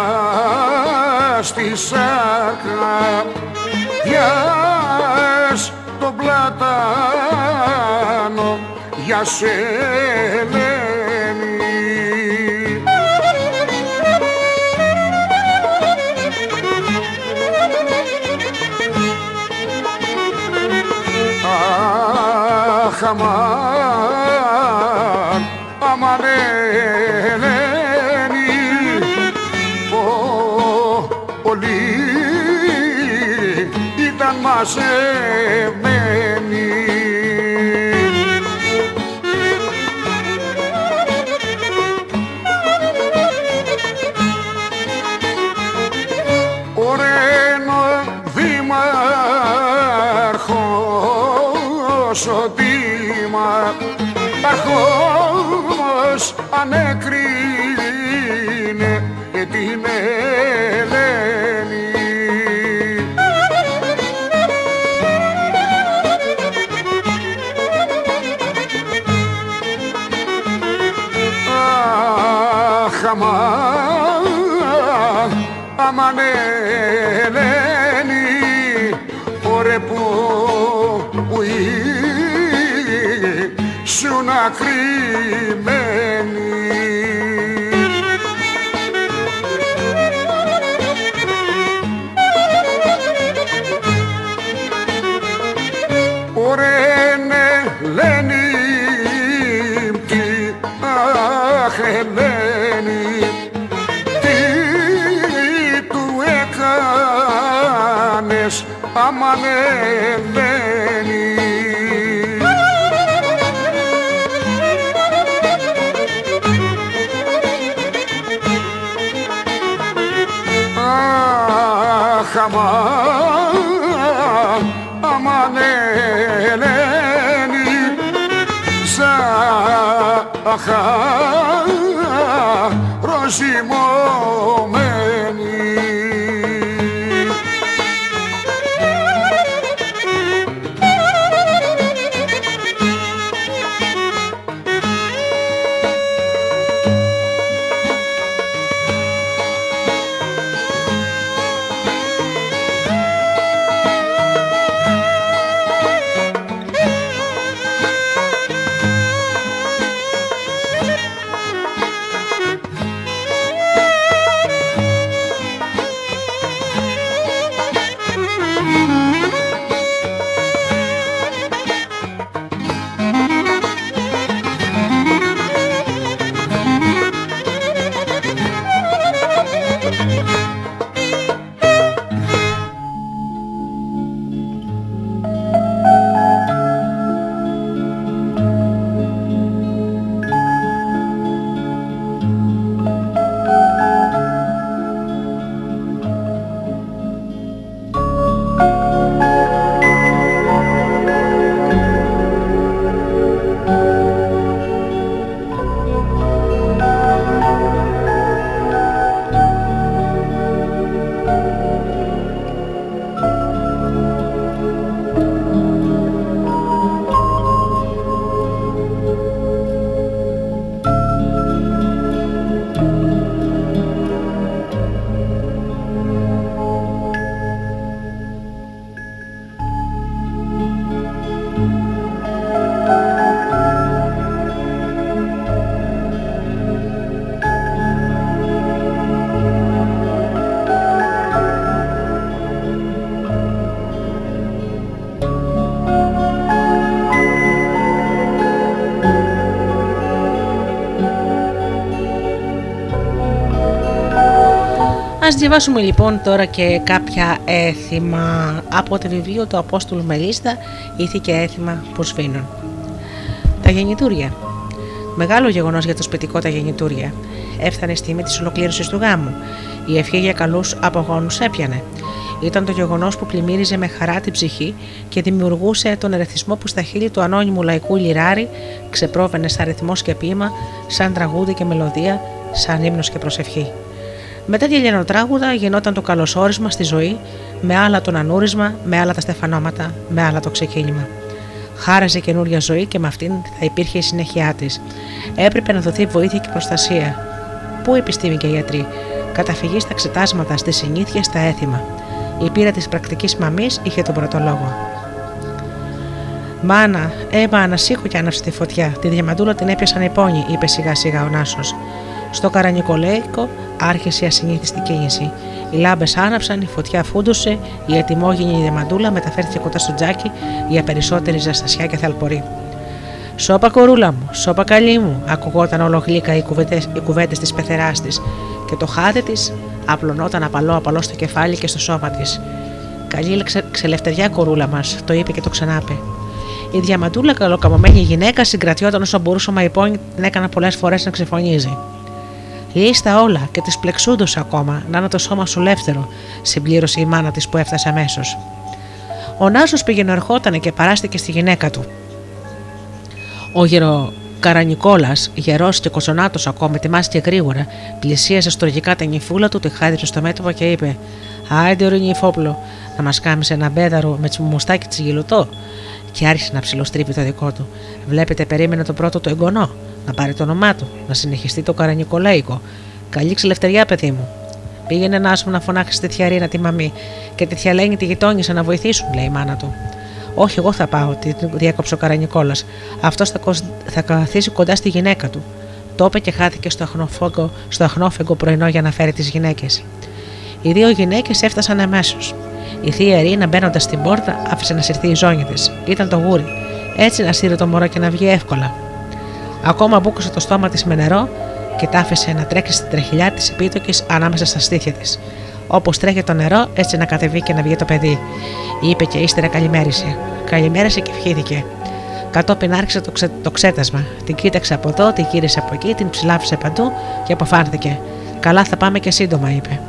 στη σαρκαδιάς τον πλατάνο για σένα. Αμάν, αμάν Ελένη, πολλοί ήταν μαζεμένοι. Ωραίον δήμαρχος ο αρχός ανέκρινε την Ελένη. Αχ, αμάν, αμάν Ελένη, ωρε που σου να κρυμμένη. Ωραίν Ελένη, τι αχ Ελένη, τι του έκανες αμάν Ελένη. Αμάν, αμάν Ελένη, ζάχαρο ζυμωμένη. Ας διαβάσουμε λοιπόν τώρα και κάποια έθιμα από το βιβλίο του Απόστολου Μελίστα, ήθη και έθιμα που σβήνουν. Τα γεννητούρια. Μεγάλο γεγονός για το σπιτικό τα γεννητούρια. Έφτανε η στιγμή της ολοκλήρωσης του γάμου. Η ευχή για καλούς απογόνους έπιανε. Ήταν το γεγονός που πλημμύριζε με χαρά την ψυχή και δημιουργούσε τον ερεθισμό που στα χείλη του ανώνυμου λαϊκού λιράρι ξεπρόβαινε σαν ρυθμός και ποίημα, σαν τραγούδι και μελωδία, σαν ύμνος και προσευχή. Με τέτοια λιανοτράγουδα γινόταν το καλωσόρισμα στη ζωή, με άλλα το νανούρισμα, με άλλα τα στεφανώματα, με άλλα το ξεκίνημα. Χάραζε καινούρια ζωή και με αυτήν θα υπήρχε η συνέχειά της. Έπρεπε να δοθεί βοήθεια και προστασία. πού επιστήμη και γιατροί, καταφυγή στα εξετάσματα, στις συνήθειες, στα έθιμα. Η πείρα της πρακτικής μαμής είχε τον πρωτολόγο. «Μάνα, έμα ανασύχω και άναψε τη φωτιά. Τη διαμαντούλα την έπιασαν οι πόνοι», είπε σιγά σιγά ο Νάσος. Στο Καρανικολέικο άρχισε η ασυνήθιστη κίνηση. Οι λάμπες άναψαν, η φωτιά φούντουσε, η ετοιμόγινη διαμαντούλα μεταφέρθηκε κοντά στο τζάκι για περισσότερη ζεστασιά και θαλπορή. «Σώπα, κορούλα μου, σώπα, καλή μου», ακουγόταν όλο γλύκα οι κουβέντες της πεθεράς της, και το χάδι της απλωνόταν απαλό-απαλό στο κεφάλι και στο σώμα της. «Καλή ξελευτεριά, κορούλα μας», το είπε και το ξανάπε. Η διαμαντούλα, καλοκαμωμένη γυναίκα, συγκρατιόταν όσο μπορούσε, μα η πόνη την έκανα πολλές φορές να ξεφωνίζει. «Λίστα όλα και τις πλεξούντος ακόμα, να είναι το σώμα σου ελεύθερο», συμπλήρωσε η μάνα της που έφτασε αμέσως. Ο Νάσος πήγαινε ερχότανε και παράστηκε στη γυναίκα του. Ο γεροκαρανικόλας, γερός και κοτσονάτος ακόμα, ετοιμάστηκε γρήγορα, πλησίασε στοργικά τα νυφούλα του, τη χάιδεψε στο μέτωπο και είπε: «Άιντε, ωραίο νυφόπλο, να μας κάμισε ένα μπέδαρο με τσιμουμουστάκι τσιγυλωτό», και άρχισε να ψιλοστρίπει το δικό του. Βλέπετε, περίμενε το πρώτο το εγγονό, να πάρει το όνομά του, να συνεχιστεί το Καρανικολέικο. «Καλή ξελευτεριά, παιδί μου. Πήγαινε να σου να φωνάξει τη Θιαρίνα τη μαμή και τη Θιαλένη τη γειτόνισσα να βοηθήσουν», λέει η μάνα του. «Όχι, εγώ θα πάω», τη διέκοψε ο Καρανικόλας. «Αυτός θα, κοσ... θα καθίσει κοντά στη γυναίκα του». Το είπε και χάθηκε στο, αχνοφόγκο... στο αχνόφεγγο πρωινό για να φέρει τις γυναίκες. Οι δύο γυναίκες έφτασαν αμέσως. Η Θιαρίνα, μπαίνοντας στην πόρτα, άφησε να συρθεί η ζώνη της. Ήταν το γούρι. Έτσι να σύρει το μωρό και να βγει εύκολα. Ακόμα μπούκωσε το στόμα της με νερό και τ' άφησε να τρέξει στην τρεχιλιά της επίτοκης ανάμεσα στα στήθια της. «Όπως τρέχει το νερό, έτσι να κατεβεί και να βγει το παιδί», είπε και ύστερα καλημέρισε. Καλημέρασε και ευχήθηκε. Κατόπιν άρχισε το, ξε... το ξέτασμα. Την κοίταξε από εδώ, την γύρισε από εκεί, την ψηλάφισε παντού και αποφάνθηκε. «Καλά, θα πάμε και σύντομα», είπε.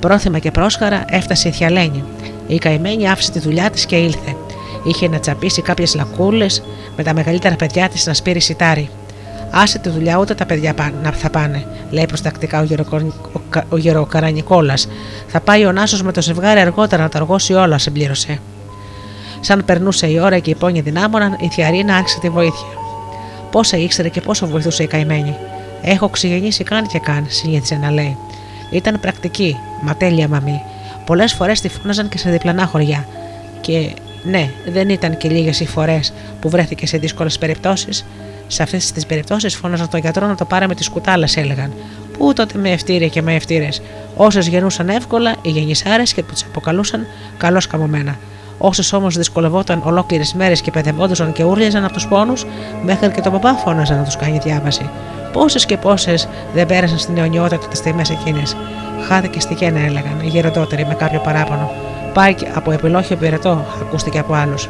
Πρόθυμα και πρόσχαρα έφτασε η Θιαλένη. Η καημένη άφησε τη δουλειά της και ήλθε. Είχε να τσαπίσει κάποιες λακούλες με τα μεγαλύτερα παιδιά της να σπείρει σιτάρι. «Άσε τη δουλειά, ούτε τα παιδιά να θα πάνε», λέει προστακτικά ο, γεροκο... ο γεροκαρανικόλας. «Θα πάει ο Νάσος με το ζευγάρι αργότερα να τα αργώσει όλα», συμπλήρωσε. Σαν περνούσε η ώρα και οι πόνοι δυνάμωναν, η Θιαρίνα άρχισε τη βοήθεια. Πόσα ήξερε και πόσο βοηθούσε η καημένη. «Έχω ξυγενήσει καν και καν», συνήθισε να λέει. Ήταν πρακτική, μα τέλεια μαμή. Πολλές φορές τη φώναζαν και σε διπλανά χωριά. Και ναι, δεν ήταν και λίγες οι φορές που βρέθηκε σε δύσκολες περιπτώσεις. Σε αυτές τις περιπτώσεις φώναζαν τον γιατρό να το πάρει με τις κουτάλες, έλεγαν. Πού τότε με ευτήρια και με ευτήρες. Όσες γεννούσαν εύκολα, οι γεννησάρες και που τις αποκαλούσαν καλώς καμωμένα. Όσες όμως δυσκολευόταν ολόκληρες μέρες και παιδευόντουσαν και ούρλιαζαν από τους πόνους, μέχρι και τον παπά φώναζαν να τους κάνει διάβαση. Πόσες και πόσες δεν πέρασαν στην αιωνιότητα τις στιγμές εκείνες. «Χάθηκε στη γέννα», έλεγαν οι γεροντότεροι με κάποιο παράπονο. «Πάει από επιλόχιο πυρετό», ακούστηκε από άλλους.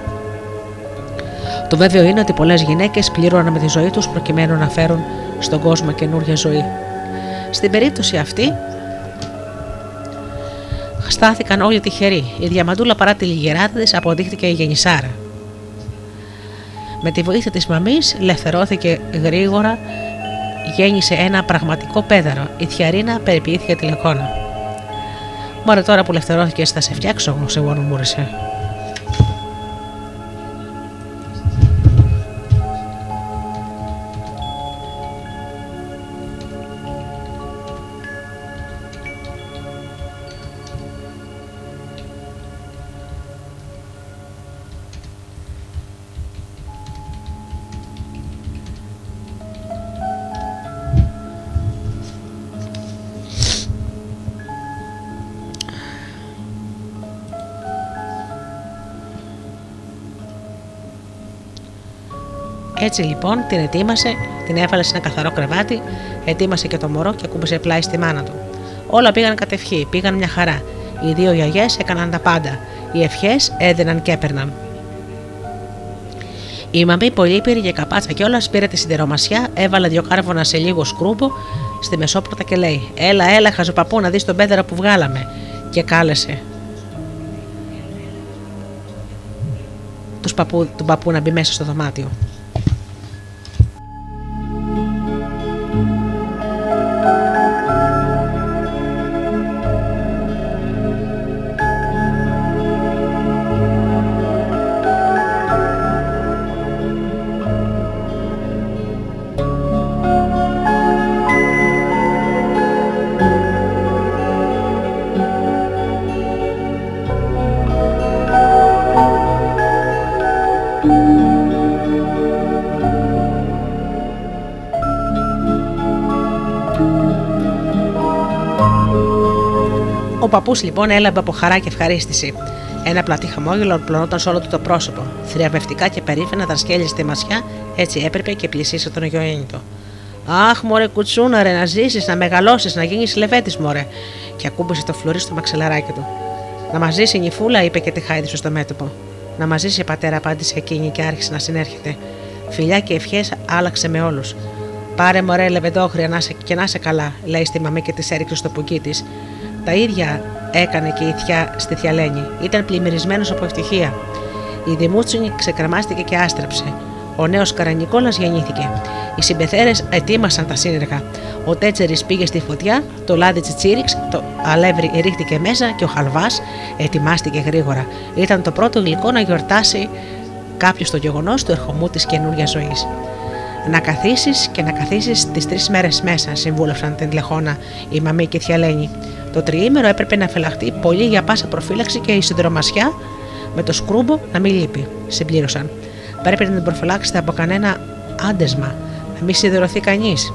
Το βέβαιο είναι ότι πολλές γυναίκες πλήρωναν με τη ζωή τους προκειμένου να φέρουν στον κόσμο καινούργια ζωή. Στην περίπτωση αυτή στάθηκαν όλοι τυχεροί. Η διαμαντούλα, παρά τη λιγεράδα της, αποδείχθηκε η γεννησάρα. Με τη βοήθεια της μαμής ελευθερώθηκε γρήγορα. Γέννησε ένα πραγματικό πέδαρο. Η Θιαρίνα περιποιήθηκε τη λεκόνα. «Μωρέ, τώρα που ελευθερώθηκες, θα σε φτιάξω εγώ», σε γονομούρισε. Έτσι λοιπόν την ετοίμασε, την έβαλε σε ένα καθαρό κρεβάτι, ετοίμασε και το μωρό και ακούμπησε πλάι στη μάνα του. Όλα πήγαν κατ' ευχή, πήγαν μια χαρά. Οι δύο γιαγιές έκαναν τα πάντα. Οι ευχές έδιναν και έπαιρναν. Η μαμή πολύπηρη και καπάτσα κιόλας πήρε τη σιδερομασιά, έβαλε δύο κάρβονα σε λίγο σκρούμπο στη μεσόπορτα και λέει: «Έλα, έλα, χαζοπαππού, να δεις τον πέδερα που βγάλαμε», και κάλεσε τους παππού, τον παππού να μπει μέσα στο δωμάτιο. παππούς λοιπόν έλαμπε από χαρά και ευχαρίστηση. Ένα πλατή χαμόγελο πλωνόταν σε όλο του το πρόσωπο. Θριαμβευτικά και περήφανα τα σκέλιζε τη μασιά, έτσι έπρεπε και πλησίασε τον Γιωάννητο. Αχ, μωρέ κουτσούνα, ρε, να ζήσεις, να μεγαλώσεις, να γίνεις λεβέτης, μωρέ. Και ακούμπησε το φλουρί στο μαξιλαράκι του. Να μας ζήσει η νυφούλα, είπε και τη χάιδησε στο μέτωπο. Να μας ζήσει, πατέρα, απάντησε εκείνη και άρχισε να συνέρχεται. Φιλιά και ευχές άλλαξε με όλους. Πάρε, μωρέ, λεβεντόχρια, να σε, και να σε καλά, λέει στη μαμή και τη έριξε στο πουγγί τη. Τα ίδια έκανε και η θιά στη θιαλένη. Ήταν πλημμυρισμένος από ευτυχία. Η Δημούτσινη ξεκραμάστηκε και άστραψε. Ο νέος Καρανικόλας γεννήθηκε. Οι συμπεθέρες ετοίμασαν τα σύνεργα. Ο Τέτσερης πήγε στη φωτιά, το λάδι τσιτσίριξ, το αλεύρι ρίχτηκε μέσα και ο χαλβάς ετοιμάστηκε γρήγορα. Ήταν το πρώτο γλυκό να γιορτάσει κάποιος το γεγονός του ερχομού της καινούργιας ζωής. Να καθίσεις και να καθίσεις τις τρεις μέρες μέσα, συμβούλευσαν την Λεχώνα η μαμή και η θιαλένη. Το τριήμερο έπρεπε να φυλαχτεί πολύ για πάσα προφύλαξη και η συντρομασιά με το σκρούμπο να μην λείπει, συμπλήρωσαν. Πρέπει να την προφυλάξετε από κανένα άντεσμα, να μην σιδερωθεί κανείς,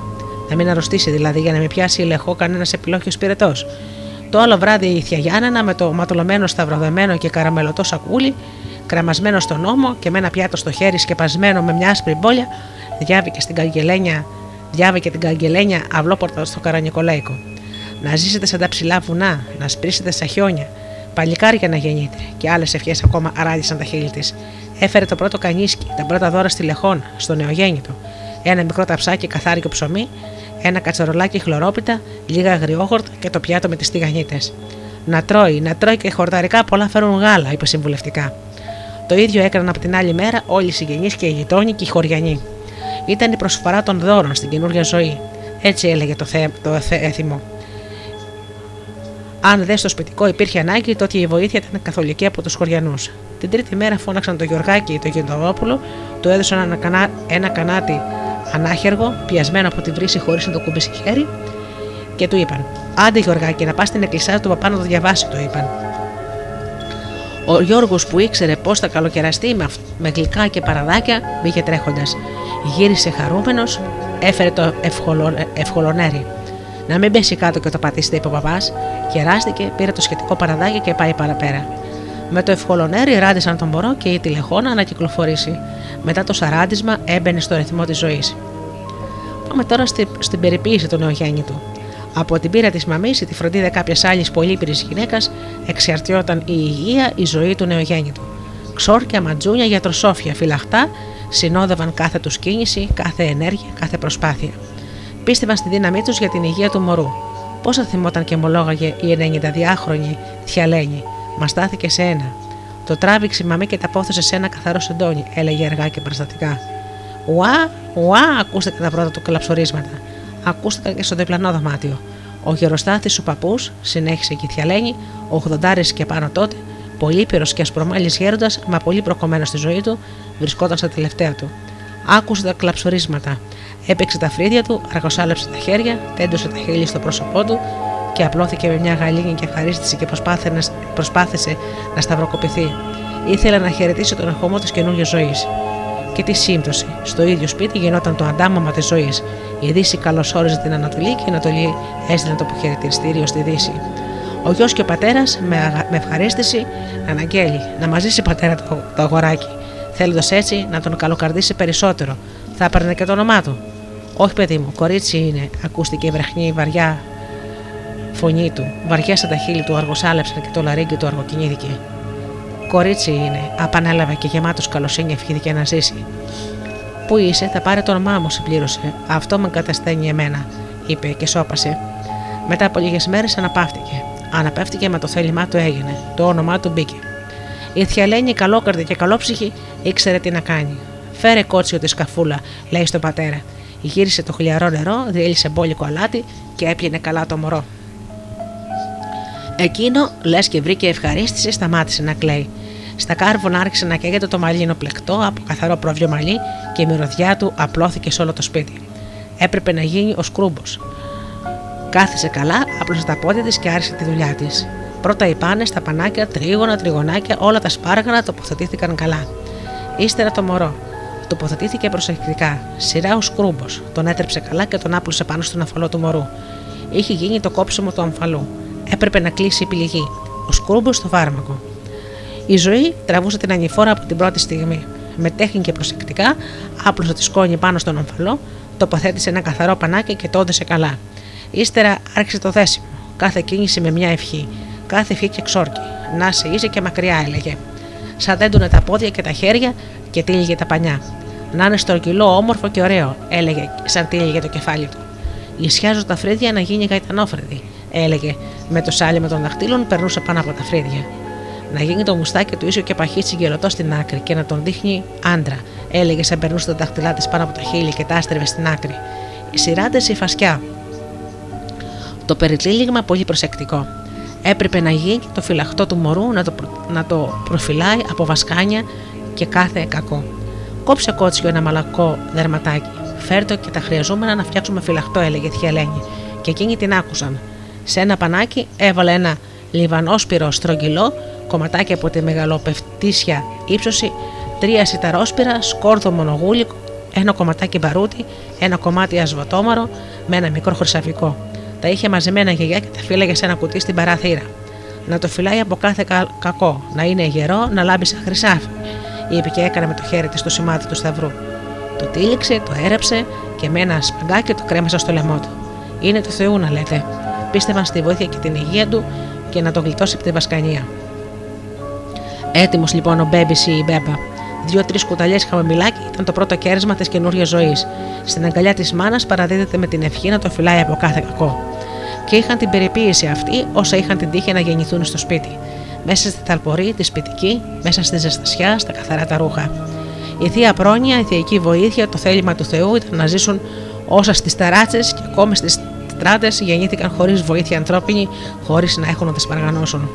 να μην αρρωστήσει δηλαδή, για να μην πιάσει λεχό κανένας επιλόχιος πυρετός. Το άλλο βράδυ η θεία Γιάννενα με το ματωλωμένο, σταυροδεμένο και καραμελωτό σακούλι, κραμασμένο στον ώμο και με ένα πιάτο στο χέρι σκεπασμένο με μια άσπρη μπόλια, διάβηκε στην καγκελένια, διάβηκε την καγκελένια αυλόπορτα στο Καρανικολαϊκό. Να ζήσετε σαν τα ψηλά βουνά, να σπρίσετε σαν χιόνια, παλικάρια να γεννείτε, και άλλες ευχές ακόμα αράλισαν τα χείλη της. Έφερε το πρώτο κανίσκι, τα πρώτα δώρα στη Λεχώνα, στο νεογέννητο. Ένα μικρό ταψάκι καθάρικο ψωμί, ένα κατσαρολάκι χλωρόπιτα, λίγα αγριόχορτα και το πιάτο με τις τηγανίτες. Να τρώει, να τρώει και χορταρικά πολλά φέρουν γάλα, είπε συμβουλευτικά. Το ίδιο έκαναν από την άλλη μέρα όλοι οι συγγενείς και οι γειτόνιοι και οι χωριανοί. Ήταν η προσφορά των δώρων στην καινούργια ζωή. Έτσι έλεγε το, θε, το θε, έθιμο. Αν δε στο σπιτικό υπήρχε ανάγκη, τότε η βοήθεια ήταν καθολική από τους χωριανούς. Την τρίτη μέρα φώναξαν το Γιωργάκι ή το Γεννοδόπουλο, του έδωσαν ένα, κανά, ένα κανάτι ανάχεργο, πιασμένο από τη βρύση χωρίς να το κουμπήσει χέρι, και του είπαν: Άντε, Γιωργάκι, να πας στην εκκλησιά του παπά να το διαβάσει, του είπαν. Ο Γιώργος, που ήξερε πώς θα καλοκαιραστεί, με γλυκά και παραδάκια, μπήκε τρέχοντας. Γύρισε χαρούμενος, έφερε το ευχολονέρι. Να μην πέσει κάτω και το πατήσετε, είπε ο παπάς. Κεράστηκε, πήρε το σχετικό παραδάκι και πάει παραπέρα. Με το ευχολονέρι ράντισαν τον μωρό και η τηλεχώνα να κυκλοφορήσει. Μετά το σαράντισμα έμπαινε στο ρυθμό της ζωής. Πάμε τώρα στη, στην περιποίηση του νεογέννητου. Από την πείρα της μαμής ή τη φροντίδα κάποιας άλλης πολύπειρης γυναίκας εξαρτιόταν η υγεία, η ζωή του νεογέννητου. Ξόρκια, ματζούνια, γιατροσόφια, φυλαχτά συνόδευαν κάθε τους κίνηση, κάθε ενέργεια, κάθε προσπάθεια. Πίστευαν στη δύναμή τους για την υγεία του μωρού. Πόσα θυμόταν και ομολόγαγε η ενενηνταδιάχρονη θιαλένη. Μα στάθηκε σε ένα. Το τράβηξε η μαμή και τα απόθεσε σε ένα καθαρό σεντόνι, έλεγε αργά και περιστατικά. Ουά, ουά, ακούστηκαν τα πρώτα του κλαψορίσματα. Ακούστηκαν και στο διπλανό δωμάτιο. Ο γεροστάθης ο παππούς, συνέχισε και η θιαλένη, ογδοντάρης και πάνω τότε, πολύπειρος και ασπρομάλης γέροντας, μα πολύ προκομμένος στη ζωή του, βρισκόταν στα τελευταία του. Άκουσε τα κλαψορίσματα. Έπαιξε τα φρύδια του, αργοσάλεψε τα χέρια, τέντωσε τα χείλη στο πρόσωπό του και απλώθηκε με μια γαλήνη και ευχαρίστηση και προσπάθησε να σταυροκοπηθεί. Ήθελε να χαιρετήσει τον ερχομό της καινούργιας ζωής. Και τι σύμπτωση! Στο ίδιο σπίτι γινόταν το αντάμωμα της ζωής. Η Δύση καλωσόριζε την Ανατολή και η Ανατολή έστειλε το αποχαιρετιστήριο στη Δύση. Ο γιος και ο πατέρας με ευχαρίστηση αναγγέλει να μαζίσει πατέρα το, το αγοράκι, θέλοντας έτσι να τον καλοκαρδίσει περισσότερο. Θα έπαιρνε και το όνομά του. Όχι, παιδί μου, κορίτσι είναι, ακούστηκε η βραχνή βαριά φωνή του. Βαριά στα τα χείλη του αργοσάλεψαν και το λαρύγγι του αργοκινήθηκε. Κορίτσι είναι, απανέλαβε και γεμάτος καλοσύνη ευχήθηκε να ζήσει. Πού είσαι, θα πάρει το όνομά μου, συμπλήρωσε. Αυτό με κατασταίνει εμένα, είπε και σώπασε. Μετά από λίγες μέρες αναπαύτηκε. Αναπέφτηκε με το θέλημά του έγινε. Το όνομά του μπήκε. Η θιαλένη, καλόκαρδη και καλόψυχη, ήξερε τι να κάνει. Φέρε κότσιο τη σκαφούλα, λέει στον πατέρα. Γύρισε το χλιαρό νερό, διέλυσε μπόλικο αλάτι και έπλυνε καλά το μωρό. Εκείνο, λες και βρήκε ευχαρίστηση, σταμάτησε να κλαίει. Στα κάρβουνα άρχισε να καίγεται το μαλλίνο πλεκτό από καθαρό πρόβιο μαλλί και η μυρωδιά του απλώθηκε σε όλο το σπίτι. Έπρεπε να γίνει ο σκρούμπος. Κάθισε καλά, άπλωσε τα πόδια της και άρχισε τη δουλειά της. Πρώτα οι πάνες, τα πανάκια, τρίγωνα, τριγωνάκια, όλα τα σπάργανα τοποθετήθηκαν καλά. Ύστερα το μωρό. Τοποθετήθηκε προσεκτικά. Σειρά ο σκρούμπος. Τον έτρεψε καλά και τον άπλωσε πάνω στον αμφαλό του μωρού. Είχε γίνει το κόψιμο του αμφαλού. Έπρεπε να κλείσει η πυλιγή. Ο σκρούμπος στο φάρμακο. Η ζωή τραβούσε την ανηφόρα από την πρώτη στιγμή. Με τέχνη και προσεκτικά άπλωσε τη σκόνη πάνω στον ομφαλό, τοποθέτησε ένα καθαρό πανάκι και τόντισε καλά. Ύστερα άρχισε το δέσιμο. Κάθε κίνηση με μια ευχή. Κάθε ευχή και ξόρκι. Να σε είσαι και μακριά, έλεγε. Σαν δέντουνε τα πόδια και τα χέρια και τύλιγε τα πανιά. Να είναι στρογγυλό, όμορφο και ωραίο, έλεγε, σαν τύλιγε το κεφάλι του. Ισιάζω τα φρύδια να γίνει γαϊτανόφρυδη, έλεγε, με το σάλι με των δαχτύλων περνούσε πάνω από τα φρύδια. Να γίνει το μουστάκι του ίσιο και παχύ συγκελωτό στην άκρη και να τον δείχνει άντρα, έλεγε, σαν περνούσε τα δάχτυλά τη πάνω από τα χείλη και τα άστρευε στην άκρη. Οι σειράντες η φασκιά. Το περιτύλιγμα πολύ προσεκτικό. Έπρεπε να γίνει το φυλαχτό του μωρού να το, προ... να το προφυλάει από βασκάνια και κάθε κακό. Κόψε κότσιο ένα μαλακό δερματάκι. Φέρτο και τα χρειαζόμενα να φτιάξουμε φυλαχτό, έλεγε η Χελένη. Και εκείνοι την άκουσαν. Σε ένα πανάκι έβαλε ένα λιβανόσπυρο στρογγυλό, κομματάκι από τη μεγαλοπευτήσια ύψωση, τρία σιταρόσπυρα, σκόρδο μονογούλικο, ένα κομματάκι μπαρούτι, ένα κομμάτι ασβατόμαρο με ένα μικρό χρυσαβικό. Τα είχε μαζεμένα γιαγιά και τα φύλαγε σε ένα κουτί στην παράθυρα. Να το φυλάει από κάθε κα- κακό, να είναι γερό, να λάμπει σαν χρυσάφι, είπε και έκανε με το χέρι της το σημάδι του σταυρού. Το τύλιξε, το έρεψε και με ένα σπαγκάκι το κρέμασε στο λαιμό του. Είναι του Θεού, να λέτε. Πίστευαν στη βοήθεια και την υγεία του και να το γλιτώσει από τη βασκανία. Έτοιμος λοιπόν ο Μπέμπης ή η Μπέμπα. Δύο-τρεις κουταλιές χαμομηλάκι ήταν το πρώτο κέρδισμα της καινούριας ζωής. Στην αγκαλιά της μάνας παραδίδεται με την ευχή να το φυλάει από κάθε κακό. Και είχαν την περιποίηση αυτή όσα είχαν την τύχη να γεννηθούν στο σπίτι. Μέσα στη ταλπορή, τη σπιτική, μέσα στη ζεστασιά, στα καθαρά τα ρούχα. Η θεία πρόνοια, η θεϊκή βοήθεια, το θέλημα του Θεού ήταν να ζήσουν όσα στις ταράτσες και ακόμη στις στράτες γεννήθηκαν χωρίς βοήθεια ανθρώπινη, χωρίς να έχουν να τις παραγανώσουν.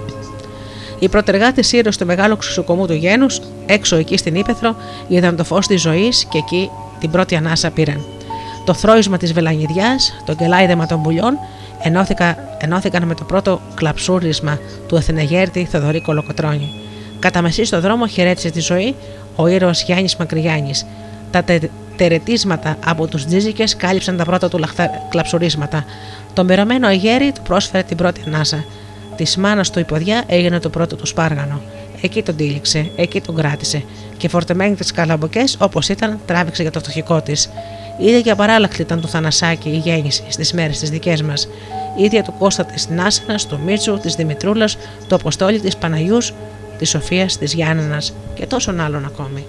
Οι προτεργάτες ήρωες του μεγάλου ξυσουκωμού του γένους, έξω εκεί στην Ήπεθρο, είδαν το φως της ζωής και εκεί την πρώτη ανάσα πήραν. Το θρώισμα της βελανιδιάς, το κελάιδεμα των πουλιών, ενώθηκαν, ενώθηκαν με το πρώτο κλαψούρισμα του Αθηναγέρτη Θοδωρή Κολοκοτρώνη. Κατά μεσή στον δρόμο χαιρέτησε τη ζωή ο ήρωας Γιάννης Μακρυγιάννης. Τα τε, τερετίσματα από τους τζίζικες κάλυψαν τα πρώτα του λαχθα, κλαψουρίσματα. Το μυρωμένο αγέρι του πρόσφερε την πρώτη ανάσα. Τη μάνα του υποδιά έγινε το πρώτο του σπάργανο. Εκεί τον τύλιξε, εκεί τον κράτησε. Και φορτεμένη τις καλαμποκές όπως ήταν, τράβηξε για το φτωχικό της. Ίδια και απαράλλαχτη ήταν του Θανασάκη η γέννηση στις μέρες της δικές μας. Ίδια του Κώστα της Νάσινας, του Μίτσου, της Δημητρούλας, του Αποστόλη, της Παναγιούς, της Σοφίας, της Γιάννανας και τόσων άλλων ακόμη.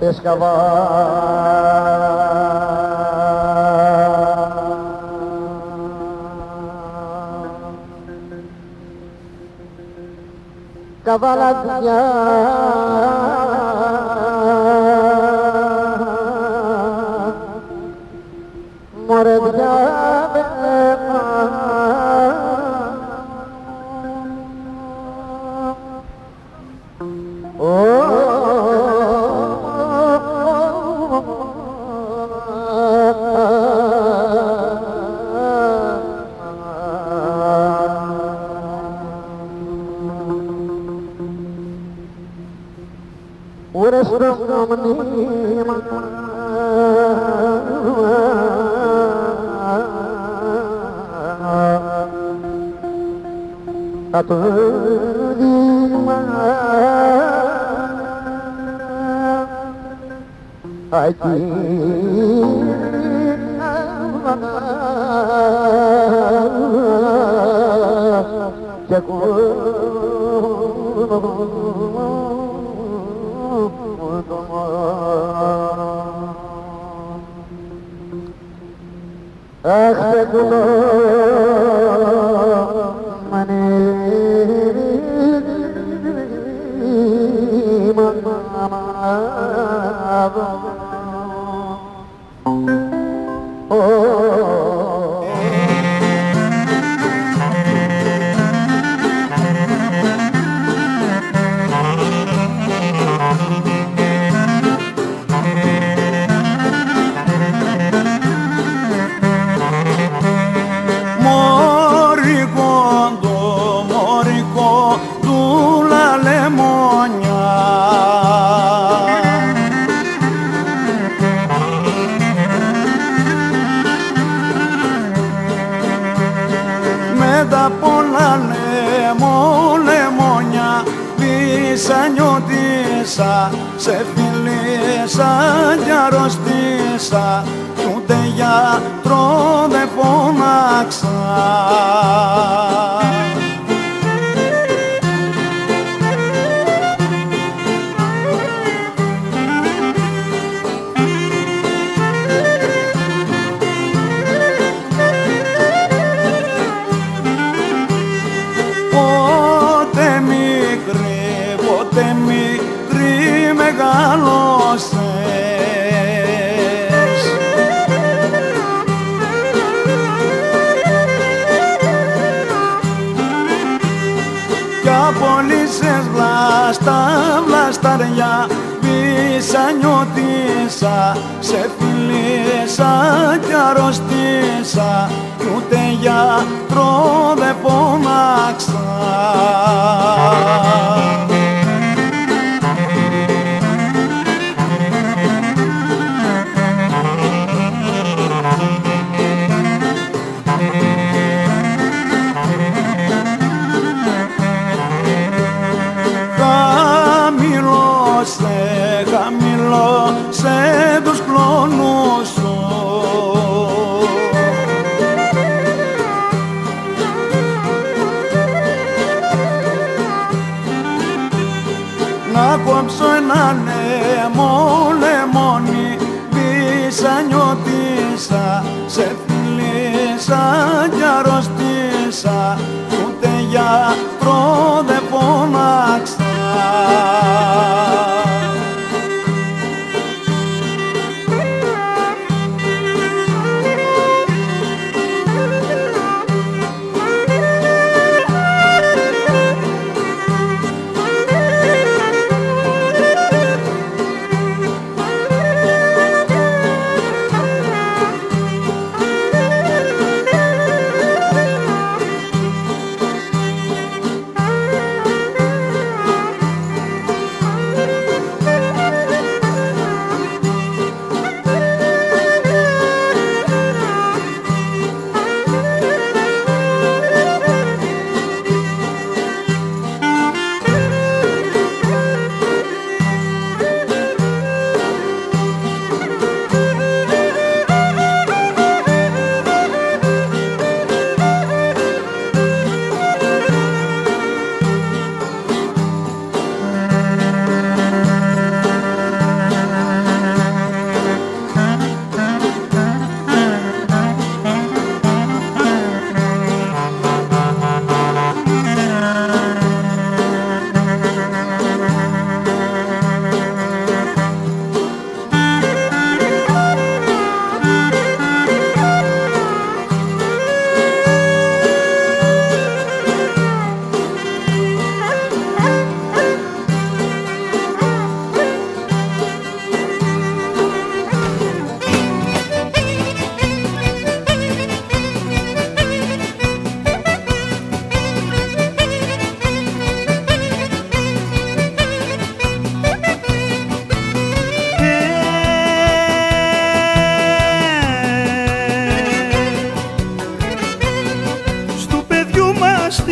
Έσκαβα καβαλαδιά μωρεδιά με έμα. Μουσική.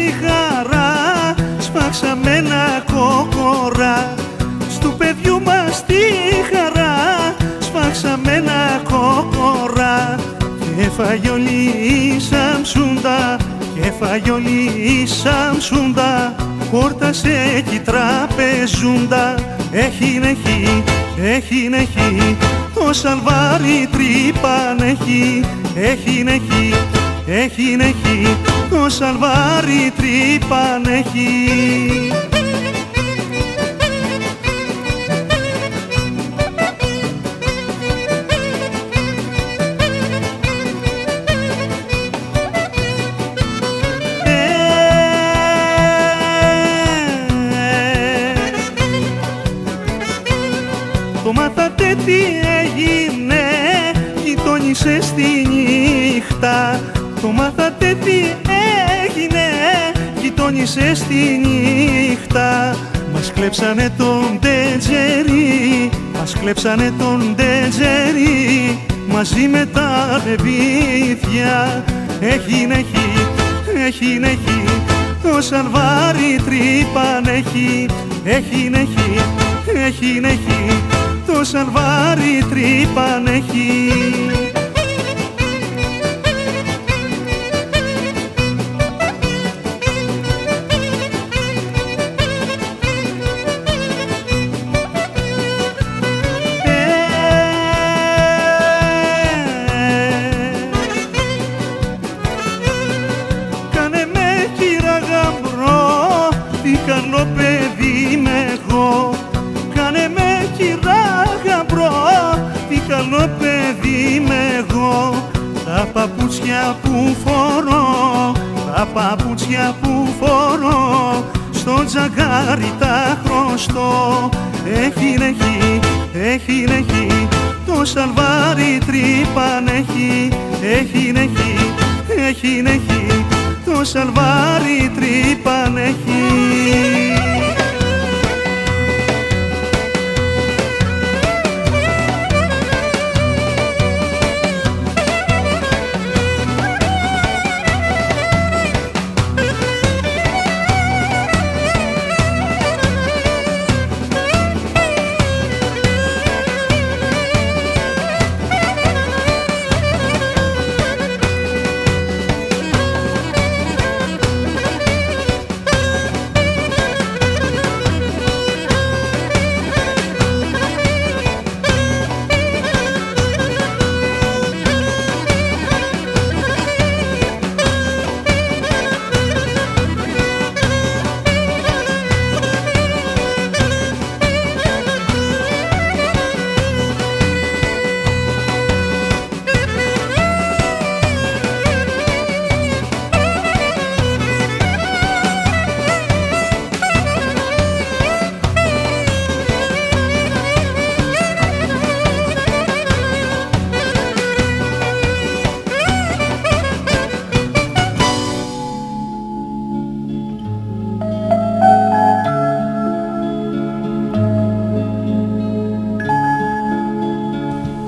τη χαρά, σπάξαμε ένα κόκορα. Στου παιδιού μας τη χαρά, σπάξαμε ένα κόκορα. Και έφαγε όλη η Σαμσούντα, και έφαγε όλη η Σαμσούντα. Χόρτασε εκεί τραπεζούντα, έχει νεχεί, έχει νεχεί. Το σαλβάρι τρύπαν έχει, έχει νεχεί, έχει νεχεί. Το σαλβάρι τρύπαν έχει. Τι έγινε, γειτόνισε στη νύχτα. Το μάθατε τι έγινε, γειτόνισε στη νύχτα. Μας κλέψανε τον ντετζερί, μας κλέψανε τον ντετζερί. Μαζί με τα παιδιά, έχει νεχεί, έχει νεχεί. Το σαλβάρι τρύπαν έχει, έχει νεχεί, έχει νεχεί. Το σαλβάρι τρύπαν έχει. Ε, κάνε με κύρα γαμπρό, τι κάνω παιδί με εγώ. Κάνε με κύρα γαμπρό, τι καλό παιδί είμαι εγώ. Τα παπούτσια που φορώ, τα παπούτσια που φορώ, στο τζακάρι τα χρωστώ. Έχει νεχεί, έχει νεχεί, το σαλβάρι τρύπαν έχει, έχει νεχεί, έχει νεχεί, το σαλβάρι τρύπαν έχει.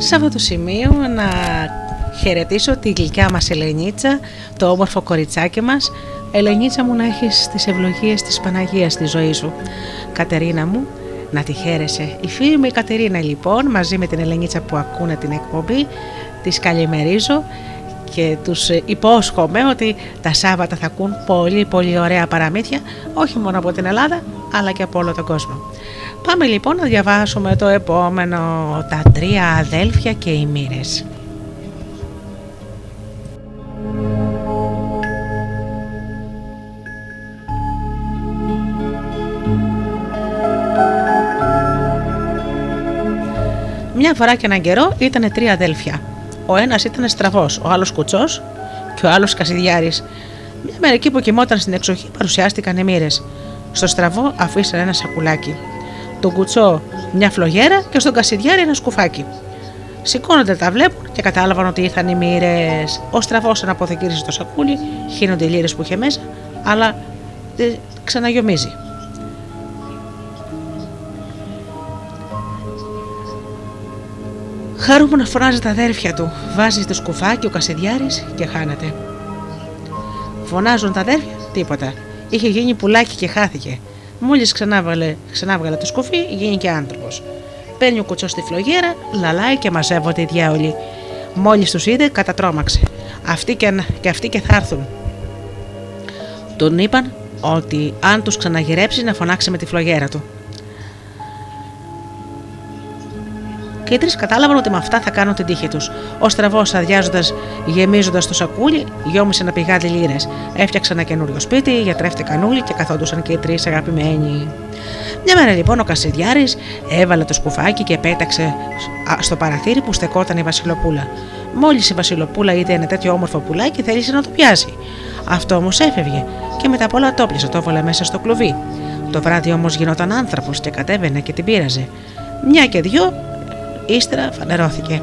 Σε αυτό το σημείο να χαιρετήσω τη γλυκιά μας Ελενίτσα, το όμορφο κοριτσάκι μας. Ελενίτσα μου, να έχεις τις ευλογίες της Παναγίας στη ζωή σου. Κατερίνα μου, να τη χαίρεσαι. Η φίλη μου η Κατερίνα λοιπόν, μαζί με την Ελενίτσα που ακούνε την εκπομπή, τις καλημερίζω και τους υπόσχομαι ότι τα Σάββατα θα ακούν πολύ πολύ ωραία παραμύθια, όχι μόνο από την Ελλάδα αλλά και από όλο τον κόσμο. Πάμε λοιπόν να διαβάσουμε το επόμενο, τα τρία αδέλφια και οι μοίρες. Μια φορά και έναν καιρό ήτανε τρία αδέλφια. Ο ένας ήτανε στραβός, ο άλλος κουτσός και ο άλλος κασιδιάρης. Μια μέρα εκεί που κοιμόταν στην εξοχή παρουσιάστηκαν οι μοίρες. Στο στραβό αφήσαν ένα σακουλάκι, τον κουτσό μια φλογέρα και στον κασιδιάρη ένα σκουφάκι. Σηκώνονται, τα βλέπουν και κατάλαβαν ότι ήρθαν οι μοίρες. Ο στραβός αναποθηκύρισε το σακούλι, χύνονται οι λίρες που είχε μέσα, αλλά ε, ξαναγιομίζει. Χαρούμενα φωνάζει τα αδέρφια του, βάζει στο σκουφάκι ο κασιδιάρης και χάνεται. Φωνάζουν τα αδέρφια, τίποτα. είχε γίνει πουλάκι και χάθηκε. Μόλις ξανάβγαλε, ξανάβγαλε το σκουφί, γίνει και άνθρωπος. Παίρνει ο κουτσός στη φλογέρα, λαλάει και μαζεύονται οι διάολοι. Μόλις τους είδε, κατατρόμαξε. Αυτοί και, και αυτοί και θα έρθουν. Τον είπαν ότι αν τους ξαναγυρέψει να φωνάξει με τη φλογέρα του. Και οι τρεις κατάλαβαν ότι με αυτά θα κάνουν την τύχη τους. Ο στραβός, αδειάζοντας, γεμίζοντας το σακούλι, γιόμισε ένα πηγάδι λίρες. Έφτιαξαν ένα καινούριο σπίτι, γιατρεύτηκαν όλοι και καθόντουσαν και οι τρεις αγαπημένοι. Μια μέρα λοιπόν ο Κασιδιάρης έβαλε το σκουφάκι και πέταξε στο παραθύρι που στεκόταν η Βασιλοπούλα. Μόλις η Βασιλοπούλα είδε ένα τέτοιο όμορφο πουλάκι, θέλησε να το πιάσει. Αυτό όμως έφευγε και μετά πολλά το πλήσε, το έβαλε μέσα στο κλουβί. Το βράδυ όμως γινόταν άνθρωπος και κατέβαινε και την πείραζε. Μια και δυο. Ύστερα φανερώθηκε.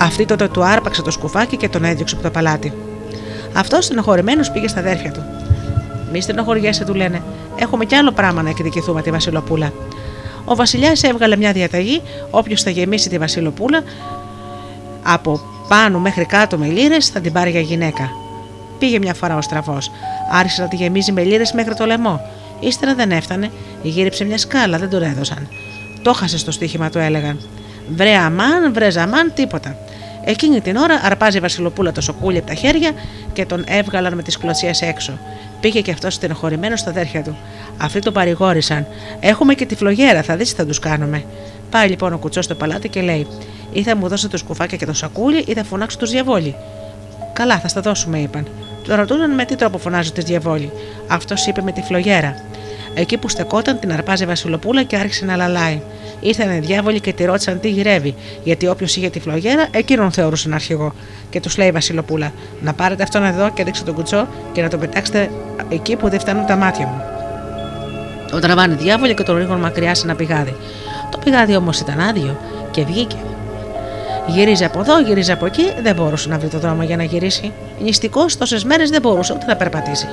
Αυτή τότε του άρπαξε το σκουφάκι και τον έδιωξε από το παλάτι. Αυτός στενοχωρημένος πήγε στα αδέρφια του. Μη στενοχωριέσαι, του λένε. Έχουμε κι άλλο πράγμα να εκδικηθούμε τη Βασιλοπούλα. Ο βασιλιάς έβγαλε μια διαταγή: όποιος θα γεμίσει τη Βασιλοπούλα από πάνω μέχρι κάτω με λίρες θα την πάρει για γυναίκα. Πήγε μια φορά ο στραβός. Άρχισε να τη γεμίζει με λίρες μέχρι το λαιμό. Ύστερα δεν έφτανε. Γύριψε μια σκάλα, δεν τον έδωσαν. Το χάσε στο στοίχημα, του έλεγαν. Βρε αμάν, βρε ζαμάν, τίποτα. Εκείνη την ώρα αρπάζει η Βασιλοπούλα το σοκούλι από τα χέρια και τον έβγαλαν με τις κλωτσιές έξω. Πήγε και αυτός στενοχωρημένος στα αδέρφια του. Αυτοί τον παρηγόρησαν. Έχουμε και τη φλογέρα, θα δεις τι θα τους κάνουμε. Πάει λοιπόν ο κουτσός στο παλάτι και λέει: ή θα μου δώσετε το σκουφάκι και το σακούλι, ή θα φωνάξω τους διαβόλοι. Καλά, θα στα δώσουμε, είπαν. Τον ρωτούν με τι τρόπο φωνάζουν τους διαβόλοι. Αυτός είπε με τη φλογέρα. Εκεί που στεκόταν την αρπάζει η Βασιλοπούλα και άρχισε να λαλάει. Ήρθαν οι διάβολοι και τη ρώτησαν τι γυρεύει, γιατί όποιος είχε τη φλογέρα, εκείνον θεωρούσαν αρχηγό. Και τους λέει η Βασιλοπούλα: να πάρετε αυτόν εδώ και ρίξτε τον κουτσό και να τον πετάξετε εκεί που δεν φτάνουν τα μάτια μου. Τον τραβάνε οι διάβολοι και τον ρίχνουν μακριά σε ένα πηγάδι. Το πηγάδι όμως ήταν άδειο και βγήκε. Γυρίζει από εδώ, γυρίζει από εκεί, δεν μπορούσε να βρει το δρόμο για να γυρίσει. Νηστικός τόσες μέρες δεν μπορούσε ούτε να περπατήσει.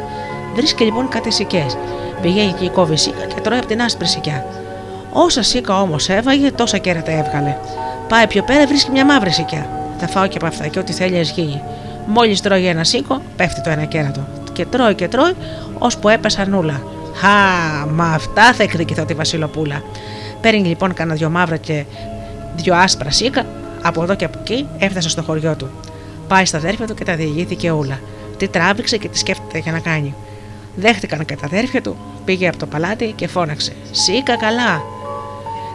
Βρίσκει λοιπόν κάτι σικές. Πηγαίνει και κόβει σίκα και τρώει από την άσπρη σικιά. Όσα σίκα όμως έβαγε, τόσα κέρατα έβγαλε. Πάει πιο πέρα, βρίσκει μια μαύρη σικιά. Θα φάω και από αυτά και ό,τι θέλει ας γίνει. Μόλις τρώει ένα σίκο, πέφτει το ένα κέρατο. Και τρώει και τρώει, ώσπου έπεσαν όλα. Χα, μα αυτά θα εκδικηθώ τη Βασιλοπούλα. Παίρνει λοιπόν κανένα δυο μαύρα και δυο άσπρα σίκα, από εδώ και από εκεί έφτασε στο χωριό του. Πάει στα αδέρφια του και τα διηγήθηκε όλα. Τι τράβηξε και τι σκέφτεται για να κάνει. Δέχτηκαν και τα αδέρφια του, πήγε από το παλάτι και φώναξε: σίκα καλά!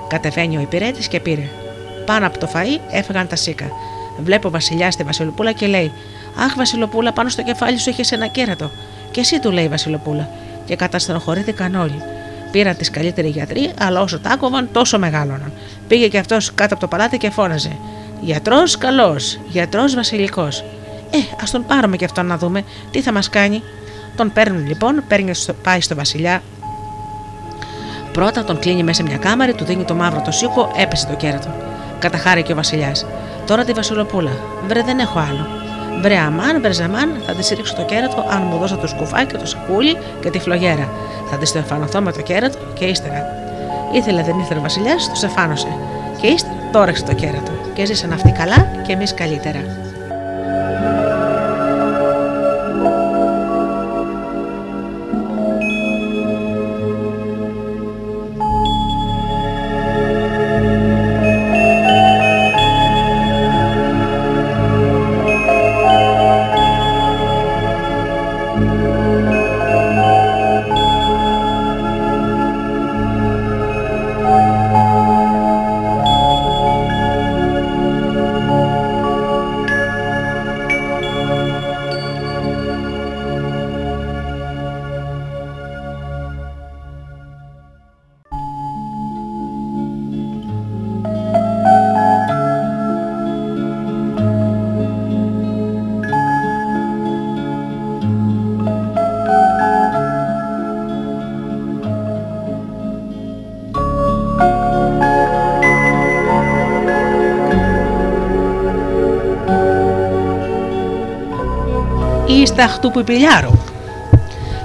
Κατεβαίνει ο υπηρέτης και πήρε. Πάνω από το φαΐ έφυγαν τα σίκα. Βλέπω ο βασιλιάς τη Βασιλοπούλα και λέει: αχ, Βασιλοπούλα, πάνω στο κεφάλι σου έχεις ένα κέρατο. Και εσύ, του λέει η Βασιλοπούλα. Και καταστροχωρήθηκαν όλοι. Πήραν τις καλύτεροι γιατροί, αλλά όσο τα άκοβαν, τόσο μεγάλωναν. Πήγε και αυτός κάτω από το παλάτι και φώναζε: γιατρός καλός, γιατρός βασιλικός. Ε, ας τον πάρουμε και αυτόν να δούμε τι θα μας κάνει. Τον παίρνουν λοιπόν, παίρνει στο, πάει στο βασιλιά. Πρώτα τον κλείνει μέσα μια κάμαρη, του δίνει το μαύρο το σίκο, έπεσε το κέρατο. Καταχάρηκε ο βασιλιάς. Τώρα τη Βασιλοπούλα: βρε, δεν έχω άλλο. Βρε αμάν, βρε ζαμάν, θα τη ρίξω το κέρατο αν μου δώσω το σκουφάκι, το σακούλι και τη φλογέρα. Θα τη στεφανωθώ με το κέρατο και ύστερα. Ήθελε δεν ήθελε ο βασιλιάς, του στεφάνωσε. Και ύστερα τόραξε το κέρατο. Και ζήσαν αυτοί καλά και εμείς καλύτερα. Αυτού που πιλιάρου.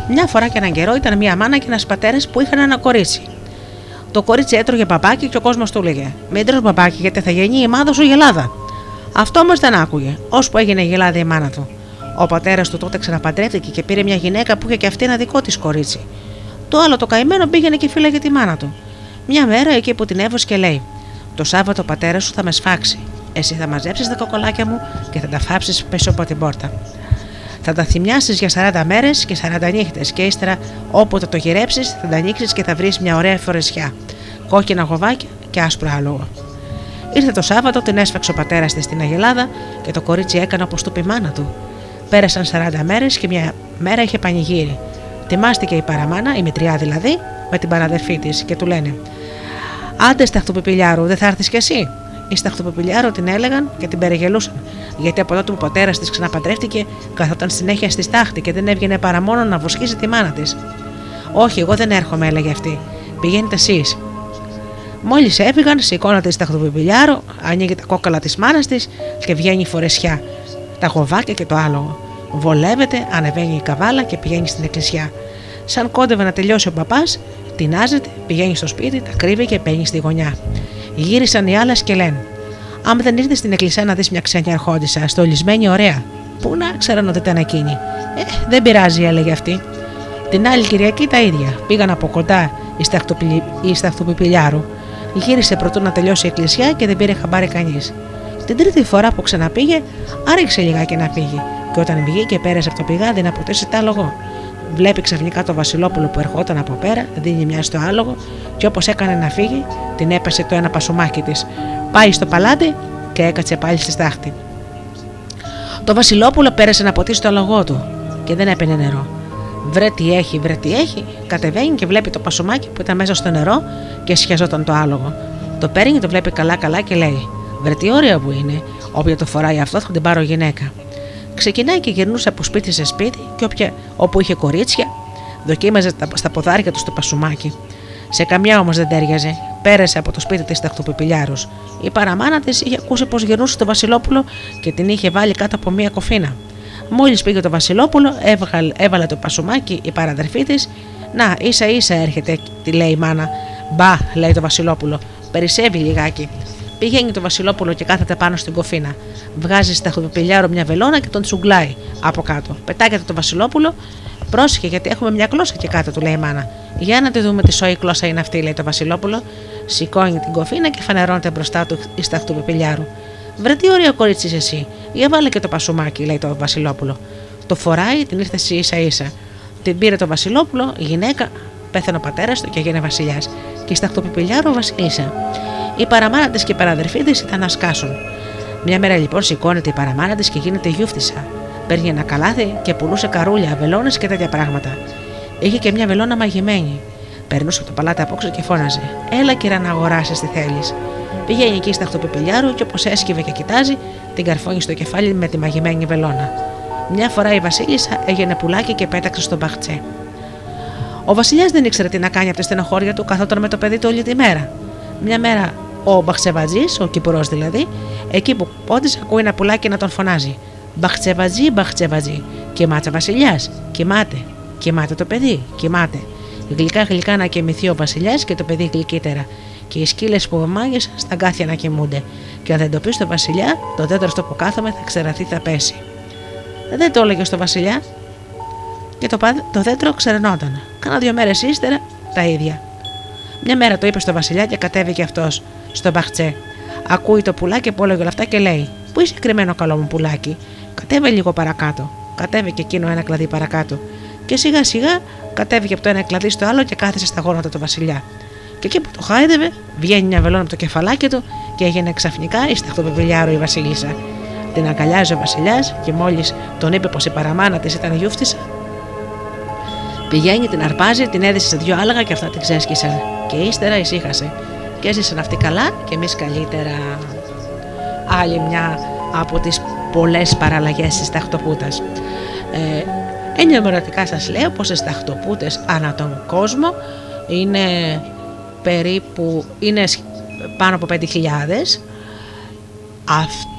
Μια φορά και έναν καιρό ήταν μια μάνα και ένας πατέρας που είχαν ένα κορίτσι. Το κορίτσι έτρωγε μπαμπάκι και ο κόσμος του έλεγε: μην τρως μπαμπάκι, γιατί θα γεννεί η μάδα σου γελάδα. Αυτό όμως δεν άκουγε, ώσπου έγινε γελάδα η μάνα του. Ο πατέρας του τότε ξαναπαντρεύτηκε και πήρε μια γυναίκα που είχε και αυτή ένα δικό της κορίτσι. Το άλλο το καημένο πήγαινε και φύλαγε τη μάνα του. Μια μέρα εκεί που την έβοσκε λέει: Το Σάββατο ο πατέρας σου θα με σφάξει. Εσύ θα μαζέψεις τα κοκολάκια μου και θα τα φάψεις πίσω από την πόρτα. Θα τα θυμιάσεις για σαράντα μέρες και σαράντα νύχτες και ύστερα όποτε το γυρέψεις θα τα ανοίξεις και θα βρεις μια ωραία φορεσιά, κόκκινα γοβάκια και άσπρο άλογο. Ήρθε το Σάββατο, την έσφαξε ο πατέρας της στην Αγελάδα και το κορίτσι έκανε όπως του πει η μάνα του. Πέρασαν σαράντα μέρες και μια μέρα είχε πανηγύρι. Τιμάστηκε η παραμάνα, η μητριά δηλαδή, με την παραδερφή της και του λένε: Άντε σταχτοπιπηλιάρου, δεν θα έρθεις κι εσύ. Η σταχτοπιπηλιάρου την έλεγαν και την περιγελούσαν, γιατί από τότε που ο πατέρας της ξαναπαντρεύτηκε, καθόταν συνέχεια στη στάχτη και δεν έβγαινε παρά μόνο να βοσκίζει τη μάνα της. Όχι, εγώ δεν έρχομαι, έλεγε αυτή. Πηγαίνετε εσείς. Μόλις έφυγαν, σηκώνα τη σταχτοπιπηλιάρου, ανοίγει τα κόκαλα της μάνας της και βγαίνει η φορεσιά, τα γοβάκια και το άλογο. Βολεύεται, ανεβαίνει η καβάλα και πηγαίνει στην εκκλησιά. Σαν κόντευε να τελειώσει ο παπάς, τεινάζεται, πηγαίνει στο σπίτι, τα κρύβει και παίρνει στη γωνιά. Γύρισαν οι άλλες και λένε: Αν δεν ήρθε στην εκκλησιά να δει μια ξένια αρχόντισσα, στολισμένη ωραία, πού να ξέραν ότι ήταν εκείνη. Ε, δεν πειράζει, έλεγε αυτή. Την άλλη Κυριακή τα ίδια. Πήγαν από κοντά η σταχτοπιπηλιάρου. Γύρισε πρωτού να τελειώσει η εκκλησιά και δεν πήρε χαμπάρι κανείς. Την τρίτη φορά που ξαναπήγε, άρχισε λιγάκι να πήγε. Και όταν βγήκε πέρασε από το πηγάδι να ποτίσει τ' άλογο. Βλέπει ξαφνικά το Βασιλόπουλο που ερχόταν από πέρα, δίνει μια στο άλογο και όπως έκανε να φύγει, την έπεσε το ένα πασομάκι της. Πάει στο παλάτι και έκατσε πάλι στη στάχτη. Το Βασιλόπουλο πέρασε να ποτίσει το άλογο του και δεν έπαινε νερό. Βρε τι έχει, βρε τι έχει, κατεβαίνει και βλέπει το πασομάκι που ήταν μέσα στο νερό και σχεζόταν το άλογο. Το παίρνει, το βλέπει καλά καλά και λέει: Βρε τι ωραία που είναι, όποια το φοράει αυτό θα την πάρω γυναίκα. Ξεκινάει και γυρνούσε από σπίτι σε σπίτι και όποια, όπου είχε κορίτσια, δοκίμαζε τα, στα ποδάρια του το πασουμάκι. Σε καμιά όμως δεν τέριαζε. Πέρασε από το σπίτι της σταχτοπιπηλιάρους. Η παραμάνα της είχε ακούσει πως γυρνούσε το Βασιλόπουλο και την είχε βάλει κάτω από μία κοφίνα. Μόλις πήγε το Βασιλόπουλο, έβγαλ, έβαλε το πασουμάκι η παραδερφή της. Να, ίσα ίσα έρχεται, τη λέει η μάνα. Μπα, λέει το Βασιλόπουλο, περισσεύει λιγάκι. Πηγαίνει το Βασιλόπουλο και κάθεται πάνω στην κοφίνα. Βγάζει σταχτοπιπηλιάρου μια βελόνα και τον τσουγκλάει από κάτω. Πετάγεται το Βασιλόπουλο. Πρόσεχε, γιατί έχουμε μια γλώσσα και κάτω, του λέει η μάνα. Για να τη δούμε τι σοή γλώσσα είναι αυτή, λέει το Βασιλόπουλο. Σηκώνει την κοφίνα και φανερώνεται μπροστά του η σταχτοπιπηλιάρου. Βρε τι ωραία κορίτσι είσαι εσύ. Για βάλε και το πασουμάκι, λέει το Βασιλόπουλο. Το φοράει, την ήρθε ίσα ίσα. Την πήρε το Βασιλόπουλο, γυναίκα, πέθανε ο πατέρας του και έγινε βασιλιάς. Και η σταχτοπιπηλιάρου βασίλισσα. Η παραμάνα της και η παραδερφή της ήταν να σκάσουν. Μια μέρα λοιπόν σηκώνεται η παραμάνα της και γίνεται γιούφτισσα. Παίρνει ένα καλάθι και πουλούσε καρούλια, βελόνες και τέτοια πράγματα. Είχε και μια βελόνα μαγειμένη. Περνούσε από το παλάτι απόξω και φώναζε: Έλα κύρα να αγοράσεις τι θέλεις. Πηγαίνει εκεί σταχτοπιπηλιάρου και όπως έσκυβε και κοιτάζει, την καρφώνει στο κεφάλι με τη μαγειμένη βελόνα. Μια φορά η βασίλισσα έγινε πουλάκι και πέταξε στον μπαχτσέ. Ο βασιλιάς δεν ήξερε τι να κάνει από τη στενοχώρια του, καθόταν με το παιδί του όλη τη μέρα. Μια μέρα ο Μπαχτσεβατζής, ο Κυπουρός δηλαδή, εκεί που πόντισε, ακούει ένα πουλάκι να τον φωνάζει: Μπαχτσεβατζή, Μπαχτσεβατζή, κοιμάτσα βασιλιάς, κοιμάται, κοιμάται το παιδί, κοιμάται. Γλυκά γλυκά να κοιμηθεί ο βασιλιάς και το παιδί γλυκύτερα. Και οι σκύλες που μάγεσαν στα γκάθια να κοιμούνται. Και αν δεν το πει στο βασιλιά, το δέντρο στο που κάθομαι θα ξεραθεί, θα πέσει. Δεν το έλεγε στο βασιλιά και το, το δέντρο ξερενόταν. Κάνα δύο μέρες ύστερα τα ίδια. Μια μέρα το είπε στο βασιλιά και κατέβηκε αυτός στο μπαχτσέ. Ακούει το πουλάκι που έλεγε όλα αυτά και λέει: Πού είσαι κρυμμένο, καλό μου πουλάκι, κατέβε λίγο παρακάτω. Κατέβε και εκείνο ένα κλαδί παρακάτω. Και σιγά σιγά κατέβηκε από το ένα κλαδί στο άλλο και κάθισε στα γόνατα του βασιλιά. Και εκεί που το χάιδευε, βγαίνει μια βελόνα από το κεφαλάκι του και έγινε ξαφνικά η σταχτοπιπηλιάρου η βασίλισσα. Την αγκαλιάζει ο βασιλιάς και μόλις τον είπε πως η παραμάνα της ήταν γιούφτισσα, πηγαίνει, την αρπάζει, την έδισε σε δυο άλογα και αυτά την ξέσκησαν. Και ύστερα ησύχασε. Και έζησαν αυτοί καλά και εμείς καλύτερα. Άλλη μια από τις πολλές παραλλαγές της σταχτοπούτας. Ε, ενημερωτικά σας λέω πως οι σταχτοπούτες ανά τον κόσμο είναι περίπου, είναι πάνω από πέντε χιλιάδες.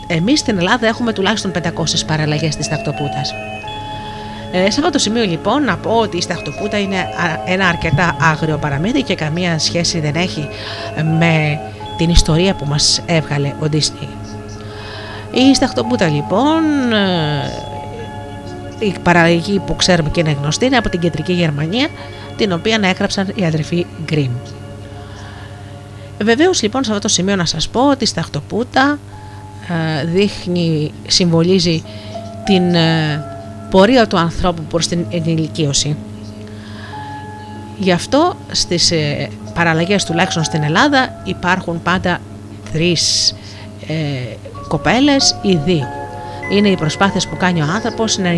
Εμείς στην Ελλάδα έχουμε τουλάχιστον πεντακόσιες παραλλαγές της σταχτοπούτας. Ε, σε αυτό το σημείο λοιπόν να πω ότι η σταχτοπούτα είναι ένα αρκετά άγριο παραμύθι και καμία σχέση δεν έχει με την ιστορία που μας έβγαλε ο Disney. Η σταχτοπούτα λοιπόν Η παραγωγή που ξέρουμε και είναι γνωστή είναι από την κεντρική Γερμανία, την οποία έγραψαν οι αδερφοί Γκριμ. Βεβαίως λοιπόν σε αυτό το σημείο να σας πω ότι η σταχτοπούτα δείχνει, συμβολίζει την πορεία του ανθρώπου προς την ενηλικίωση. Γι' αυτό στις παραλλαγές τουλάχιστον στην Ελλάδα υπάρχουν πάντα τρεις ε, κοπέλες ή δύο. Είναι οι προσπάθειες που κάνει ο άνθρωπος να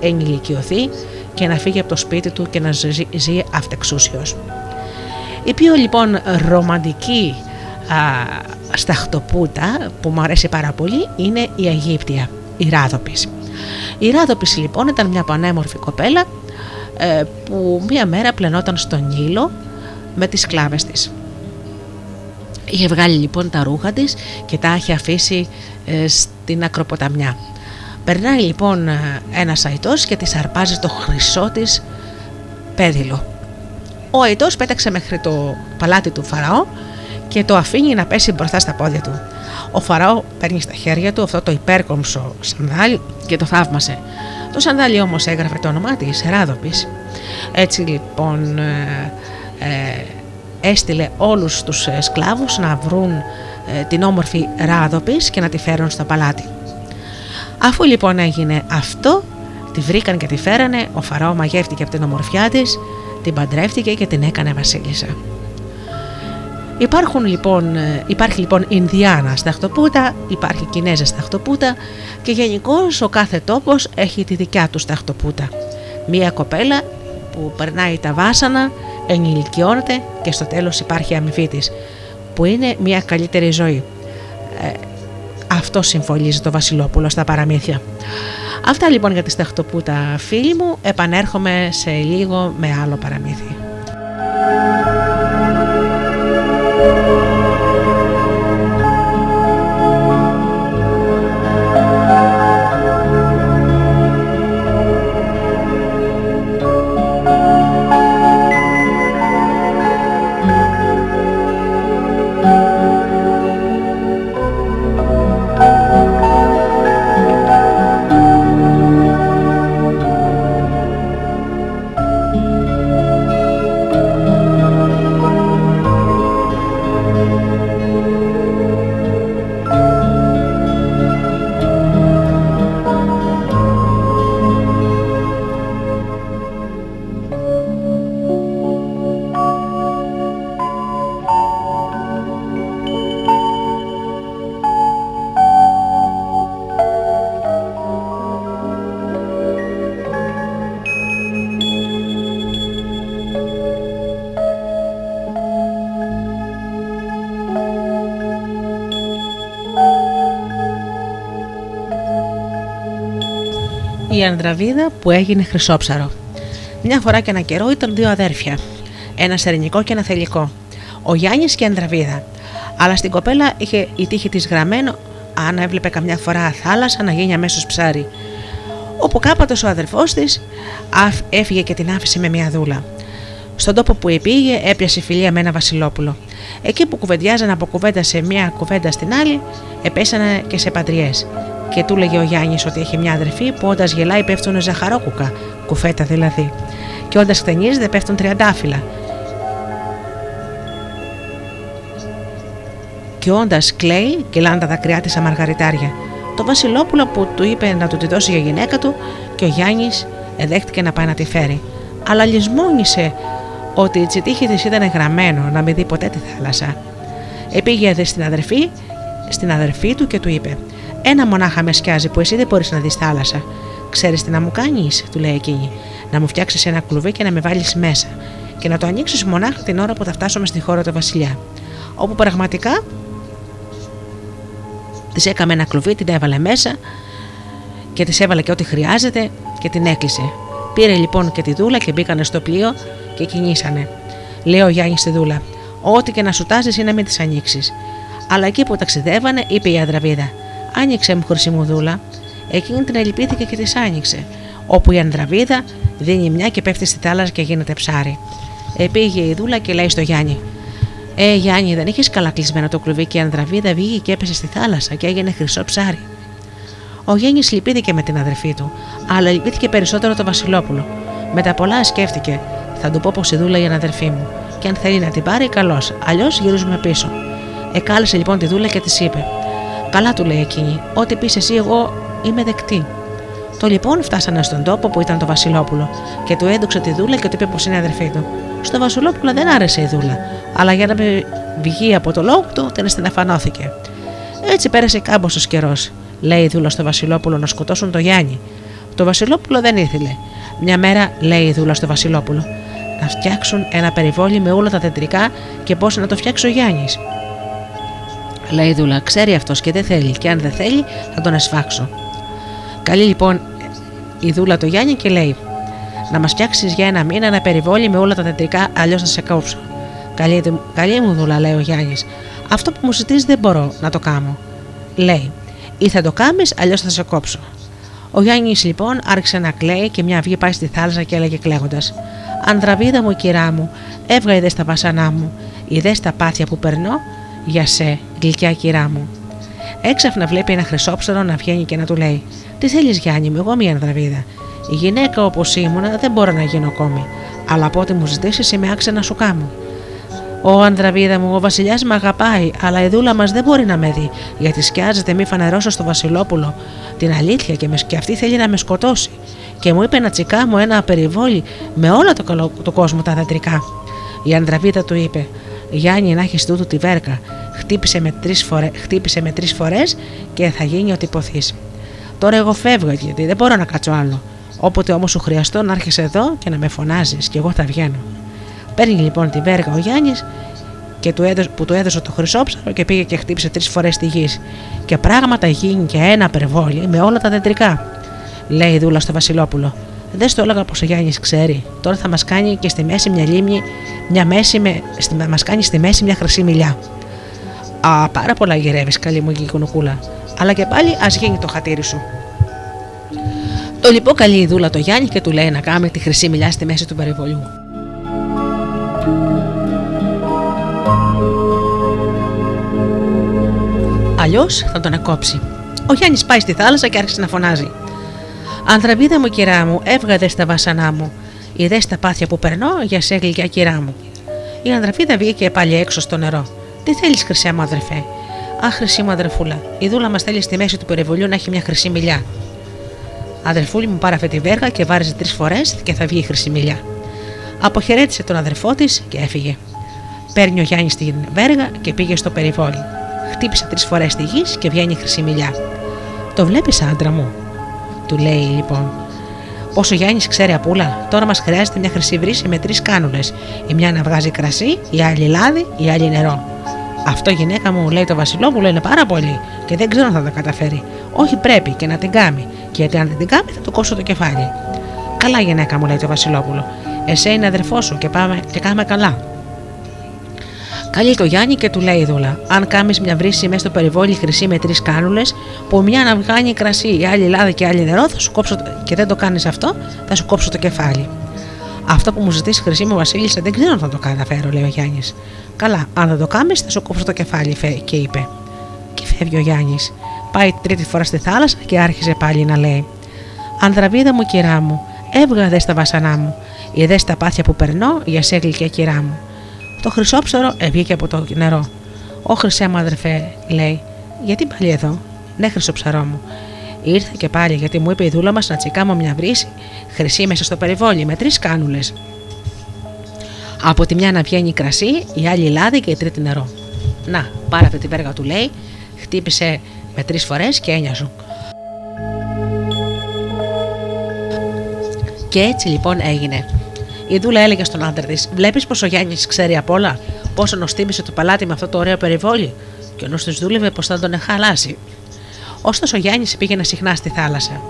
ενηλικιωθεί και να φύγει από το σπίτι του και να ζει, ζει αυτεξούσιος. Η πιο λοιπόν ρομαντική α, σταχτοπούτα που μου αρέσει πάρα πολύ είναι η Αιγύπτια, η Ράδοπης. Η Ράδοπης λοιπόν ήταν μια πανέμορφη κοπέλα ε, που μια μέρα πλενόταν στον Νείλο με τις σκλάβες της. Είχε βγάλει λοιπόν τα ρούχα της και τα είχε αφήσει ε, στην Ακροποταμιά. Περνάει λοιπόν ένας αητός και της αρπάζει το χρυσό της πέδιλο. Ο αητός πέταξε μέχρι το παλάτι του Φαραώ και το αφήνει να πέσει μπροστά στα πόδια του. Ο Φαραώ παίρνει στα χέρια του αυτό το υπέρκομψο σανδάλι και το θαύμασε. Το σανδάλι όμως έγραφε το όνομά της, Ράδοπης. Έτσι λοιπόν ε, ε, έστειλε όλους τους σκλάβους να βρουν ε, την όμορφη Ράδοπης και να τη φέρουν στο παλάτι. Αφού λοιπόν έγινε αυτό, τη βρήκαν και τη φέρανε, ο Φαραώ μαγεύτηκε από την ομορφιά της, την παντρεύτηκε και την έκανε βασίλισσα. Υπάρχουν, λοιπόν, υπάρχει λοιπόν Ινδιάνα σταχτοπούτα, υπάρχει Κινέζα σταχτοπούτα και γενικώς ο κάθε τόπος έχει τη δικιά του σταχτοπούτα. Μία κοπέλα που περνάει τα βάσανα, ενηλικιώνεται και στο τέλος υπάρχει η αμοιβή της, που είναι μια καλύτερη ζωή. Ε, αυτό συμβολίζει το Βασιλόπουλο στα παραμύθια. Αυτά λοιπόν για τη σταχτοπούτα, φίλοι μου. Επανέρχομαι σε λίγο με άλλο παραμύθι. Η Ανδραβίδα που έγινε χρυσόψαρο. Μια φορά και ένα καιρό ήταν δύο αδέρφια, ένα σερνικό και ένα θελικό, ο Γιάννης και η Ανδραβίδα. Αλλά στην κοπέλα είχε η τύχη της γραμμένο, αν έβλεπε καμιά φορά θάλασσα να γίνει αμέσως ψάρι. Όπου κάποτε ο αδερφός της έφυγε και την άφησε με μια δούλα. Στον τόπο που επήγε έπιασε φιλία με ένα βασιλόπουλο. Εκεί που κουβεντιάζαν από κουβέντα σε μια κουβέντα στην άλλη, επέσανε και σε παντριές. Και του λέγε ο Γιάννης ότι έχει μια αδερφή που όντας γελάει πέφτουνε ζαχαρόκουκα, κουφέτα δηλαδή, και όντας χτενίζεται πέφτουν τριαντάφυλλα, και όντας κλαίει κυλάνε τα δακρυά της αμαργαριτάρια. Το βασιλόπουλο που του είπε να του τη δώσει για γυναίκα του, και ο Γιάννης εδέχτηκε να πάει να τη φέρει. Αλλά λησμόνισε ότι η τσιτήχη της ήταν γραμμένο να μην δει ποτέ τη θάλασσα. Επήγε δε στην αδερφή, στην αδερφή του και του είπε: «Ένα μονάχα με σκιάζει που εσύ δεν μπορείς να δεις θάλασσα. Ξέρεις τι να μου κάνεις?» του λέει εκείνη. «Να μου φτιάξεις ένα κλουβί και να με βάλεις μέσα και να το ανοίξεις μονάχα την ώρα που θα φτάσουμε στη χώρα του βασιλιά». Όπου πραγματικά της έκαμε ένα κλουβί, την έβαλε μέσα και της έβαλε και ό,τι χρειάζεται και την έκλεισε. Πήρε λοιπόν και τη δούλα και μπήκανε στο πλοίο και κινήσανε. Λέει ο Γιάννης στη δούλα: «Ό,τι και να σου τάζεις ή να μην τις ανοίξεις». Αλλά εκεί που ταξιδεύανε, είπε η Ανδραβίδα: «Άνοιξε μου, χρυσή μου δούλα». Εκείνη την ελπίθηκε και της άνοιξε, όπου η Ανδραβίδα δίνει μια και πέφτει στη θάλασσα και γίνεται ψάρι. Επήγε η δούλα και λέει στο Γιάννη: «Ε, Γιάννη, δεν είχες καλά κλεισμένο το κλουβί και η Ανδραβίδα βγήκε και έπεσε στη θάλασσα και έγινε χρυσό ψάρι». Ο Γέννης λυπήθηκε με την αδερφή του, αλλά λυπήθηκε περισσότερο το Βασιλόπουλο. Μετά πολλά σκέφτηκε: θα του πω πως η Δούλα είναι αδερφή μου, και αν θέλει να την πάρει, καλώς, αλλιώς γυρίζουμε πίσω. Εκάλεσε λοιπόν τη Δούλα και της είπε: καλά, του λέει εκείνη, ό,τι πεις εσύ, εγώ είμαι δεκτή. Το λοιπόν φτάσανε στον τόπο που ήταν το Βασιλόπουλο και του έδωξε τη Δούλα και του είπε πως είναι αδερφή του. Στο Βασιλόπουλο δεν άρεσε η Δούλα, αλλά για να βγει από το λόγο του, την στεναφανώθηκε. Έτσι πέρασε κάμποσος καιρός. Λέει η Δούλα στο Βασιλόπουλο να σκοτώσουν το Γιάννη. Το Βασιλόπουλο δεν ήθελε. Μια μέρα λέει η Δούλα στο Βασιλόπουλο: να φτιάξουν ένα περιβόλι με όλα τα τεντρικά και πώς να το φτιάξει ο Γιάννης. Λέει η Δούλα: ξέρει αυτός και δεν θέλει, και αν δεν θέλει θα τον εσφάξω. Καλεί λοιπόν η Δούλα το Γιάννη και λέει: να μας φτιάξεις για ένα μήνα ένα περιβόλι με όλα τα τεντρικά, αλλιώς θα σε κόψω. Καλή, καλή μου Δούλα, λέει ο Γιάννης, αυτό που μου ζητείς δεν μπορώ να το κάνω. Λέει: ή θα το κάνεις, αλλιώς θα σε κόψω. Ο Γιάννης λοιπόν άρχισε να κλαίει και μια αυγή πάει στη θάλασσα και έλεγε κλαίγοντας: Ανδραβίδα μου, κυρά μου, έβγα είδες τα βασανά μου, είδες τα πάθια που περνώ για σε, γλυκιά κυρά μου. Έξαφνα βλέπει ένα χρυσόψαρο να βγαίνει και να του λέει: τι θέλεις, Γιάννη μου, εγώ μια Ανδραβίδα. Η γυναίκα όπως ήμουνα δεν μπορώ να γίνω ακόμη, αλλά από ό,τι μου ζητήσεις είμαι άξενα σου κάμου. Ω Ανδραβίδα μου, ο βασιλιάς με αγαπάει, αλλά η Δούλα μας δεν μπορεί να με δει, γιατί σκιάζεται μη φανερώσω στο Βασιλόπουλο την αλήθεια και, με, και αυτή θέλει να με σκοτώσει. Και μου είπε να τσικάμω ένα περιβόλι με όλα το, καλό, το κόσμο τα δαντρικά. Η Ανδραβίδα του είπε: Γιάννη, να έχεις τούτου τη βέρκα, χτύπησε με τρεις, φορε, χτύπησε με τρεις φορές και θα γίνει ό,τι υποθείς. Τώρα εγώ φεύγω, γιατί δεν μπορώ να κάτσω άλλο. Όποτε όμως σου χρειαστώ να έρχεσαι εδώ και να με φωνάζεις, και εγώ θα βγαίνω. Παίρνει λοιπόν τη βέργα ο Γιάννης και του έδωσε, που του έδωσε το χρυσόψαρο και πήγε και χτύπησε τρεις φορές τη γη. Και πράγματα γίνει και ένα περβόλι με όλα τα δεντρικά. Λέει η Δούλα στο Βασιλόπουλο: δεν στο έλεγα πως ο Γιάννης ξέρει. Τώρα θα μας κάνει και στη μέση μια λίμνη, μια μέση με, στη, μας κάνει στη μέση μια χρυσή μιλιά. Α, πάρα πολλά γυρεύεις, καλή μου γλυκουνουκούλα. Αλλά και πάλι ας γίνει το χατήρι σου. Το λοιπόν καλεί η Δούλα το Γιάννη και του λέει να κάνει τη χρυσή μιλιά στη μέση του περιβολιού. Αλλιώς θα τον ακόψει. Ο Γιάννης πάει στη θάλασσα και άρχισε να φωνάζει: Ανδραβίδα μου, κυρά μου, έβγαδε τα βασανά μου. Είδες τα πάθια που περνώ για σε, γλυκιά κυρά μου. Η Ανδραβίδα βγήκε πάλι έξω στο νερό. Τι θέλεις, χρυσά μου αδερφέ? Α, χρυσή μου αδερφούλα, η Δούλα μας θέλει στη μέση του περιβολιού να έχει μια χρυσή μιλιά. Αδερφούλη μου, πάρε αυτή τη βέργα και βάριζε τρεις φορές και θα βγει η χρυσή μιλιά. Αποχαιρέτησε τον αδερφό της και έφυγε. Παίρνει ο Γιάννης την βέργα και πήγε στο περιβόλι. Χτύπησε τρεις φορές τη γη και βγαίνει η χρυσή μιλιά. Το βλέπεις, άντρα μου? Του λέει λοιπόν: πως ο Γιάννης ξέρει απούλα, τώρα μας χρειάζεται μια χρυσή βρύση με τρεις κάνουλες. Η μια να βγάζει κρασί, η άλλη λάδι, η άλλη νερό. Αυτό, γυναίκα μου, λέει το Βασιλόπουλο, είναι πάρα πολύ και δεν ξέρω αν θα τα καταφέρει. Όχι, πρέπει και να την κάμει, και γιατί αν δεν την κάμει θα του κόψω το κεφάλι. Καλά, γυναίκα μου, λέει το Βασιλόπουλο, εσέ είναι αδερφό σου και, πάμε, και κάμε καλά. Καλεί το Γιάννη και του λέει η Δούλα: αν κάνεις μια βρύση μέσα στο περιβόλι χρυσή με τρεις κάνουλες, που μια να βγάνει κρασί, η άλλη λάδι και η άλλη νερό, θα σου κόψω, και δεν το κάνεις αυτό, θα σου κόψω το κεφάλι. Αυτό που μου ζητείς, χρυσή μου Βασίλισσα, δεν ξέρω αν θα το καταφέρω, λέει ο Γιάννης. Καλά, αν δεν το κάνεις, θα σου κόψω το κεφάλι, και είπε. Και φεύγει ο Γιάννης. Πάει τρίτη φορά στη θάλασσα και άρχισε πάλι να λέει: Ανδραβίδα μου, κυρά μου, έβγα δες τα βασανά μου, είδες τα πάθια που περνώ για σε, γλυκιά κυρά μου. Το χρυσόψαρο βγήκε από το νερό. Ω χρυσέ μου αδερφέ, λέει, γιατί πάλι εδώ? Ναι, χρυσόψαρό μου, ήρθα και πάλι γιατί μου είπε η Δούλα μας να τσικάμω μια βρύση χρυσή μέσα στο περιβόλι με τρεις κάνουλες. Από τη μια να βγαίνει κρασί, η άλλη λάδι και η τρίτη νερό. Να, πάρε αυτή τη βέργα, του λέει, χτύπησε με τρεις φορές και ένιαζου. Και έτσι λοιπόν έγινε. Η Δούλα έλεγε στον άντρα της: βλέπεις πως ο Γιάννης ξέρει απ' όλα, πόσο νοστίμησε το παλάτι με αυτό το ωραίο περιβόλι, και ο νους της δούλευε πως θα τον εχαλάσει. Ωστόσο ο Γιάννης πήγαινε συχνά στη θάλασσα.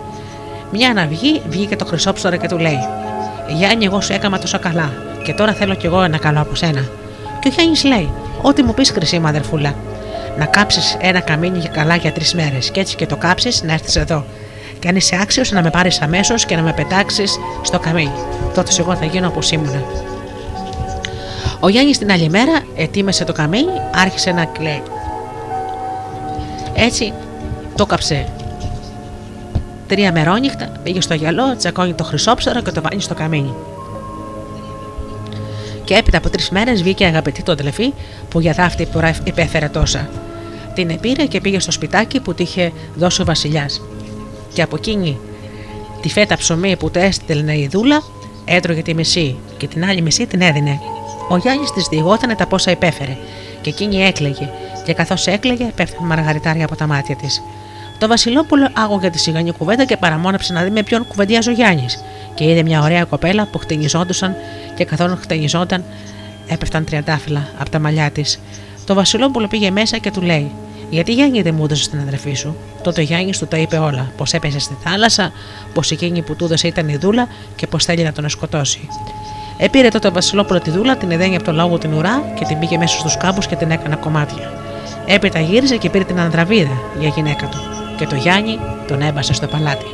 Μια αναυγή βγήκε το χρυσόψαρο και του λέει: Γιάννη, εγώ σου έκανα τόσα καλά, και τώρα θέλω κι εγώ ένα καλό από σένα. Και ο Γιάννης λέει: ό,τι μου πεις, χρυσή μου αδερφούλα, να κάψεις ένα καμίνι για καλά για τρεις μέρες, και έτσι και το κάψεις να έρθεις εδώ. Και αν είσαι άξιος να με πάρεις αμέσως και να με πετάξεις στο καμίνι. Τότε εγώ θα γίνω όπως ήμουνα. Ο Γιάννης την άλλη μέρα ετοίμασε το καμίνι, άρχισε να κλαίει. Έτσι το κάψε Τρία μερόνυχτα πήγε στο γυαλό, τσακώνει το χρυσόψαρο και το βάνει στο καμίνι. Και έπειτα από τρεις μέρες βγήκε αγαπητή το τελεφή που για δάφτη υπέφερε τόσα. Την επήρε και πήγε στο σπιτάκι που τη είχε δώσει ο βασιλιάς. Και από εκείνη τη φέτα ψωμί που τέστελνε η δούλα, έτρωγε τη μισή και την άλλη μισή την έδινε. Ο Γιάννης της διηγότανε τα πόσα υπέφερε, και εκείνη έκλαιγε, και καθώς έκλαιγε, πέφτουν μαργαριτάρια από τα μάτια της. Το Βασιλόπουλο άγωγε τη σιγανή κουβέντα και παραμόνεψε να δει με ποιον κουβεντιάζει ο Γιάννης, και είδε μια ωραία κοπέλα που χτενιζόντουσαν, και καθώς χτενιζόταν, έπεφταν τριαντάφυλλα από τα μαλλιά της. Το Βασιλόπουλο πήγε μέσα και του λέει: «Γιατί, Γιάννη, δεν μου έδωσε την αδερφή σου?» Τότε ο Γιάννης του τα είπε όλα: πως έπεσε στη θάλασσα, πως εκείνη που του έδωσε ήταν η δούλα και πως θέλει να τον σκοτώσει. Επήρε τότε το Βασιλόπουλο τη δούλα, την εδένει από το λαό την ουρά και την πήγε μέσα στους κάμπους και την έκανε κομμάτια. Έπειτα γύρισε και πήρε την Ανδραβίδα για γυναίκα του και το Γιάννη τον έμπασε στο παλάτι.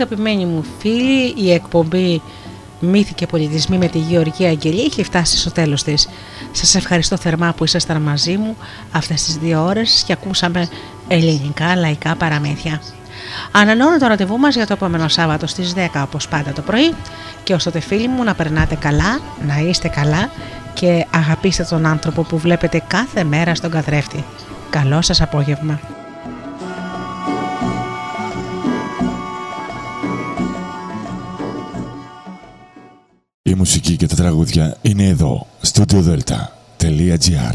Αγαπημένοι μου φίλοι, η εκπομπή Μύθοι και Πολιτισμοί με τη Γεωργία Αγγελή έχει φτάσει στο τέλος της. Σας ευχαριστώ θερμά που ήσασταν μαζί μου αυτές τις δύο ώρες και ακούσαμε ελληνικά λαϊκά παραμύθια. Ανανεώνω το ραντεβού μας για το επόμενο Σάββατο στις δέκα όπως πάντα το πρωί και ως τότε φίλοι μου να περνάτε καλά, να είστε καλά και αγαπήστε τον άνθρωπο που βλέπετε κάθε μέρα στον καθρέφτη. Καλό σας απόγευμα. Η μουσική και τα τραγούδια είναι εδώ, studio delta τελεία gr.